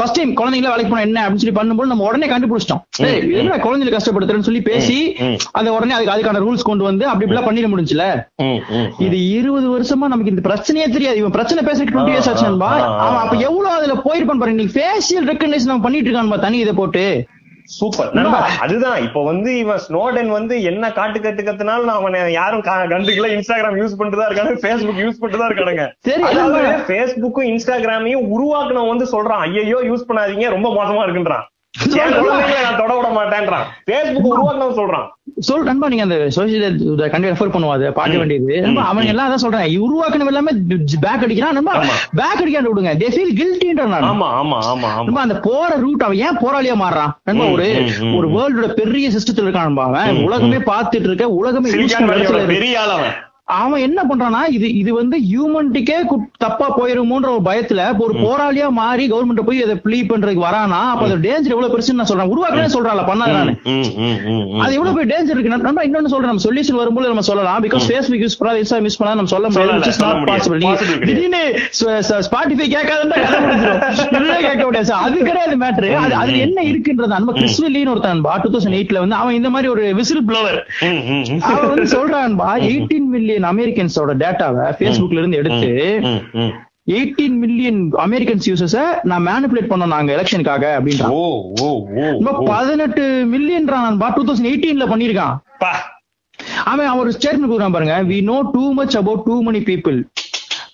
ஃபர்ஸ்ட் டைம் குழந்தைங்கள வேலைக்கு போனா என்ன அப்படின்னு சொல்லி பண்ணும்போது நம்ம உடனே கண்டுபிடிச்சிட்டோம் குழந்தைங்க கஷ்டப்படுத்துறேன்னு சொல்லி பேசி அந்த உடனே அதுக்கான ரூல்ஸ் கொண்டு வந்து அப்படி இப்படிலாம் பண்ணிட முடிஞ்சுல. 20 வருஷமா நமக்கு இந்த பிரச்சனையே தெரியாது. இவன் பிரச்சனை பேசிட்டு 20 years ஆச்சுன்பா. அவன் அப்ப எவ்வளவு அதுல போயிருப்பான் பாருங்க. நீங்க ஃபேஷியல் ரெகக்னைஸ் நம்ம பண்ணிட்டு இருக்கான்பா தனி இதை போட்டு. சூப்பர் நண்பா. அதுதான் இப்ப வந்து இவன் ஸ்னோடன் வந்து என்ன காட்டு கட்டுக்கத்தினாலும் நான் யாரும் கண்டுக்கல. இன்ஸ்டாகிராம் யூஸ் பண்ணிட்டுதான் இருக்காங்க, பேஸ்புக் யூஸ் பண்ணிட்டுதான் இருக்கானுங்க. அதாவது பேஸ்புக்கும் இன்ஸ்டாகிராமையும் உருவாக்குனவன் வந்து சொல்றான் ஐயோ யூஸ் பண்ணாதீங்க ரொம்ப மோசமா இருக்குன்றான். நான் தொட விட மாட்டேன்றான். பேஸ்புக் உருவாக்குனவன் சொல்றான். நண்பா நீங்க அந்த சோசியல் ரெஃபர் பண்ணுவாது பார்க்க வேண்டியது. அவங்க எல்லாம் அதான் சொல்றேன் உருவாக்கணும் எல்லாமே பேக் அடிக்கிறான். நம்ம பேக் அடிக்காண்டு விடுங்க தே ஃபீல் கில்ட்டின்ற அந்த போற ரூட் அவன் ஏன் போராளியா மாறுறான். நம்ம ஒரு வேர்ல்டோட பெரிய சிஸ்டத்துல இருக்கான்பா. அவன் உலகமே பார்த்துட்டு இருக்க உலகமே பெரிய ஆளவன். அவன் என்ன பண்றானா இது வந்து ஹியூமன்ட்டுக்கே தப்பா போயிருமோன்ற ஒரு பயத்துல ஒரு போராளியா மாறி கவர்மெண்ட் போய் அதை பிளீ பண்றதுக்கு வரானா. அப்ப அது டேஞ்சர் எவ்வளவு பெருசுன்னு நான் சொல்றேன். உருவாக்கணும் சொல்றான் பண்ணாதானு அது எவ்வளவு பெரிய டேஞ்சர் இருக்கு. நம்ம இன்னொன்னு சொல்றேன் நம்ம சொல்யூஷன் வரும்போது நம்ம சொல்லலாம். பிகாஸ் பேஸ்புக் யூஸ் பண்ணாத இன்ஸ்டாகிராம் யூஸ் பண்ணாத நம்ம சொல்ல முடியாது. திடீர்னு ஸ்பாட்டிஃபை கேட்காதுன்னா கேட்க முடியாது. அது கிடையாது மேட்ரு. அது என்ன இருக்குன்றது நம்ம கிறிஸ்வலின்னு ஒருத்தான் 2008 வந்து அவன் இந்த மாதிரி ஒரு விசில் ப்ளோவர் அவன் வந்து சொல்றான்பா 18 மில்லியன் அமெரிக்கன்ஸோட டேட்டாவை பேஸ்புக்ல இருந்து எடுத்து 18 மில்லியன் அமெரிக்கன்ஸ் யூசர்ஸ நான் மேனிபுலேட் பண்ணோம் நாங்க எலெக்ஷனுக்காக அப்படின்றான். 18 மில்லியன் 2018 பண்ணிருக்கான். அவன் ஒரு ஸ்டேட்மெண்ட் கொடுக்குறான் பாருங்க. we know too much about too many people.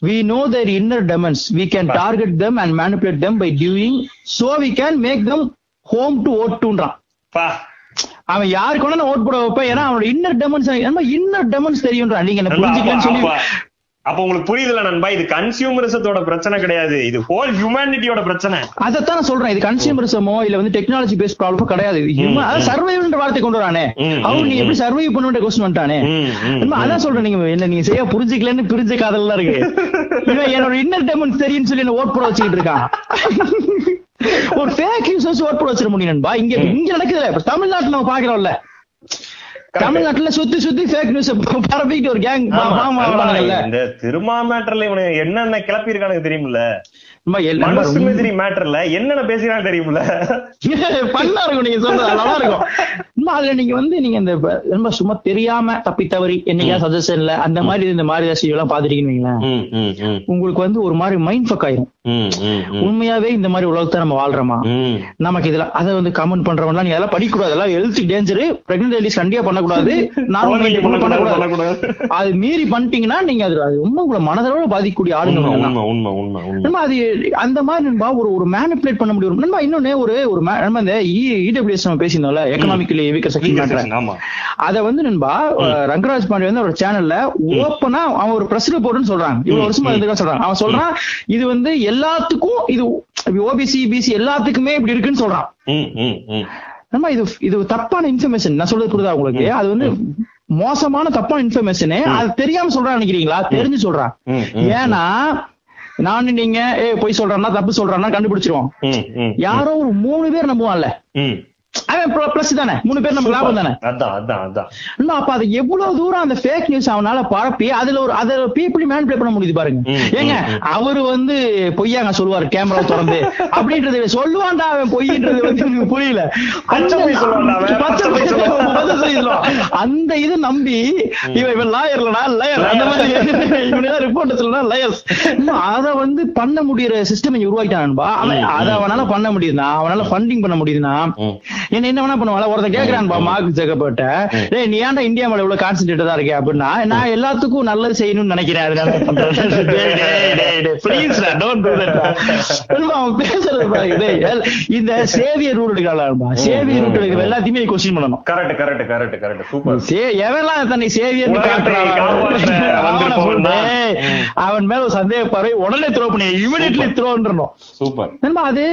we know their inner demons. we can target them and manipulate them by doing so we can make them home to vote toன்றான். அவன் யாருக்கு vote போட வைப்ப ஏன்னா அவனோட inner demons தெரியும். அப்ப உங்களுக்கு புரியுதுல நண்பா, இது கன்சியூமரிசத்தோட பிரச்சனை கிடையாது, இது ஹோல் ஹியூமனிட்டியோட பிரச்சனை. அதான் நான் சொல்றேன், இது கன்சியூமரிசமோ இல்ல வந்து டெக்னாலஜி பேஸ்ட் ப்ராப்ளமோ கிடையாது. சர்வைவல்ன்ற வார்த்தை கொண்டு வரானே அவன், நீ எப்படி சர்வைவ் பண்ணுன்ற கொஸ்டின் வந்துட்டானே. அதான் சொல்றேன், நீங்க என்ன நீங்க சரியா புரிஞ்சுக்கலன்னு பிரிஞ்ச காதல் தான் இருக்கு. இவன் என்னோட இன்னர் டெமன் தெரியும்னு சொல்லி என்ன ஓட் போட வச்சுக்கிட்டு இருக்கான். ஒரு ஃபேக் நியூஸ் ஓட் போட வச்சிட முடியும் நண்பா. இங்க இங்க நடக்குதுல, தமிழ்நாட்டுல நம்ம பாக்குறோம்ல, தமிழ்நாட்டுல சுத்தி சுத்தி ஃபேக் நியூஸ் பரப்பிட்டு ஒரு கேங். இந்த திருமாமேட்டர்ல இவனு என்னென்ன கிளப்பி இருக்கானு தெரியுமில்ல, என்னென்ன பேசுறாங்க தெரியுமில்ல, பண்ணா இருக்கும். நீங்க சொல்றது நல்லா இருக்கும். அதுல நீங்க வந்து நீங்க இந்த ரொம்ப சும்மா தெரியாம தப்பி தவறி என்னைக்கா சஜஷன்ல அந்த மாதிரி இந்த மாதிரி எல்லாம் பாத்துருக்கீங்களா, உங்களுக்கு வந்து ஒரு மாதிரி மைண்ட் ஃபக் ஆயிரும். உண்மையாவே இந்த மாதிரி உலகத்தை நம்ம வாழ்றோமா, நமக்கு இதுல அதை வந்து கமெண்ட் பண்றவங்க நீங்க அதெல்லாம் படிக்கூடாது, அதெல்லாம் ஹெல்த் டேஞ்சரு, பிரெக்னன்ட் லேடிஸ் கண்டிப்பா பண்ணக்கூடாது, நார்மல் பண்ணக்கூடாது, அது மீறி பண்ணிட்டீங்கன்னா நீங்க அது ரொம்ப உங்களை மனதளவு பாதிக்கக்கூடிய ஆளுங்க. அது அந்த மாதிரி நண்பா ஒரு மேனிபுலேட் பண்ண முடியும் நண்பா. இன்னொன்னு ஒரு நம்ம இந்த இடபிள்யூஎஸ் நம்ம பேசியிருந்தோம்ல, எக்கனாமிக்கலி வீக்கர் செக்ஷன், அதை வந்து நண்பா ரங்கராஜ் பாண்டிய வந்து ஒரு சேனல்ல ஓப்பனா அவன் ஒரு பிரஸ் ரிப்போர்ட்னு சொல்றாங்க, இவ்வளவு வருஷமா இருந்துக்கா சொல்றாங்க. அவன் சொல்றான் இது வந்து எல்லாத்துக்கும், இது ஓபிசி பிசி எல்லாத்துக்குமே இப்படி இருக்குன்னு சொல்றான். நம்ம இது இது தப்பான இன்ஃபர்மேஷன். நான் சொல்றது புரியுதா உங்களுக்கு? அது வந்து மோசமான தப்பான இன்ஃபர்மேஷனு. அது தெரியாம சொல்றான்னு நினைக்கிறீங்களா? தெரிஞ்சு சொல்றான். ஏன்னா நானு நீங்க போய் சொல்றான்னா தப்பு சொல்றான்னா கண்டுபிடிச்சிருவோம். யாரோ ஒரு 3 பேர் நம்புவான்ல, பிளஸ் தானே 3 பேர் நம்ம லாபம் தானே. அப்ப அது எவ்வளவு தூரம் அந்த ஃபேக் நியூஸ் அவனால பரப்பி அதுல ஒரு அதை பீப்புள் மேனிபுலேட் பண்ண முடியுது பாருங்க. ஏங்க அவரு வந்து பொய்யாங்க சொல்லுவாரு கேமரா திறந்து அப்படின்றது சொல்லுவான்டா, அவன் பொய்ன்றது வந்து புரியல, அந்த இது நம்பி இவன் லாயர்லடா லாயர், அந்த மாதிரி இவனதான் ரிப்போர்ட் சொல்லா லாயர்ஸ். அதை வந்து பண்ண முடியற சிஸ்டம் உருவாக்கிட்டான்பா. அதை அவனால பண்ண முடியுதுன்னா, அவனால ஃபண்டிங் பண்ண முடியுதுன்னா என்ன வேணா பண்ணுவாங்க. ஒருத்தர் கேட்கிறான் மார்க் ஜக்கர்பர்ட்ட, நீ ஏன்டா இந்தியா மேல இவ்வளவு கான்சென்ட்ரேட்டடா இருக்கேன் அப்படின்னா, நான் எல்லாத்துக்கும் நல்லது செய்யணும்னு நினைக்கிறேன். இந்த சேவியர் ரூட் எடுக்கலாம், சேவியர் ரூட் எடுக்கிற எல்லாத்தையுமே கொஸ்டின் பண்ணணும். Correct correct correct correct super. எவெல்லாம் தன்னை சேவியர்னு காட்டுறான் அவன் மேல சந்தேகப்பார்வை உடனே த்ரோ பண்ணி இமிடியட்லி த்ரோன்றணும். சூப்பர் நண்பா. அது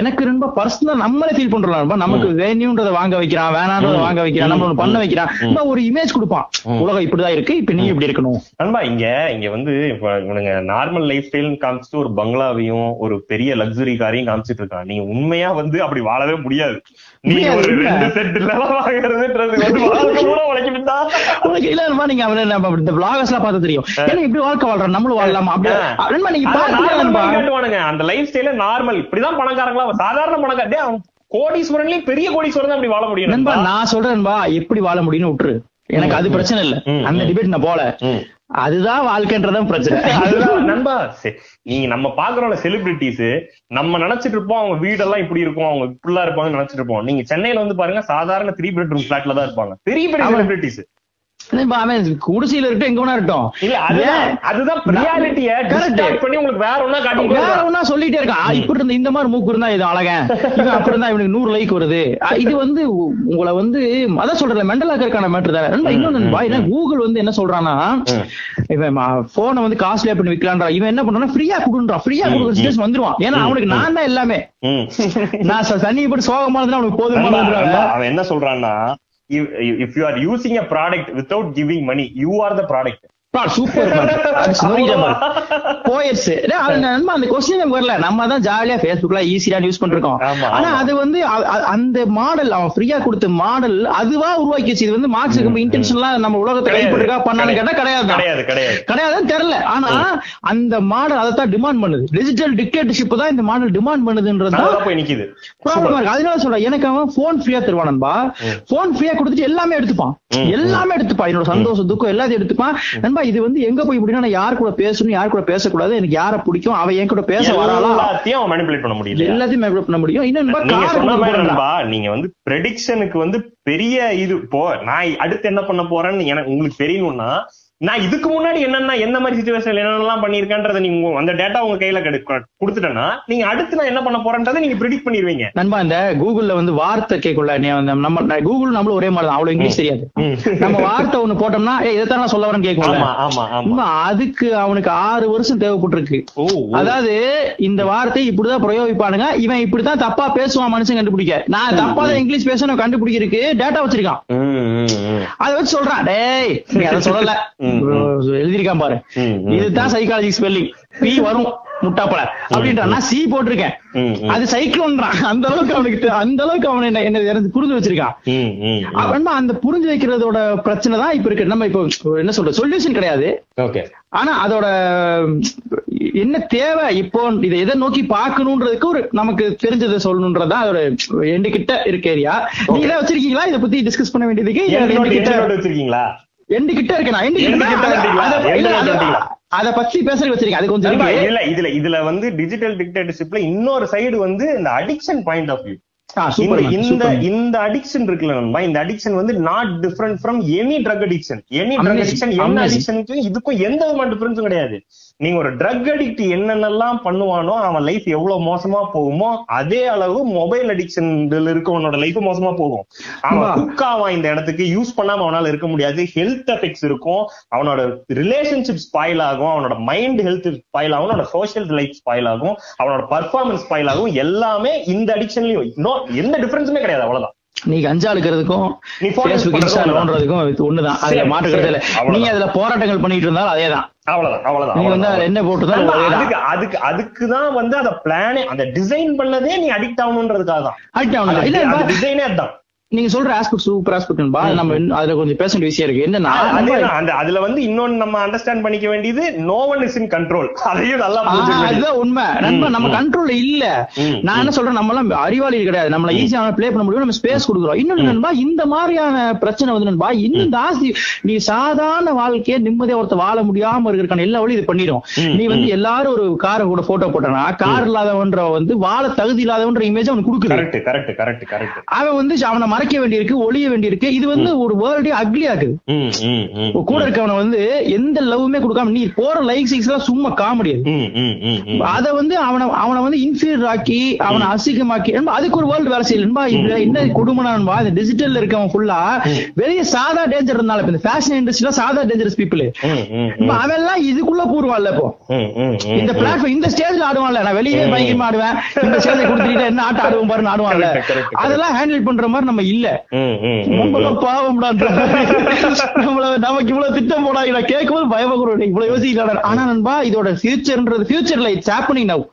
எனக்கு ரொம்ப பர்சனலா நம்மளே ஃபீல் பண்றோம். நமக்கு வேணும்ன்றத வாங்க வைக்கிறான், வேணான்றத வாங்க வைக்கிறான், நம்ம பண்ண வைக்கிறான். ஒரு இமேஜ் கொடுப்பான், உலகம் இப்படிதான் இருக்கு, இப்ப நீ இப்படி இருக்கணும். நண்பா இங்க இங்க வந்து இப்ப இவனுங்க நார்மல் லைஃப் ஸ்டைல்னு காமிச்சிட்டு ஒரு பங்களாவையும் ஒரு பெரிய லக்ஸுரி காரையும் காமிச்சிட்டு இருக்கான். நீங்க உண்மையா வந்து அப்படி வாழவே முடியாது. நீங்க ஒரு 2 செட் வாங்கறதுன்றது வந்து வாழ்க்கை கூட உழைக்கிட்டா உங்களுக்கு இல்லமா. நீங்க அவன நம்ம இந்த vlogs எல்லாம் பார்த்து தெரியும், ஏன்னா இப்படி வாழ்க்கை வாழ்றோம், நம்மளும் வாழலாமா அப்படி நண்பா. நீங்க பாருங்க அந்த லைஃப் ஸ்டைல நார்மல் இப்படிதான் பணக்காரங்களா சாதாரண பணக்காரே கோடீஸ்வரன்லயும் பெரிய கோடீஸ்வரன் அப்படி வாழ முடியும். நான் சொல்றேன்பா எப்படி வாழ முடியும்னு விட்டுரு, எனக்கு அது பிரச்சனை இல்ல, அந்த டிபேட் நான் போல. அதுதான் வாழ்க்கைன்றதான் பிரச்சனை. அதுதான் நண்பா. நீங்க நம்ம பாக்குறோம்ல செலிபிரிட்டிஸ், நம்ம நினைச்சிட்டு இருப்போம் அவங்க வீடெல்லாம் இப்படி இருக்கும், அவங்க இப்படிலாம் இருப்பாங்கன்னு நினைச்சிட்டு இருப்போம். நீங்க சென்னையில வந்து பாருங்க, சாதாரண 3 பெட்ரூம் பிளாட்ல தான் இருப்பாங்க பெரிய பெரிய செலிபிரிட்டிஸ். குடிசையில இருக்கட்டும், எங்க ஒண்ணா இருக்கட்டும், சொல்லிட்டே இருக்கான் இப்படி இருந்த இந்த மாதிரி மூக்கு இருந்தா இது அழகன், அப்படி இருந்தா இவனுக்கு 100 லைக் வருது. இது வந்து உங்களை வந்து அதான் சொல்றேன், மெண்டலாக்கருக்கான மேட்டர் தானே. இன்னொன்னு கூகுள் வந்து என்ன சொல்றான்னா, இவன் போனை வந்து காஸ்ட்லியா பண்ணி விற்கலான்றா, இவன் என்ன பண்றான் ஃப்ரீயா கொடுக்குறான், ஃப்ரீயா கொடுக்குற வந்துருவான். ஏன்னா அவனுக்கு நான் தான் எல்லாமே, நான் சனி இப்படி சோகமானதுன்னா அவனுக்கு போதுமானதுன்றா. அவன் என்ன சொல்றான்னா, if you are using a product without giving money, you are the product. Super போயிடுச்சு அந்த கொஸ்டின் வரல. நம்ம தான் ஜாலியா பேஸ்புக்ல ஈஸியா யூஸ் பண்ணிருக்கோம். ஆனா அது வந்து அந்த மாடல், அவன் ஃப்ரீயா கொடுத்த மாடல் அதுவா உருவாக்கிச்சு. இது வந்து மார்க் ஜக்கர்பர்க் இன்டென்ஷனலா நம்ம உலகத்தை கைப்பற்றிருக்கா பண்ணான்னு கேட்டா கிடையாது தெரியல. ஆனா அந்த மாடல் அதைத்தான் டிமாண்ட் பண்ணுது. டிஜிட்டல் டிக்டேட்டர்ஷிப் தான் இந்த மாடல் டிமாண்ட் பண்ணுதுன்றது நிக்குது. ப்ராப்ளமா இருக்கு. அதனால சொல்றேன், எனக்கு அவன் போன் ஃப்ரீயா தருவானன்பா. போன் ஃப்ரீயா கொடுத்துட்டு எல்லாமே எடுத்துப்பான், எல்லாமே எடுத்துப்பான், என்னோட சந்தோஷம் துக்கம் எல்லாத்தையும் எடுத்துப்பான். இது வந்து எங்க போய் இப்படின்னா, யார் கூட பேசணும் யார் கூட பேசக்கூடாது, எனக்கு யார பிடிக்கும் அவன் என் கூட பேச வரலாம், எல்லாத்தையும் மேனிபுலேட் பண்ண முடியும், எல்லாத்தையும் மேனிபுலேட் பண்ண முடியும். இன்னும் நீங்க வந்து ப்ரெடிக்ஷனுக்கு வந்து பெரிய இது, இப்போ நான் அடுத்து என்ன பண்ண போறேன்னு எனக்கு உங்களுக்கு தெரியணும்னா நான் இதுக்கு முன்னாடி என்னன்னா எந்த மாதிரி சிச்சுவேஷன் என்னென்னலாம் பண்ணிருக்கேன்றத நீங்க அந்த டேட்டா உங்க கையில கொடுத்துட்டேன்னா நீங்க அடுத்து நான் என்ன பண்ண போறேன்றதை நீங்க ப்ரெடிக்ட் பண்ணிடுவீங்க. நண்பா இந்த கூகுள்ல வந்து வார்த்தை கேட்குள்ள நம்ம கூகுள் நம்மளும் ஒரே மாதிரி தான், அவ்வளவு இங்கிலீஷ் தெரியாது. நம்ம வார்த்தை ஒண்ணு போட்டோம்னா இதைத்தான் நான் சொல்ல வரேன்னு கேட்கல, அதுக்கு அவனுக்கு 6 வருஷம் தேவைப்பட்டிருக்கு. அதாவது இந்த வார்த்தை இப்படிதான் பிரயோகிப்பானுங்க, இவன் இப்படிதான் தப்பா பேசுவான் மனுஷன் கண்டுபிடிக்க, நான் தப்பா தான் இங்கிலீஷ் பேசணும் கண்டுபிடிக்கிறதுக்கு டேட்டா வச்சிருக்கான். அதை வச்சு சொல்றான், டேய் நீ அதை சொல்லல எழுதிருக்கான் பாரு, இதுதான் சைக்காலஜி ஸ்பெல்லிங் பி வரும் முட்டாப்பல அப்படின்ற, நான் சி போட்டிருக்கேன் அது சைக்ளோன்றான். அந்த அளவுக்கு அவனுக்கு அந்த அளவுக்கு அவன் என்ன புரிஞ்சு வச்சிருக்கான். அப்படின்னா அந்த புரிஞ்சு வைக்கிறதோட பிரச்சனை தான் இப்ப இருக்கு. நம்ம இப்போ என்ன சொல்ற சொல்யூஷன் கிடையாது, ஆனா அதோட என்ன தேவை இப்போ இதை எதை நோக்கி பாக்கணும்ன்றதுக்கு ஒரு நமக்கு தெரிஞ்சதை சொல்லணும்ன்றதான் அதோட எண்டு கிட்ட இருக்க ஏரியா. நீங்க ஏதாவது வச்சிருக்கீங்களா இதை பத்தி டிஸ்கஸ் பண்ண வேண்டியதுக்கு? வச்சிருக்கீங்களா எண்டு கிட்ட இருக்கேன் அத பத்தி பேசுறது வச்சிருக்கேன். அது கொஞ்சம் இல்ல இதுல இதுல வந்து டிஜிட்டல் டிக்டேட்டர்ஷிப்ல இன்னொரு சைடு வந்து இந்த அடிக்ஷன் பாயிண்ட் ஆஃப் வியூ. இந்த அடிக்ஷன் இருக்குல்ல நண்பா, இந்த அடிக்ஷன் வந்து not different from any drug addiction. Any drug addiction என்ன அடிக்ஷனுக்கும் இதுக்கும் எந்த விதமான டிஃபரன்ஸும் கிடையாது. நீங்க ஒரு ட்ரக் அடிக்ட் என்னென்னலாம் பண்ணுவானோ அவன் லைஃப் எவ்வளவு மோசமா போகுமோ அதே அளவு மொபைல் அடிக்ஷன்ல இருக்கவனோட லைஃப் மோசமா போகும். அவன் குக் ஆவான், இந்த இடத்துக்கு யூஸ் பண்ணாம அவனால இருக்க முடியாது, ஹெல்த் எஃபெக்ட்ஸ் இருக்கும், அவனோட ரிலேஷன்ஷிப் ஸ்பாயில் ஆகும், அவனோட மைண்ட் ஹெல்த் ஸ்பாயில் ஆகும், அவனோட சோஷியல் லைஃப் ஸ்பாயில் ஆகும், அவனோட பர்ஃபார்மன்ஸ் ஸ்பாயில் ஆகும். எல்லாமே இந்த அடிக்ஷன்லயும் எந்த டிஃபரன்ஸுமே கிடையாது. அவ்வளவுதான். நீ கஞ்சா இருக்கிறதுக்கும் ஒண்ணுதான், அதுல மாற்றுக்கிறது இல்ல. நீங்க அதுல போராட்டங்கள் பண்ணிட்டு இருந்தாலும் அதேதான், அவ்வளவுதான் அவ்வளவுதான். என்ன போட்டுதான் அதுக்குதான் வந்து அந்த பிளானே அந்த டிசைன் பண்ணதே நீ அடிக்ட் ஆகணும்ன்றதுக்காக தான். அடிக்ட் ஆகணும் இல்ல டிசைனே அதுதான். நீங்க சொல்ற ஆஸ்பெக்ட் சூப்பர் ஆஸ்பெக்ட், நம்ம அதுல கொஞ்சம் பேச வேண்டிய விஷயம் இருக்கு. என்னன்னா அதுல வந்து இன்னொன்னு நம்ம அண்டர்ஸ்டாண்ட் பண்ணிக்க வேண்டியது no one is in control. அதையும் நல்லா அதுதான் உண்மை. நம்ம கண்ட்ரோல் இல்ல. நான் என்ன சொல்றேன், நம்ம எல்லாம் அறிவாளி கிடையாது, நம்மள ஈஸியா பிளே பண்ண முடியும், நம்ம ஸ்பேஸ் கொடுக்குறோம். இன்னொன்னு நண்பா, இந்த மாதிரியான பிரச்சனை வந்து நண்பா இன்னும் ஜாஸ்தி. நீ சாதாரண வாழ்க்கையை நிம்மதியா ஒருத்த வாழ முடியாம இருக்கிறக்கான எல்லா வழியும் இது பண்ணிடும். நீ வந்து எல்லாரும் ஒரு காரை கூட போட்டோ போட்டனா கார் இல்லாதவன்ற வந்து வாழ தகுதி இல்லாதவன்ற இமேஜ் அவனுக்கு கொடுக்குது. அவன் வந்து அவனை மறைக்க வேண்டியிருக்கு, ஒளிய வேண்டியிருக்கு. இது வந்து ஒரு வேர்ல்டே அக்லி ஆகுது. கூட இருக்கவன வந்து எந்த லவ்வுமே கொடுக்காம நீ போற லைக்ஸ் சும்மா காமெடி அதை வந்து அவனை வந்து இன்ஃபீரியர் ஆக்கி அவனை அசிங்கமாக்கி அதுக்கு ஒரு வேர்ல்டு வேலை செய்யலன்பா. இதுல என்ன கொடுமனா இந்த டிஜிட்டல்ல இருக்கவன் ஃபுல்லா வெளியே சாதா டேஞ்சர் இருந்தாலும் இந்த ஃபேஷன் இண்டஸ்ட்ரியில சாதா டேஞ்சரஸ் பீப்புள் அவன் எல்லாம் இதுக்குள்ள போடுவான்ல. இப்போ இந்த பிளாட்ஃபார்ம் இந்த ஸ்டேஜ்ல ஆடுவான்ல, நான் வெளியே பயங்கரமா ஆடுவேன், இந்த ஸ்டேஜ்ல கொடுத்துட்டு என்ன ஆட்ட ஆடுவோம் பாருன்னு ஆடுவான்ல, அதெல்லாம் ஹேண்டில் பண்ற மாதிரி நம்ம இல்ல. பாவம்டான்ற நமக்கு இவ்வளவு திட்டம் போடாங்க கேட்கும்போது பயபகுறோம், இவ்வளவு யோசிக்கலாம். ஆனா நண்பா இதோட ஃபியூச்சர்ன்றது ஃபியூச்சர்ல இட்ஸ் ஹேப்பனிங் நவ்.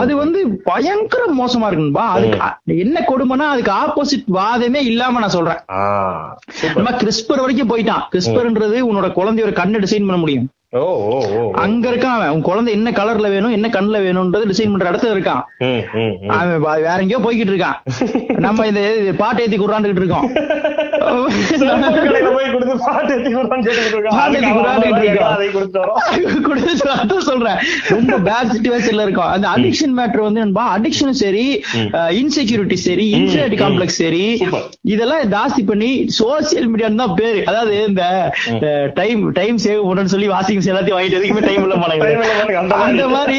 அது வந்து பயங்கர மோசமா இருக்கு நண்பா. அது என்ன கொடுமைனா அதுக்கு ஆப்போசிட் வாதமே இல்லாம நான் சொல்றேன். நம்ம கிறிஸ்பர் வரைக்கும் போயிட்டான். கிறிஸ்பர்ன்றது உன்னோட குழந்தையோட கண்ணை டிசைன் பண்ண முடியும். அங்க இருக்கான் அவன் குழந்தை என்ன கலர்ல வேணும் என்ன கண்ணுல வேணும்ன்றது டிசைன் பண்ற இடத்துல இருக்கான். அவன் வேற எங்கேயோ போய்கிட்டு இருக்கான். நம்ம இந்த பாட்டு ஏத்தி குறாண்டுகிட்டு இருக்கோம், சொல்றேன் ரொம்ப பேட் சிச்சுவேஷன்ல இருக்கும். அந்த அடிக்ஷன் மேட்டர் வந்து அடிக்ஷனும் சரி, இன்செக்யூரிட்டி சரி, இன்செக்யூரிட்டி காம்ப்ளெக்ஸ் சரி, இதெல்லாம் ஜாஸ்தி பண்ணி சோசியல் மீடியான்னு தான் பேரு. அதாவது இந்த டைம் சேவ் பண்ணணும்னு சொல்லி வாஷிங்ஸ் எல்லாத்தையும் வாங்கிட்டு எதுக்குமே டைம் இல்ல போனாங்க. அந்த மாதிரி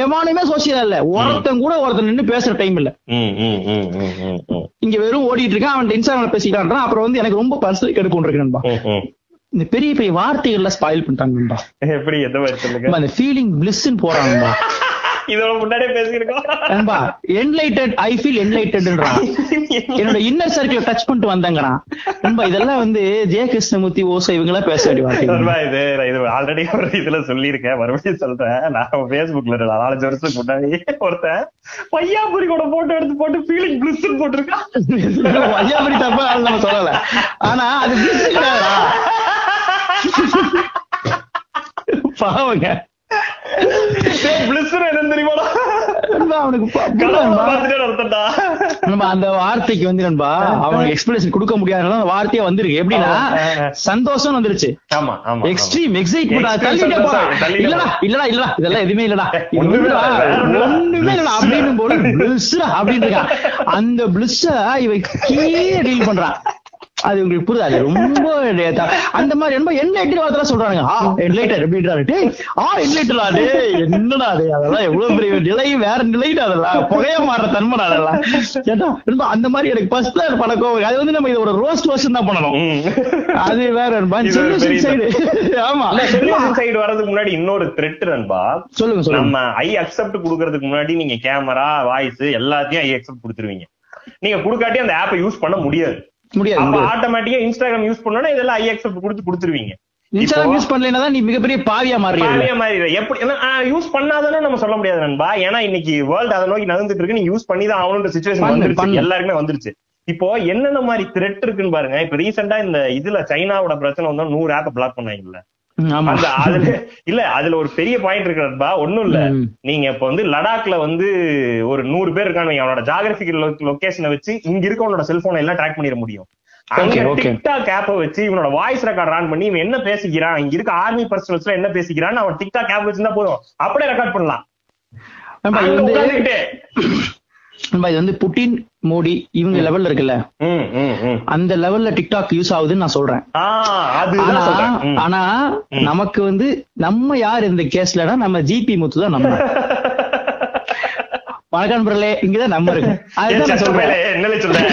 ஏமானுமே சோசியல் இல்ல, ஒருத்தன் கூட ஒருத்தன் நின்று பேசுற டைம் இல்ல. இங்க வெறும் ஓடிட்டு இருக்கான், அவன் இன்ஸ்டாகிராம்ல பேசிட்டான். அப்புறம் வந்து எனக்கு ரொம்ப பர்சனல் கெடுப்பு இருக்கு நண்பா, இந்த பெரிய பெரிய வார்த்தைகள்ல ஸ்பாயில் பண்ணிட்டாங்க நண்பா. எப்படி எதை வச்சிருக்க அந்த ஃபீலிங் பிளிஸ்ன்னு போறாங்கப்பா. இதோட முன்னாடியே பேசிருக்கோம் நண்பா, என்லைட்டட் ஐ ஃபீல் என்லைட்டட்ன்றான், என்னோட இன்னர் சர்க்கிளை டச் பண்ணிட்டு வந்தாங்கடா நண்பா. இதெல்லாம் வந்து ஜெய கிருஷ்ணமூர்த்தி ஓசை இவங்களா பேச வேண்டிய வார்த்தை. ஆல்ரெடி ஒரு இதுல சொல்லியிருக்கேன், மறுபடியும் சொல்றேன். நான் பேஸ்புக்ல 4 வருஷத்துக்கு முன்னாடி ஒருத்தன் பையாபுரி கூட போட்டோ எடுத்து போட்டு ஃபீலிங் பிளிஸ்ன்னு போட்டிருக்கான். பையாபுரி தப்பா நம்ம சொல்லல, ஆனா அது பிளிஸ் கிடையாதுடா பாவங்க. அந்த வார்த்தைக்கு வந்து நண்பா அவனுக்கு எக்ஸ்பிளேஷன் கொடுக்க முடியாத வார்த்தையா வந்திருக்கு. எப்படின்னா சந்தோஷம் வந்துருச்சு, எக்ஸ்ட்ரீம் எக்ஸைட்மெண்ட், இல்லடா இல்லடா இல்லடா இதெல்லாம் எதுவுமே இல்லடா ஒண்ணுமே இல்லடா அப்படின்னு போது பிளிஸ் அப்படின்னு இருக்கான். அந்த பிளிஸ் இவன் கீழே டீல் பண்றான். அது உங்களுக்கு புரியாது. ரொம்ப அந்த மாதிரி ரொம்ப என்லைட்டர் வார்த்தை சொல்றாங்க. ஆ என்லைட்டர் அப்படின்றாரு. ஆ என்லைட்டரா டே என்னடா அது, அதெல்லாம் எவ்வளவு பெரிய நிலை, வேற நிலைட்டு அதெல்லாம் புகைய மாற தன்மை அதெல்லாம் ஏன்னா ரொம்ப அந்த மாதிரி எனக்கு பஸ்ட் பழக்கம். அது வந்து நம்ம இதை ஒரு ரோஸ்ட் ரோஷன் தான் பண்ணணும். அது வேற சைடு. ஆமா சைடு வர்றதுக்கு முன்னாடி இன்னொரு த்ரெட் நண்பா சொல்லுங்க. நம்ம ஐ அக்செப்ட் குடுக்கிறதுக்கு முன்னாடி நீங்க கேமரா வாய்ஸ் எல்லாத்தையும் ஐ அக்செப்ட் கொடுத்துருவீங்க. நீங்க குடுக்காட்டி அந்த ஆப்பை யூஸ் பண்ண முடியாது. ஆட்டோமேட்டிக்கா இன்ஸ்டாகிராம் யூஸ் பண்ணா இதெல்லாம் ஐ அக்செப்ட் கொடுத்து கொடுத்துருவீங்க. இன்ஸ்டாகிராம் யூஸ் பண்ணலைன்னா தான் நீ மிகப்பெரிய பாவியா மாறிடுற. எப்படி யூஸ் பண்ணாதானே நம்ம சொல்ல முடியாது நண்பா. ஏன்னா இன்னைக்கு வேர்ல்டு அதை நோக்கி நடந்துட்டு இருக்கு. நீ யூஸ் பண்ணி தான் ஆகணுன்ற சிச்சுவேஷன் வந்துருச்சு, எல்லாருக்குமே வந்துருச்சு. இப்போ என்னென்ன மாதிரி த்ரெட் இருக்குன்னு பாருங்க. இப்ப ரீசெண்டா இந்த இதுல சைனாவோட பிரச்சனை வந்தா 100 ஆப்பை பிளாக் பண்ணாங்கல்ல. அதுல இல்ல அதுல ஒரு பெரிய பாயிண்ட் இருக்கிறதுப்பா. ஒண்ணும் இல்ல, நீங்க இப்ப வந்து லடாக்ல வந்து ஒரு 100 பேர் இருக்காங்க. அவனோட ஜாகிரபிக்கல் லொகேஷனை வச்சு இங்க இருக்க உன்னோட செல்போனை எல்லாம் ட்ராக் பண்ணிட முடியும். டிக்டாக் ஆப்பை வச்சு இவனோட வாய்ஸ் ரெக்கார்ட் ஆன் பண்ணி இவன் என்ன பேசிக்கிறான், இங்க இருக்க ஆர்மி பர்சனல்ஸ்ல என்ன பேசிக்கிறான்னு அவன் டிக்டாக் ஆப் வச்சிருந்தா போதும், அப்படியே ரெக்கார்ட் பண்ணலாம். இது வந்து புட்டின், மோடி இவங்க லெவல்ல இருக்குல்ல, அந்த லெவல்ல டிக்டாக் யூஸ் ஆகுதுன்னு நான் சொல்றேன். ஆனா நமக்கு வந்து நம்ம யார் இந்த கேஸ்லன்னா நம்ம ஜிபி முத்து தான் நம்ம வழக்கான்புரலே இங்கதான் நம்ம இருக்கு. அதுதான் சொல்றேன்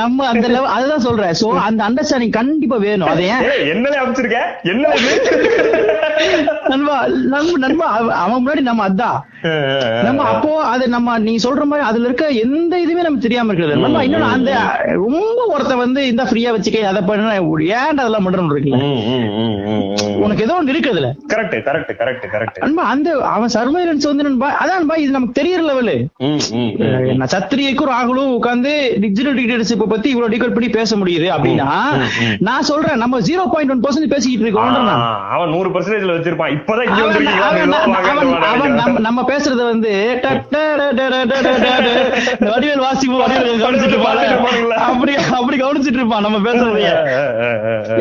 நம்ம அந்த லெவல், அதுதான் சொல்றேன். சோ அந்த அண்டர்ஸ்டாண்டிங் கண்டிப்பா வேணும். அதே என்ன அமைச்சிருக்க என்ன நண்பா நண்பா அவன் முன்னாடி நம்ம அதான் நம்ம அப்போ அது நம்ம நீ சொல்ற மாதிரி அதுல இருக்க எந்த இதுவுமே நமக்கு தெரியாம இருக்கிறது. நம்ம இன்னொன்னு அந்த ரொம்ப ஒருத்த வந்து இந்த ஃப்ரீயா வச்சுக்க அதை பண்ண ஏன் அதெல்லாம் பண்றோம்னு இருக்குல்ல, உனக்கு ஏதோ ஒண்ணு இருக்குதுல. கரெக்ட் கரெக்ட் கரெக்ட் கரெக்ட் நண்பா. அந்த அவன் சர்வைலன்ஸ் வந்து நண்பா அதான் இது நமக்கு தெரியற லெவலு. நான் சத்திரியக்கும் ராகுலும் உட்காந்து டிஜிட்டல் டிக்டேட்டர்ஷிப்பை பத்தி இவ்வளவு டீகோட் பண்ணி பேச முடியுது அப்படின்னா நான் சொல்றேன் நம்ம 0.1% பேசிக்கிட்டு இருக்கோம். நம்ம பேசுறது வந்து வடிவேல் வாசிப்பு கவனிச்சுட்டு அப்படி கவனிச்சுட்டு இருப்பான் நம்ம பேசுறது.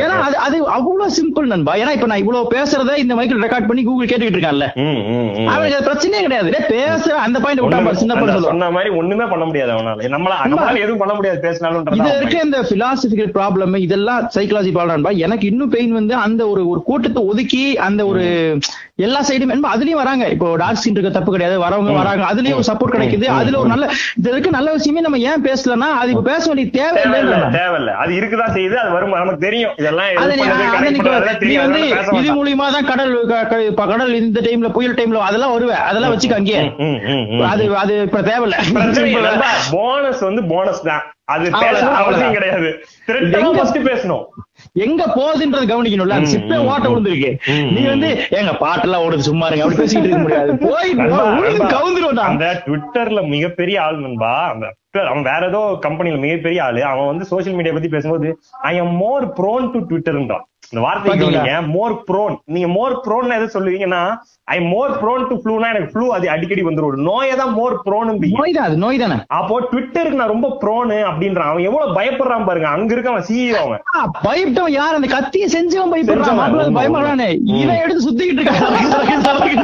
ஏன்னா அது அவ்வளவு சிம்பிள் நண்பா. ஏன்னா இப்ப நான் இவ்வளவு பேசுறத இந்த மைக்கில் ரெக்கார்ட் பண்ணி கூகுள் கேட்டுக்கிட்டு இருக்கான்ல, அவனுக்கு அது பிரச்சனையே கிடையாது. பேசுற அந்த பாயிண்ட் விட்டா சின்ன பண்ண சொன்ன மாதிரி ஒண்ணுமே பண்ண முடியாது அவனால. நம்மளால எதுவும் பண்ண முடியாது பேசினாலும். இது இருக்க இந்த பிலாசபிக்கல் ப்ராப்ளம் இதெல்லாம் சைக்காலஜி ப்ராப்ளம். எனக்கு இன்னும் பெயின் வந்து அந்த ஒரு கூட்டத்தை ஒதுக்கி அந்த ஒரு எல்லா சைடும் அதுலயும் வராங்க. இப்போ டார்சின் இருக்க தப்பு கிடையாது, வரவங்க வராங்க, அதுலயும் ஒரு சப்போர்ட் கிடைக்குது. அதுல ஒரு நல்ல இது இருக்கு. நல்ல விஷயமே நம்ம ஏன் பேசலன்னா அது இப்ப பேச வேண்டிய தேவையில்லை. தேவையில்லை அது இருக்குதான் செய்யுது. அது வரும் நமக்கு தெரியும். இதெல்லாம் இது மூலியமா தான் கடல் இந்த டைம்ல புயல் டைம்ல அதெல்லாம் வருவேன். அதெல்லாம் வச்சுக்க அங்கே அது அது இப்ப தேவையில்ல. போனஸ் வந்து போனஸ் தான். அது அவசியம் கிடையாது. பேசணும் எங்க போகுதுன்றது கவனிக்கணும்ல. அந்த சிப்பே ஓட்ட விழுந்துருக்கு. நீ வந்து எங்க பாட்டெல்லாம் ஓடுது சும்மா இருங்க அப்படி பேசிட்டு இருக்க முடியாது. போய் கவுந்துருவான். அந்த ட்விட்டர்ல மிகப்பெரிய ஆள் நண்பா, அந்த அவன் வேற ஏதோ கம்பெனில மிகப்பெரிய ஆளு. அவன் வந்து சோசியல் மீடியா பத்தி பேசும்போது I am more prone to ட்விட்டர்ன்றான். இந்த வார்த்தை மோர் ப்ரோன். நீங்க மோர் ப்ரோன் எதை சொல்லுவீங்கன்னா ஐ மோர் ப்ரோன் டு ஃப்ளூனா எனக்கு ஃப்ளூ அது அடிக்கடி வந்துடும். நோயை தான் மோர் ப்ரோனு நோய் தான். அது நோய் தானே. அப்போ ட்விட்டருக்கு நான் ரொம்ப ப்ரோனு அப்படின்றான். அவன் எவ்வளவு பயப்படுறான் பாருங்க. அங்க இருக்க அவன் சிஇஓ அவன் பயப்பட்டவன் யார் அந்த கத்தியை செஞ்சவன் பயப்படுறான். பயமாடானே இதை எடுத்து சுத்திக்கிட்டு இருக்கான்.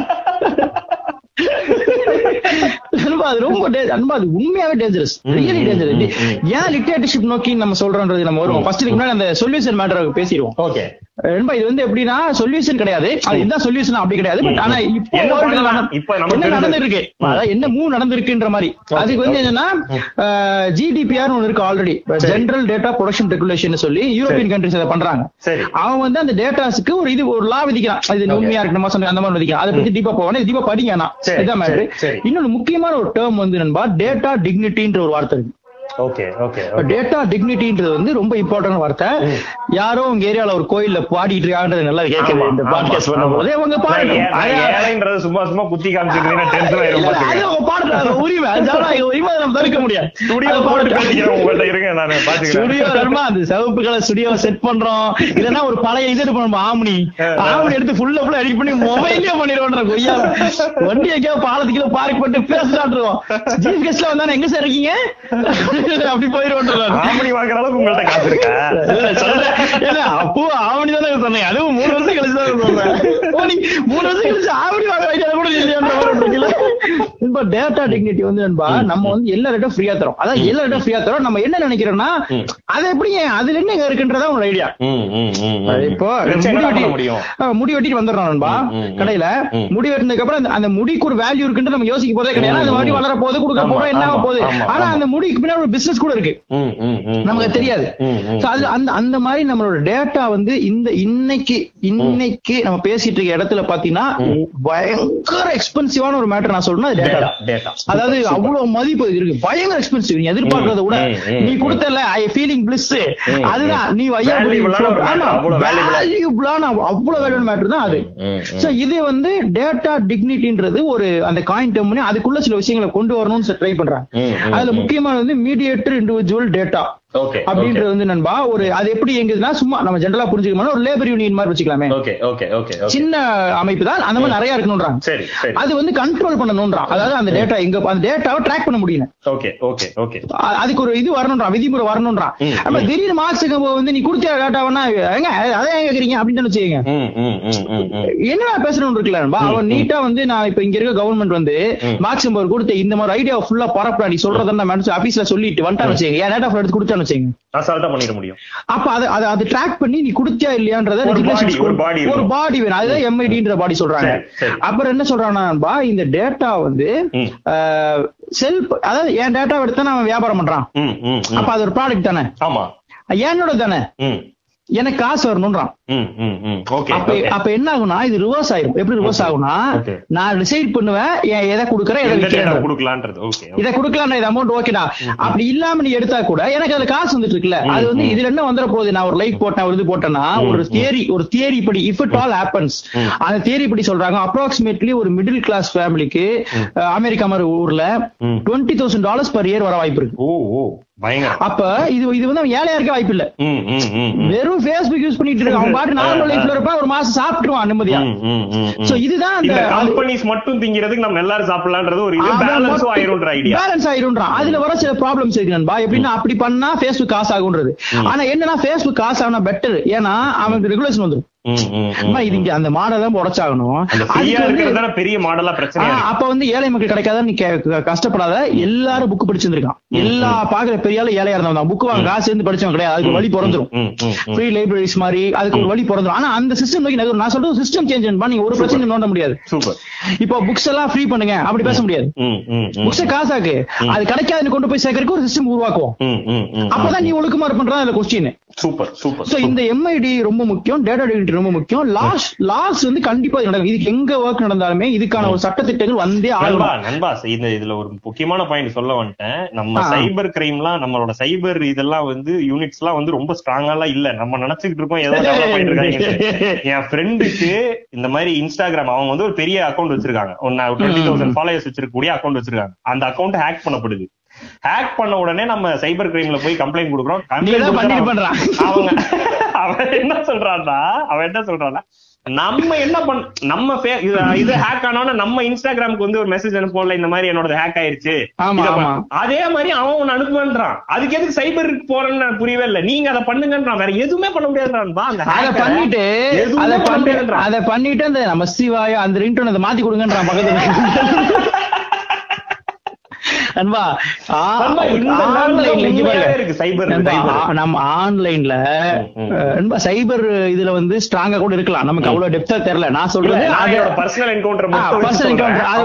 உண்மையாவே டேஞ்சரஸ், ரியலி டேஞ்சரஸ். ஏன் டிக்டேட்டர்ஷிப் நோக்கி நம்ம சொல்றோம்ன்றது நம்ம வருவோம். ஃபர்ஸ்ட் முன்னாடி அந்த சொல்யூஷன் மேட்டர் பேசிடுவோம். ஓகே நண்பா, இது வந்து எப்படின்னா சொல்யூஷன் கிடையாது. அது என்ன சொல்யூஷன் அப்படி கிடையாது. பட் ஆனா இப்போ என்ன நடந்திருக்கு, என்ன மூவ் நடந்திருக்குன்ற மாதிரி. அதுக்கு வந்து என்னன்னா ஜிடிபிஆர் ஒன்னு இருக்கு already, general data production regulation சொல்லி யூரோப்பியன் கண்ட்ரிஸ் அதை பண்றாங்க. அவன் வந்து அந்த டேட்டாஸ்க்கு ஒரு இது ஒரு லா விதிக்கிறான். இது உண்மையா இருக்கணுமா சொன்ன அந்த மாதிரி விதிக்கிறான். அதை பத்தி டீப்பா போவானே, டீப்பா படிங்க. ஆனா இதான் மாதிரி இன்னொன்னு முக்கியமான ஒரு டேர்ம் வந்து நண்பா டேட்டா டிக்னிட்டின்ற ஒரு வார்த்தை இருக்கு. டேட்டா டிக்னிட்டின்றது வந்து ரொம்ப இம்பார்ட்டன்ட் வார்த்தை. யாரோ உங்க ஏரியால ஒரு கோயில்ல பாடிட்டு இருக்காங்கன்றது நல்லா கேட்கல. இந்த பாட்காஸ்ட் பண்ணும்போது அவங்க பாடுறது சும்மா சும்மா குத்தி காமிச்சிருக்கீங்க. பாடுறாங்க உரிமை, உரிமை நம்ம தடுக்க முடியாது. அந்த சிவப்பு கலர் ஸ்டுடியோவை செட் பண்றோம். இல்லன்னா ஒரு பழைய இது பண்ணுவோம் ஆம்னி ஆம்னி எடுத்து ஃபுல்லா ஃபுல்லா எடிட் பண்ணி மொபைலே பண்ணிடுவோன்ற கொய்யா வண்டி எங்கேயாவது பாலத்துக்குள்ள பார்க் பண்ணிட்டு பேசலாட்டுருவோம். சீஃப் கெஸ்ட்ல வந்தானே எங்க சார் இருக்கீங்க அப்படி போயிடுவோம். ஆவணி வாங்குற அளவுக்கு உங்கள்ட்ட காசு இருக்கா? அப்போ ஆவணி தான் சொன்னேன், அதுவும் 3 வருஷம் கழிச்சுதான் சொன்னேன். 3 வருஷம் கழிச்சு ஆவணி வாங்குற ஐடியா கூட இல்லையா? இப்ப டேட்டா டிக்னிட்டி வந்து நண்பா, நம்ம வந்து எல்லா ரேட்டும் ஃப்ரீயா தரோம். அதான் எல்லா ரேட்டும் ஃப்ரீயா தரோம். நம்ம என்ன நினைக்கிறோம்னா அது எப்படி அதுல என்ன இருக்குன்றதா உங்களோட ஐடியா. இப்போ முடி வெட்டிட்டு வந்துடுறோம் நண்பா கடையில, முடி வெட்டினதுக்கு அப்புறம் அந்த முடிக்கு ஒரு வேல்யூ இருக்குன்னு நம்ம யோசிக்க போதே கிடையாது. அந்த முடி வளர போது கொடுக்க போறோம் என்ன போகுது, ஆனா அந்த முடிக்கு பின்னாடி ஒரு பிசினஸ் கூட இருக்கு நமக்கு தெரியாது. அந்த மாதிரி நம்மளோட டேட்டா வந்து இந்த இன்னைக்கு நம்ம பேசிட்டு இருக்க இடத்துல பாத்தீங்கன்னா பயங்கர எக்ஸ்பென்சிவான ஒரு மேட்டர் நான் சொல்றேன். அது டேட்டா, அதாவது அவ்வளவு மதிப்பு இருக்கு, பயங்கர எக்ஸ்பென்சிவ். நீ எதிர்பார்க்கறத விட நீ கொடுத்தல ஐ ஃபீலிங் பிளிஸ், அதுதான் நீ ஐயா அவ்வளவு வேல்யூபிள் மேட்டர் தான் அது. இது வந்து டேட்டா டிக்னிட்டின்றது ஒரு அந்த காயின் டெர்ம், அதுக்குள்ள சில விஷயங்களை கொண்டு வரணும்னு ட்ரை பண்றாங்க. அதுல முக்கியமான வந்து மீடியேட்டர் இண்டிவிஜுவல் டேட்டா அப்படின்றது வந்து நண்பா ஒரு அது எப்படி எங்குதுன்னா சும்மா நம்ம ஜெனரலா புரிஞ்சுக்கணும். ஒரு லேபர் யூனியன் மாதிரி வச்சுக்கலாமே, சின்ன அமைப்பு தான், அந்த மாதிரி நிறைய இருக்கணும்ன்றாங்க. அது வந்து கண்ட்ரோல் பண்ணணும்ன்றாங்க. அதாவது அந்த டேட்டா எங்க அந்த டேட்டாவை ட்ராக் பண்ண முடியல, அதுக்கு ஒரு இது வரணும்ன்றான், விதிமுறை வரணும்ன்றான். நம்ம திடீர்னு மார்க்ஸுக்கு வந்து நீ கொடுத்த டேட்டாவனா ஏங்க அதை ஏன் கேக்குறீங்க அப்படின்னு வச்சுக்கோங்க, என்னடா பேசணும்னு இருக்குல்ல நண்பா. அவன் நீட்டா வந்து நான் இப்ப இங்க இருக்க கவர்மெண்ட் வந்து மார்க்ஸ் நம்பர் கொடுத்து இந்த மாதிரி ஐடியா ஃபுல்லா பரப்பலாம், நீ சொல்றதா மேடம் ஆபீஸ்ல சொல்லிட்டு வந்துட்டான்னு வச்சுக்கோங்க, ஏன் டேட்டா எடுத்து கொடுத்தா என்ன சொல்றானா இந்த டேட்டா வந்து செல்ஃப், அதாவது என் டேட்டா எடுத்து நான் வியாபாரம் பண்றான், அப்ப அது ஒரு ப்ராடக்ட் தானே, என்னோட தானே, எனக்கு காசு வரணும்ன்றான். அப்ப என்ன ஆகுனா இது ரிவர்ஸ் ஆயிடும். எப்படி ரிவர்ஸ் ஆகுனா நான் டிசைட் பண்ணுவேன் எதை கொடுக்கறேன், இதை கொடுக்கலாம், இது அமௌண்ட் ஓகேடா. அப்படி இல்லாம நீ எடுத்தா கூட எனக்கு அதுல காசு வந்துட்டு இருக்குல்ல, அது வந்து இதுல என்ன வந்துட போகுது, நான் ஒரு லைக் போட்டேன், ஒரு இது போட்டேன்னா ஒரு தியரி படி இஃப் இட் ஆல் ஹேப்பன்ஸ், அந்த தியரி படி சொல்றாங்க அப்ராக்சிமேட்லி ஒரு மிடில் கிளாஸ் ஃபேமிலிக்கு அமெரிக்கா மாதிரி ஊர்ல $20,000 பர் இயர் வர வாய்ப்பு இருக்கு. அப்ப இது வந்து அவன் ஏழையா இருக்க வாய்ப்பு இல்ல, வெறும் Facebook யூஸ் பண்ணிட்டு இருக்கான், அவன் பாட்டு நார்மல் லைஃப்ல இருப்பான், ஒரு மாசம் சாப்பிட்டுருவான் நிம்மதியா. சோ இதுதான் அந்த கம்பெனிஸ் மட்டும் திங்கிறதுக்கு நம்ம எல்லாரும் சாப்பிடலாம்ன்றது ஒரு இது பேலன்ஸ் ஆயிரும்ன்ற ஐடியா, பேலன்ஸ் ஆயிரும்ன்றான். அதுல வர சில ப்ராப்ளம்ஸ் இருக்கு நண்பா. எப்படின்னா அப்படி பண்ணா Facebook காசு ஆகும்ன்றது, ஆனா என்னன்னா Facebook காசு ஆகுனா பெட்டர், ஏன்னா அவனுக்கு ரெகுலேஷன் வந்துடும். அந்த மாடல் தான் உடைச்சாகணும், பெரிய மாடலா பிரச்சனை. அப்ப வந்து ஏழை மக்கள் கிடைக்காத நீ கஷ்டப்படாத, எல்லாரும் புக் படிச்சிருந்திருக்கான், எல்லா பாக்குற பெரிய ஏழையா இருந்தவன் புக் வாங்க காசு இருந்து படிச்சவன் கிடையாது, அதுக்கு வழி பிறந்துடும். ஃப்ரீ லைப்ரரிஸ் மாதிரி அதுக்கு ஒரு வழி பிறந்துடும். ஆனா அந்த சிஸ்டம் நோக்கி நகரும். நான் சொல்றது சிஸ்டம் சேஞ்ச் பண்ணி ஒரு பிரச்சனை நோண்ட முடியாது. சூப்பர். இப்போ புக்ஸ் எல்லாம் ஃப்ரீ பண்ணுங்க அப்படி பேச முடியாது. புக்ஸ காசாக்கு அது கிடைக்காதுன்னு கொண்டு போய் சேர்க்கறதுக்கு ஒரு சிஸ்டம் உருவாக்குவோம், அப்பதான் நீ ஒழுக்கமா இருப்பா. அதுல கொஸ்டின் சூப்பர் சூப்பர். சோ இந்த MID ரொம்ப முக்கியம், டேட்டா டிக்னிட்டி ரொம்ப முக்கியம், லாஸ் வந்து கண்டிப்பா நடக்கும். இதுக்கு எங்க வர்க் நடந்தாலுமே இதுக்கான ஒரு சட்டத்திட்டங்கள் வந்தே ஆகுமா நண்பா. இதுல ஒரு முக்கியமான பாயிண்ட் சொல்ல வந்துட்டேன். நம்ம சைபர் கிரைம்லாம் நம்மளோட சைபர் இதெல்லாம் வந்து யூனிட்ஸ் எல்லாம் வந்து ரொம்ப ஸ்ட்ராங்கா இல்ல, நம்ம நினைச்சுக்கிட்டு இருக்கோம் ஏதோ டெவலப் பண்ணிட்டு இருக்காங்க. என் ஃப்ரெண்டுக்கு இந்த மாதிரி இன்ஸ்டாகிராம் அவங்க வந்து ஒரு பெரிய அக்கௌண்ட் வச்சிருக்காங்க, 20,000 ஃபாலோவர்ஸ் வச்சிருக்கக்கூடிய அக்கௌண்ட் வச்சிருக்காங்க. அந்த அக்கௌண்ட் ஹேக் பண்ணப்படுது. ஹேக் பண்ண உடனே நம்ம சைபர் கிரைம்ல போய் கம்ப்ளைண்ட் கொடுக்குறோம். அவன் என்ன சொல்றான்னா நம்ம என்ன பண்ண, நம்ம இது ஹேக் ஆனோட நம்ம இன்ஸ்டாகிராமுக்கு வந்து ஒரு மெசேஜ் அனுப்பல, இந்த மாதிரி என்னோட ஹேக் ஆயிருச்சு, அதே மாதிரி அவன் ஒன்னு அனுப்புவான்றான். அதுக்கு எதுக்கு சைபருக்கு போறேன்னு புரியவே இல்லை. நீங்க அதை பண்ணுங்கன்றான், வேற எதுவுமே பண்ண முடியாது. அதை பண்ணிட்டு அந்த நம்ம சிவாய அந்த ரிங்டோன் அதை மாத்தி கொடுங்கன்றான் பக்கத்துல. சைபர் இதுல வந்து ஸ்ட்ராங்கா கூட இருக்கலாம், நமக்கு அவ்வளவு டெப்தா தெரியல. நான் சொல்றேன் அதை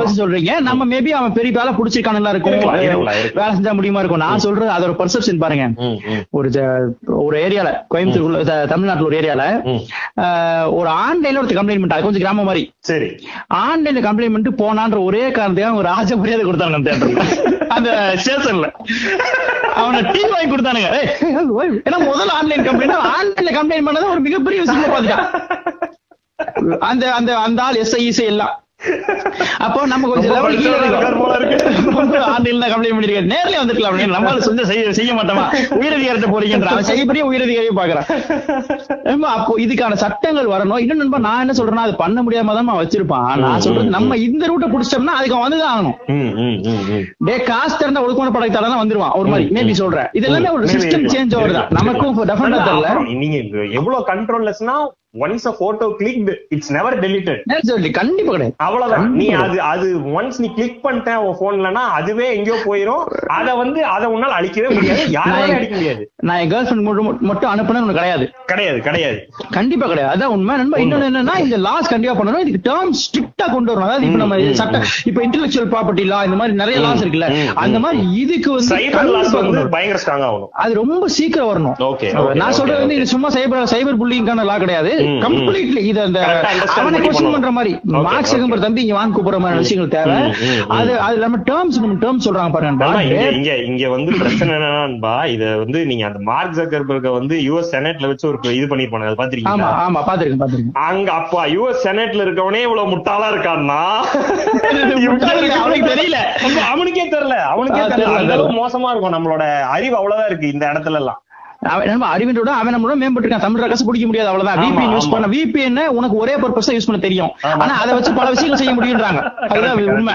வச்சு சொல்றீங்க, நம்ம மேபி அவன் பெரிய வேலை புடிச்சிருக்கான இருக்கும், வேலை செஞ்சா முடியுமா இருக்கும். நான் சொல்றது அதோட பெர்செப்ஷன் பாருங்க. ஒரு ஏரியால, கோயம்புத்தூர் தமிழ்நாட்டுல ஒரு ஏரியால ஒரு ஆன்லைன்ல ஒரு கம்ப்ளைண்ட் பண்ணிட்டாங்க, கொஞ்சம் கிராம மாதிரி. சரி, ஆன்லைன்ல கம்ப்ளைண்ட் பண்ணிட்டு போனான்ற ஒரே காரணத்துக்காக ஒரு ராஜ மரியாதை கொடுத்தாங்க அந்த தேட்டருக்கு. அந்த ஸ்டேஷன்ல அவனை டீ வாங்கி கொடுத்தானுங்க. ஏன்னா முதல்ல ஆன்லைன்ல கம்ப்ளைண்ட் பண்ணதான் ஒரு மிகப்பெரிய விஷயம். பாத்துட்டான் அந்த ஆள் SI எல்லாம் அப்போ நம்ம கொஞ்சம் நேர்ல வந்துக்கலாம் செய்ய மாட்டோமா உயரதிகாரத்தை போறீங்கன்ற பெரிய உயரதிகாரியும் பாக்குறான். அப்போ இதுக்கான சட்டங்கள் வரணும். இன்னும் நண்பா நான் என்ன சொல்றேன்னா அது பண்ண முடியாம தான் வச்சிருப்பான். நான் சொல்றது நம்ம இந்த ரூட்டை புடிச்சோம்னா அதுக்கு அவன் வந்துதான் ஆகணும். டே காசு திறந்த ஒழுக்கமான படத்தை தான் வந்துருவான். ஒரு மாதிரி மேபி சொல்றேன் இது எல்லாமே ஒரு சிஸ்டம் சேஞ்ச் ஓவர் தான். நமக்கும் டெஃபினட்டா தெரியல நீங்க எவ்வளவு கண்ட்ரோல்லெஸ்னா once a photo clicked it's never deleted naturally கண்டிப்பா கிடையாது அவ்வளவுதான். நீ அது once நீ click பண்ணிட்ட உன் phoneலனா அதுவே எங்கயோ போயிடும். அத வந்து அத உன்னால அழிக்கவே முடியாது, யாராலையும் அழிக்க முடியாது. நான் என் girlfriend மட்டும் அனுப்புனது உனக்கு கிடையாது கண்டிப்பா கிடையாது. அதான் உண்மை நண்பா. இன்னொன்னு என்னன்னா இந்த லாஸ் கண்டிப்பா பண்ணணும். இதுக்கு டேர்ம் ஸ்ட்ரிக்ட்டா கொண்டு வரணும். அதாவது இப்ப நம்ம சட்டம் இப்ப இன்டெலெக்சுவல் ப்ராப்பர்ட்டி லா இந்த மாதிரி நிறைய லாஸ் இருக்குல்ல அந்த மாதிரி இதுக்கு வந்து சைபர் லாஸ் வந்து பயங்கர ஸ்ட்ராங்கா வரணும். அது ரொம்ப சீக்கிரம் வரணும். ஓகே நான் சொல்றது வந்து இது சும்மா சைபர் புல்லிங்கான லா கிடையாது. கம்ப்ளீட்லி இது அந்த அவனை கொஸ்டின் பண்ற மாதிரி மார்க் ஜக்கர்பர்க் தம்பி இங்க வாங்க கூப்பிடுற மாதிரி விஷயங்கள் தேவை. அது அது நம்ம டேர்ம்ஸ் சொல்றாங்க பாருங்க. இங்க வந்து பிரச்சனை என்னன்னா இத வந்து நீங்க அந்த மார்க் ஜக்கர்பர்க வந்து யுஎஸ் செனட்ல வச்சு ஒரு இது பண்ணிருப்பாங்க. அது பாத்திருக்கீங்களா? ஆமா ஆமா பாத்திருக்கேன். அங்க அப்பா யுஎஸ் செனட்ல இருக்கவனே இவ்வளவு முட்டாளா இருக்கான்னா அவனுக்கு தெரியல, அவனுக்கே தெரியல அந்த அளவு மோசமா இருக்கும். நம்மளோட அறிவு அவ்வளவுதான் இருக்கு இந்த இடத்துல எல்லாம். அறிவினோட அவன் நம்மளோட மேம்பட்டு இருக்கான். தமிழ் காசு பிடிக்க முடியாது அவ்வளவுதான். VPN யூஸ் பண்ண VPN உனக்கு ஒரே பர்பஸ் யூஸ் பண்ண தெரியும், ஆனா அதை வச்சு பல விஷயங்கள் செய்ய முடியும்ன்றாங்க. அதுதான் உண்மை.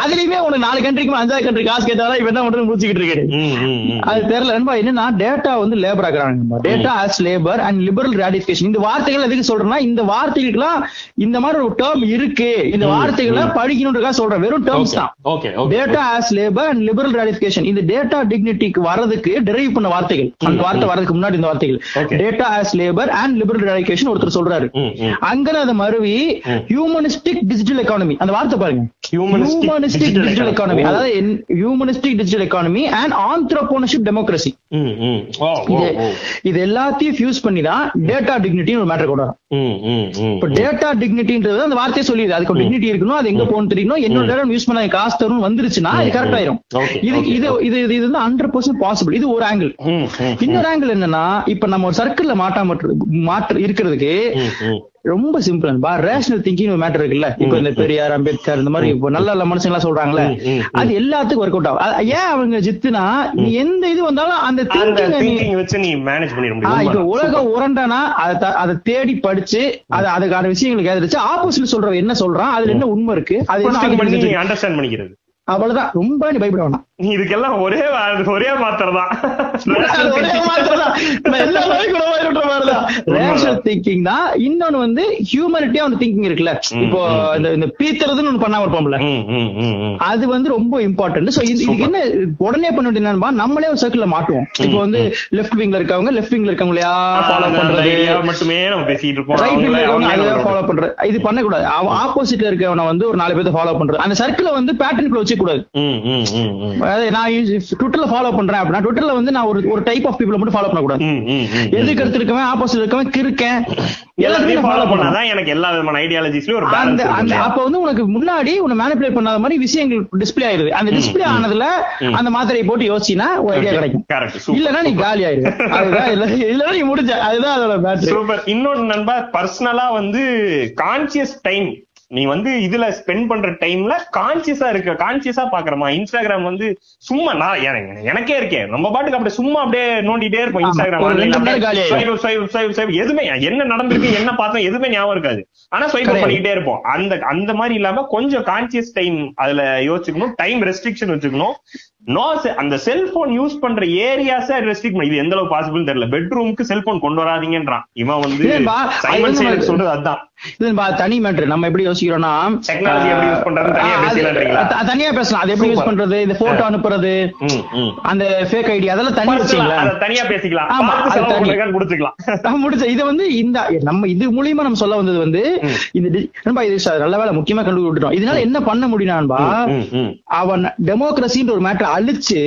அதுலயுமே உனக்கு 4 கண்ட்ரிக்கு 5வது கண்ட்ரி காசு கேட்டாலும் இவன் தான் ஒன்று முடிச்சுக்கிட்டு இருக்காரு. அது தெரியல நண்பா. என்னன்னா டேட்டா வந்து லேபர் ஆகிறாங்க. Data as labour and liberal ratification. இந்த வார்த்தைகள் எதுக்கு சொல்றேன்னா இந்த வார்த்தைகளுக்குலாம் இந்த மாதிரி ஒரு டேர்ம் இருக்கு. இந்த வார்த்தைகளை படிக்கணும்ன்றதுக்காக சொல்றேன். வெறும் டேர்ம்ஸ் தான். Data as labour and liberal ratification. இந்த டேட்டா டிக்னிட்டிக்கு வரதுக்கு டெரைவ் பண்ண வார்த்தைகள். அந்த வார்த்தை வரதுக்கு முன்னாடி இந்த வார்த்தைகள் data as labour and liberal ratification ஒருத்தர் சொல்றாரு. அங்க அதை மறுவி ஹியூமனிஸ்டிக் டிஜிட்டல் எக்கானமி. அந்த வார்த்தை பாருங்க, ஹியூமனிஸ்டிக் டிஜிட்டல் எக்கானமி. அதாவது ஹியூமனிஸ்டிக் டிஜிட்டல் எக்கானமி அண்ட் ஆந்த்ரோபோனர்ஷிப் டெமோக்ரசி. இது எல்லாத்தையும் ஃபியூஸ் பண்ணி தான் டேட்டா டிக்னிட்டி ஒரு மேட்டர் கொண்டு வரும். இப்ப டேட்டா டிக்னிட்டின்றது அந்த வார்த்தையை சொல்லிடுது. அதுக்கு டிக்னிட்டி இருக்கணும், அது எங்க போகணும்னு தெரியணும். என்னோட டேட்டா யூஸ் பண்ண காசு தரும் வந்துருச்சுன்னா அது கரெக்ட் ஆயிரும். இது 100% பாசிபிள். இது ஒரு ஆங்கிள். இன்னொரு ஆங்கிள் என்னன்னா இப்ப நம்ம ஒரு சர்க்கிள்ல மாற்ற இருக்கிறதுக்கு ரொம்ப சிம்பிள் பா. ரேஷனல் திங்கிங் ஒரு மேட்டர் இருக்குல்ல. இப்ப இந்த பெரியார் அம்பேத்கர் இந்த மாதிரி இப்ப நல்ல நல்ல மனுஷங்களா சொல்றாங்களே அது எல்லாத்துக்கும் ஒர்க் அவுட் ஆகும். ஏன் அவங்க ஜித்துனா எந்த இது வந்தாலும் அந்த திங்கிங் வச்சு நீ மேனேஜ் பண்ணிட முடியும். இப்ப உலகம் உரண்டானா அதை தேடி படிச்சு அதுக்கான விஷயங்களுக்கு எதிர்த்து ஆப்போசிட்ல சொல்ற என்ன சொல்றான் அதுல என்ன உண்மை இருக்கு அது அண்டர்ஸ்டாண்ட் பண்ணிக்கிறது அவ்வளவுதான். ரொம்ப நீ பயப்பட வேணாம். இதுக்கெல்லாம் ஒரே மாத்திரை தான். ரேஷனல் திங்கிங் தான். இன்னொன்னு வந்து ஹியூமனிட்டியா ஒன்னு திங்கிங் இருக்குல்ல. இப்போ இந்த பீத்துறதுன்னு ஒண்ணு பண்ணாம இருப்போம்ல, அது வந்து ரொம்ப இம்பார்ட்டன்ட். சோ இதுக்கு என்ன உடனே பண்ண வேண்டியதுன்னா நம்மளே ஒரு சர்க்கிள்ல மாட்டுவோம். இப்போ வந்து லெஃப்ட் விங்ல இருக்கவங்களையா ஃபாலோ பண்றது மட்டுமே நம்ம பேசிட்டு இருப்போம். ரைட் விங்ல இருக்கவங்க ஃபாலோ பண்றது இது பண்ணக்கூடாது. ஆப்போசிட்ல இருக்கவன வந்து ஒரு 4 பேரை ஃபாலோ பண்றது அந்த சர்க்கிளை வந்து பேட்டர்ன் குள்ள வச்சுக்கூடாது. நான் ட்விட்டர்ல ஃபாலோ பண்றேன் அப்படின்னா ட்விட்டர்ல வந்து நான் ஒரு டைப் ஆஃப் பீப்புளை மட்டும் ஃபாலோ பண்ணக்கூடாது. எதுக்கு எடுத்துருக்கவன் ஆப்போசிட் இருக்கவன் கிருக்கேன் எல்லாத்தையும் ஃபாலோ பண்ணாதான் எனக்கு எல்லா விதமான ஐடியாலஜிஸ்லயும் ஒரு பேலன்ஸ். அப்ப வந்து உனக்கு முன்னாடி உன்னை மேனிபுலேட் பண்ணாத மாதிரி விஷயங்கள் டிஸ்ப்ளே ஆயிருது. அந்த டிஸ்ப்ளே ஆனதுல அந்த மாத்திரையை போட்டு யோசிச்சினா ஒரு ஐடியா கிடைக்கும். இல்லன்னா நீ காலி ஆயிருது. அதுதான் இல்லன்னா நீ முடிஞ்ச. அதுதான் அதோட மேட்ரு. சூப்பர். இன்னொன்னு நண்பா பர்சனலா வந்து கான்சியஸ் டைம் நீ வந்து இதுல ஸ்பெண்ட் பண்ற டைம்ல கான்சியஸா இருக்க, கான்சியஸா பாக்குறமா? இன்ஸ்டாகிராம் வந்து சும்மா நான் எனக்கே இருக்கேன் நம்ம பாட்டுக்கு அப்படியே சும்மா அப்படியே நோண்டிட்டே இருப்போம். இன்ஸ்டாகிராம் எதுவுமே என்ன நடந்திருக்கு என்ன பார்த்தோம் எதுவுமே ஞாபகம் இருக்காது. ஆனா ஸ்வைப் பண்ணிக்கிட்டே இருப்போம். அந்த மாதிரி இல்லாம கொஞ்சம் கான்சியஸ் டைம் அதுல யோசிச்சுக்கணும். டைம் ரெஸ்ட்ரிக்ஷன் வச்சுக்கணும். அந்த செல்போன் யூஸ் பண்ற ஏரியாஸா ரெஸ்ட்ரிக்ட் பண்ணி இது எந்த அளவுக்கு பாசிபிள் தெரியல. பெட்ரூமுக்கு செல்போன் கொண்டு வராதீங்கன்றான் இவன் வந்து சொல்றது. அதுதான் தனி மேட்டர். நம்ம எப்படி யோசிக்கிறோம்னா தனியா பேசலாம். அது எப்படி யூஸ் பண்றது இந்த போட்டோ அனுப்புறது அந்த ஃபேக் ஐடி அதெல்லாம் தனியா பேசிக்கலாம். முடிச்ச இதை வந்து இது மூலியமா நம்ம சொல்ல வந்தது வந்து நல்ல வேலை முக்கியமா கண்டுபிடிச்சிட்டோம். இதனால என்ன பண்ண முடியும்னா அவன் டெமோக்ரஸின்ற ஒரு மேட்டர் அழிச்சு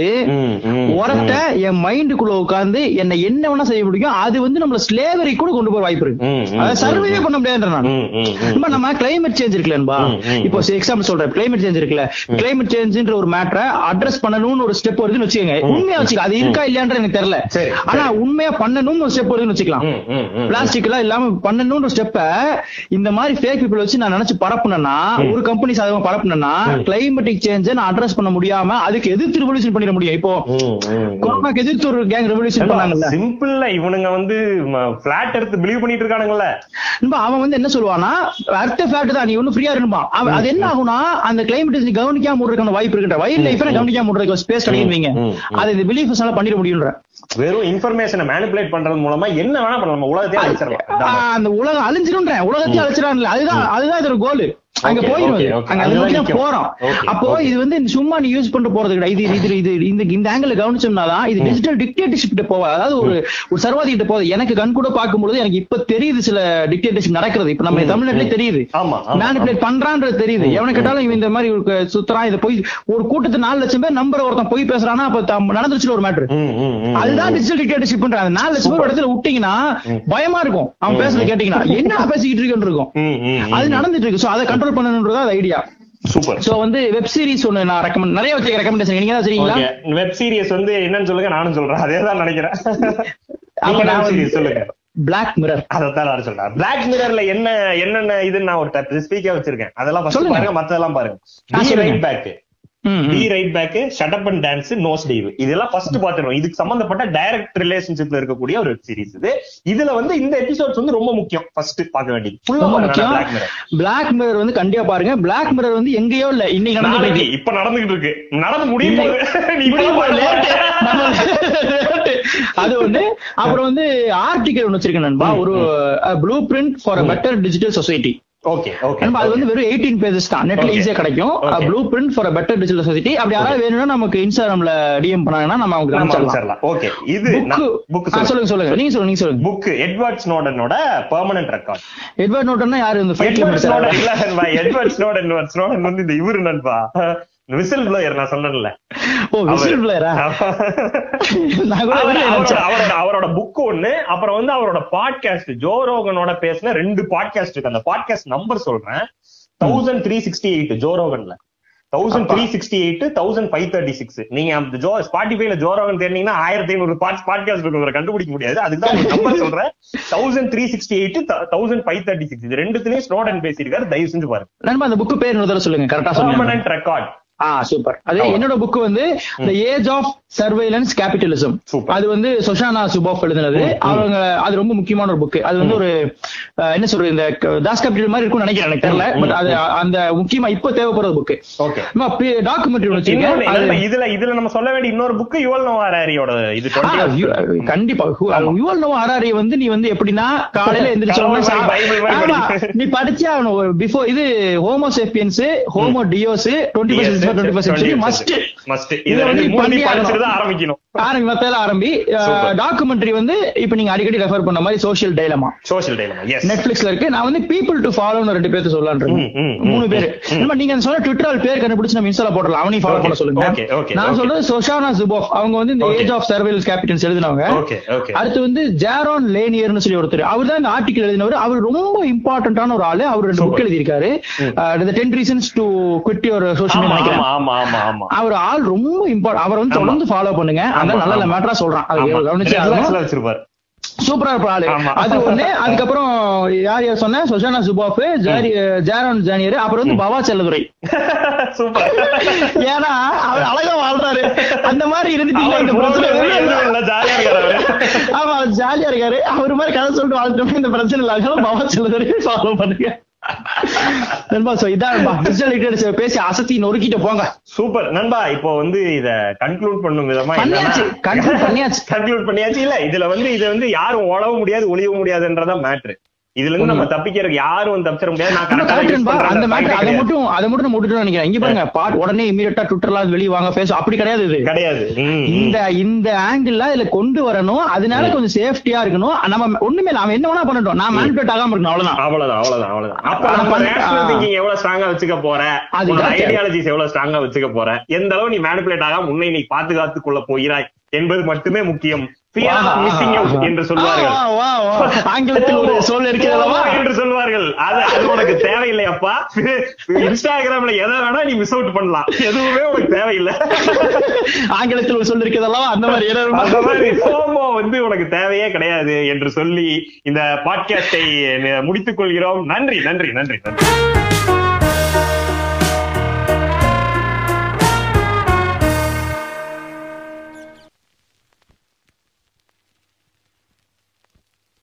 உரத்தை என் மைண்டுக்குள்ள உட்கார்ந்து என்ன என்ன வேணா செய்ய முடியும். அது வந்து நம்மள ஸ்லேவரி கூட கொண்டு போற வாய்ப்பு இருக்கு. அதை சர்வைவே பண்ண முடியாது. நம்ம கிளைமேட் சேஞ்ச் இருக்குல்லா, இப்போ எக்ஸாம்பிள் சொல்றேன், கிளைமேட் சேஞ்ச் இருக்குல்ல, கிளைமேட் சேஞ்சுன்ற ஒரு மேட்டரை அட்ரஸ் பண்ணணும்னு ஒரு ஸ்டெப் வருதுன்னு வச்சுக்கோங்க. உண்மையா வச்சுக்க, அது இருக்கா இல்லையான்ற எனக்கு தெரியல, ஆனா உண்மையா பண்ணணும்னு ஒரு ஸ்டெப் வருதுன்னு வச்சுக்கலாம். பிளாஸ்டிக் எல்லாம் இல்லாம பண்ணணும்னு ஒரு ஸ்டெப்ப இந்த மாதிரி ஃபேக் பீப்புள் வச்சு நான் நினைச்சு பரப்புனா, ஒரு கம்பெனி சாதகமா பரப்புனா கிளைமேட்டிக் சேஞ்ச் அட்ரஸ் பண்ண முடியாம அதுக்கு எதிர்த்து ரெவல்யூஷன் பண்ணிட முடியும். இப்போ கொரோனாக்கு எதிர்த்து ஒரு கேங் ரெவல்யூஷன் பண்ணாங்கல்ல, சிம்பிளா இவனுங்க வந்து ஃபிளாட் எடுத்து பிலீவ் பண்ணிட்டு இருக்கானுங்கல்ல. அவன் வந்து என்ன சொல்லுவானா, அடுத்த ஃபிளாட் தான் நீ ஒன்னும் ஃப்ரீயா இருப்பா. அது என்ன ஆகுனா, அந்த கிளைமேட் கவனிக்காம விடுறதுக்கான வாய்ப்பு இருக்கின்ற வைல்ட் லைஃப் கவனிக்காம விடுறதுக்கு ஸ்பேஸ் கிடைக்குவீங்க. அது இந்த பிலீஃப்னால பண்ணிட முடியும்ன்ற வெறும் இன்ஃபர்மேஷனை மேனிபுலேட் பண்றது மூலமா என்ன வேணா பண்ணலாம். உலகத்தையே அழிச்சிடலாம், அந்த உலகம் அழிஞ்சிடும், உலகத்தையே அழிச்சிடலாம். அதுதான் இதோட கோல். அங்க போயிடும் போறோம். அப்போ இது வந்து சும்மா நீ யூஸ் பண்ணிட்டு போறது கிடையாது. இந்த ஆங்கிள் கவனிச்சோம்னாதான் இது டிஜிட்டல் டிக்டேட்டர்ஷிப் போவா. அதாவது ஒரு சர்வாதி கிட்ட போகுது. எனக்கு கண் கூட பார்க்கும்போது எனக்கு இப்ப தெரியுது சில டிக்டேட்டர்ஷிப் நடக்கிறது. இப்ப நம்ம தமிழ்நாட்டிலே தெரியுது, மேனிபுலேட் பண்றான்றது தெரியுது. எவனை கேட்டாலும் இந்த மாதிரி சுத்தரான் இதை போய் ஒரு கூட்டத்தை 4 லட்சம் பேர் நம்புற ஒருத்தன் போய் பேசுறான்னா அப்ப நடந்துருச்சு ஒரு மேட்டர். அதுதான் டிஜிட்டல் டிக்டேட்டர்ஷிப் பண்றாங்க. 4 லட்சம் பேர் இடத்துல விட்டீங்கன்னா பயமா இருக்கும். அவன் பேசுறது கேட்டீங்கன்னா என்ன பேசிக்கிட்டு இருக்குன்னு இருக்கும். அது நடந்துட்டு இருக்கு. சோ அதை பண்ணணும்ன்றது ஐடியா. சூப்பர். சோ வந்து வெப் சீரிஸ் ஒன்னு நான் ரெக்கமெண்ட் நிறைய வச்சிருக்கேன். ரெக்கமெண்டேஷன் நீங்க தான் சரிங்களா? வெப் சீரிஸ் வந்து என்னன்னு சொல்லுங்க, நானும் சொல்றேன். அதேதான் நினைக்கிறேன். அப்ப நான் சீரிஸ் சொல்லுங்க, Black Mirror. அதத்தான் நான் சொல்றேன். Black Mirrorல என்ன என்னென்ன இதுன்னு நான் ஒரு ஸ்பீக்கா வச்சிருக்கேன். அதெல்லாம் ஃபர்ஸ்ட் பாருங்க, மத்ததெல்லாம் பாருங்க. Be Right Back, Be Right Back, Shut Up and Dance, Nose Dive, இதெல்லாம் ஃபர்ஸ்ட் பாத்துறோம். இதுக்கு சம்பந்தப்பட்ட டைரக்ட் ரிலேஷன்ஷிப்ல இருக்கக்கூடிய ஒரு வெப் சீரிஸ் இது. இதுல வந்து இந்த எபிசோட்ஸ் வந்து ரொம்ப முக்கியம், ஃபர்ஸ்ட் பார்க்க வேண்டியது. Black Mirror வந்து கண்டியா பாருங்க. Black Mirror வந்து எங்கயோ இல்ல, இன்னைக்கு நடந்துட்டு இருக்கு, இப்ப நடந்துட்டு இருக்கு, நடந்து முடியும். அது ஒண்ணு. அப்புறம் வந்து ஆர்டிகல் ஒண்ணு வச்சிருக்கேன் நண்பா, ஒரு blue print for a better digital society. வெறும் 18 பேஜஸ் தான், நெட்ல ஈஸியா கிடைக்கும். Blue print for better digital society. அப்படி யாராவது வேணும்னா நமக்கு இன்ஸ்டாகிராம்ல டிஎம் பண்ணாங்கன்னா நம்ம அவங்க அனுப்பிச்சிடலாம். ஓகே, இது புக் சொல்லுங்க. நீங்க சொல்லுங்க. புக் எட்வர்ட் ஸ்னோடனோட பெர்மனன்ட் ரெக்கார்ட். எட்வர்ட் ஸ்னோடன்னா யாரு? இந்த எட்வர்ட் ஸ்னோடன் வந்து இந்த இவரு நண்பா, விசில் ப்ளோயர். நான் சொன்னேன்ல, அவரோட புக் ஒண்ணு, அப்புறம் வந்து அவரோட பாட்காஸ்ட், ஜோரோகனோட பேசின 2 பாட்காஸ்ட் இருக்கு. அந்த பாட்காஸ்ட் நம்பர் சொல்றேன், 1368 ஜோரோகன்ல, 1368, 1536. நீங்க அந்த ஸ்பாட்டிஃபைல ஜோரோகன் தேடினீங்கன்னா 1500 பாட்காஸ்ட் இருக்கு, கண்டுபிடிக்க முடியாது. அதுதான் நம்பர் சொல்றேன், 1368, 1536. இது ரெண்டுத்துலயும் ஸ்னோடன் பேசியிருக்காரு, தயவு செஞ்சு பாருங்க. நம்ம அந்த புக் பேர் முதல்ல சொல்லுங்க, கரெக்டா சொல்லுங்க. Permanent record. சூப்பர். அது என்னோட புக் வந்து The Age of Surveillance Capitalism. அது வந்து Shoshana Zuboff எழுதினது. அவங்க அது ரொம்ப முக்கியமான ஒரு புக். அது வந்து ஒரு என்ன சொல்றது, இந்த தாஸ் கேபிட்டல் மாதிரி இருக்கும்னு நினைக்கிறேன், எனக்கு தெரியல. பட் அது அந்த முக்கியமா இப்ப தேவைப்படுற புக். ஓகே, டாக்குமெண்ட்ரி வச்சிருக்கேன். இதுல நம்ம சொல்ல வேண்டிய இன்னொரு புக் யுவல் நோவா ஹராரியோட. இது கண்டிப்பா யுவல் நோவா ஹராரி வந்து நீ வந்து எப்படின்னா காலையில எந்திரிச்சு நீ படிச்சா பிஃபோர் இது homo sapiens, homo deus, 20% documentary வந்து இப்ப நீங்க அடிக்கடி ரெஃபர் பண்ண மாதிரி சோஷியல் டைலமா. நெட்ஃபிளிக்ஸ்ல இருக்கு. நான் வந்து பீப்புள் டு ஃபாலோன்னு 2 பேர் சொல்லலாம், 3 பேர். நீங்க சொல்ற ட்விட்டர் பேர் கண்டுபிடிச்சு நம்ம இன்ஸ்டால போடலாம், அவனையும் ஃபாலோ பண்ண சொல்லுங்க. நான் சொல்றது Shoshana Zuboff. அவங்க வந்து இந்த ஏஜ் ஆஃப் சர்வைலன்ஸ் கேபிட்டல்ஸ் எழுதினவங்க. அடுத்து வந்து ஜாரோன் லேனியர்னு சொல்லி ஒருத்தர், அவர் தான் இந்த ஆர்டிகல் எழுதினவர். அவர் ரொம்ப இம்பார்ட்டன்டான ஒரு ஆளு. அவர் 2 புக் எழுதியிருக்காரு, 10 reasons to quit your social media. அவர் ஆள் ரொம்ப இம்பார்ட்டன்ட். அவர் வந்து தொடர்ந்து ஃபாலோ பண்ணுங்க. அதான் நல்ல மேட்டரா சொல்றான், அது கவனிச்சு வச்சிருப்பாரு. சூப்பரா இருப்பாரு. அது ஒண்ணு. அதுக்கப்புறம் யார் யார் சொன்ன, Shoshana Zuboff, ஜாரோன் லானியர், அப்புறம் வந்து பவா செல்லதுரை. சூப்பர். ஏன்னா அவர் அழகா வாழ்றாரு, அந்த மாதிரி இருந்துட்டு ஆமா ஜாலியா இருக்காரு. அவரு மாதிரி கதை சொல்லிட்டு வாழ்ந்துட்டோம், இந்த பிரச்சனை இல்லாத பவா செல்லதுரை ஃபாலோ பண்ணுங்க. பேசி அசத்தி நொறுக்கிட்டு போங்க. சூப்பர் நண்பா. இப்போ வந்து இத கன்க்ளூட் பண்ணும் விதமா கன்க்ளூட் பண்ணியாச்சு. இல்ல இதுல வந்து இதை வந்து யாரும் ஒளவ முடியாது, ஒளிய முடியாதுன்றதான் மேட்ரு. இதுல இருந்து நம்ம தப்பிக்கிறதுக்கு யாரும் தப்பிச்சிட முடியாது. வெளியே வாங்க அப்படி கிடையாது, கிடையாது. இந்த ஆங்கிள் இதுல கொண்டு வரணும். அதனால கொஞ்சம் சேஃப்டியா இருக்கணும். நம்ம ஒண்ணுமே நாம என்ன வேணா பண்ணிட்டோம், நான் மேனிபுலேட் ஆகாம இருக்கணும். அவ்வளவுதான் அவ்வளவுதான் அவ்வளவுதான். எவ்வளவு ஸ்ட்ராங்கா வச்சுக்க போற, ஐடியாலஜிஸ் எவ்வளவு ஸ்ட்ராங்கா வச்சுக்க போற, எந்த அளவு நீ மேனிபுலேட் ஆகாம உன்னை நீ பாதுகாத்துக் கொள்ள போகிறாய் என்பது மட்டுமே முக்கியம். தேவையில்லையப்பா, இன்ஸ்டாகிராம்ல எதை வேணா நீ மிஸ் அவுட் பண்ணலாம், எதுவுமே உனக்கு தேவையில்லை. ஆங்கிலத்தில் சொல்லிருக்கிறதெல்லாம் அந்த மாதிரி சோமோ வந்து உனக்கு தேவையே கிடையாது என்று சொல்லி இந்த பாட்காஸ்டை முடித்துக் கொள்கிறோம். நன்றி நன்றி நன்றி நன்றி.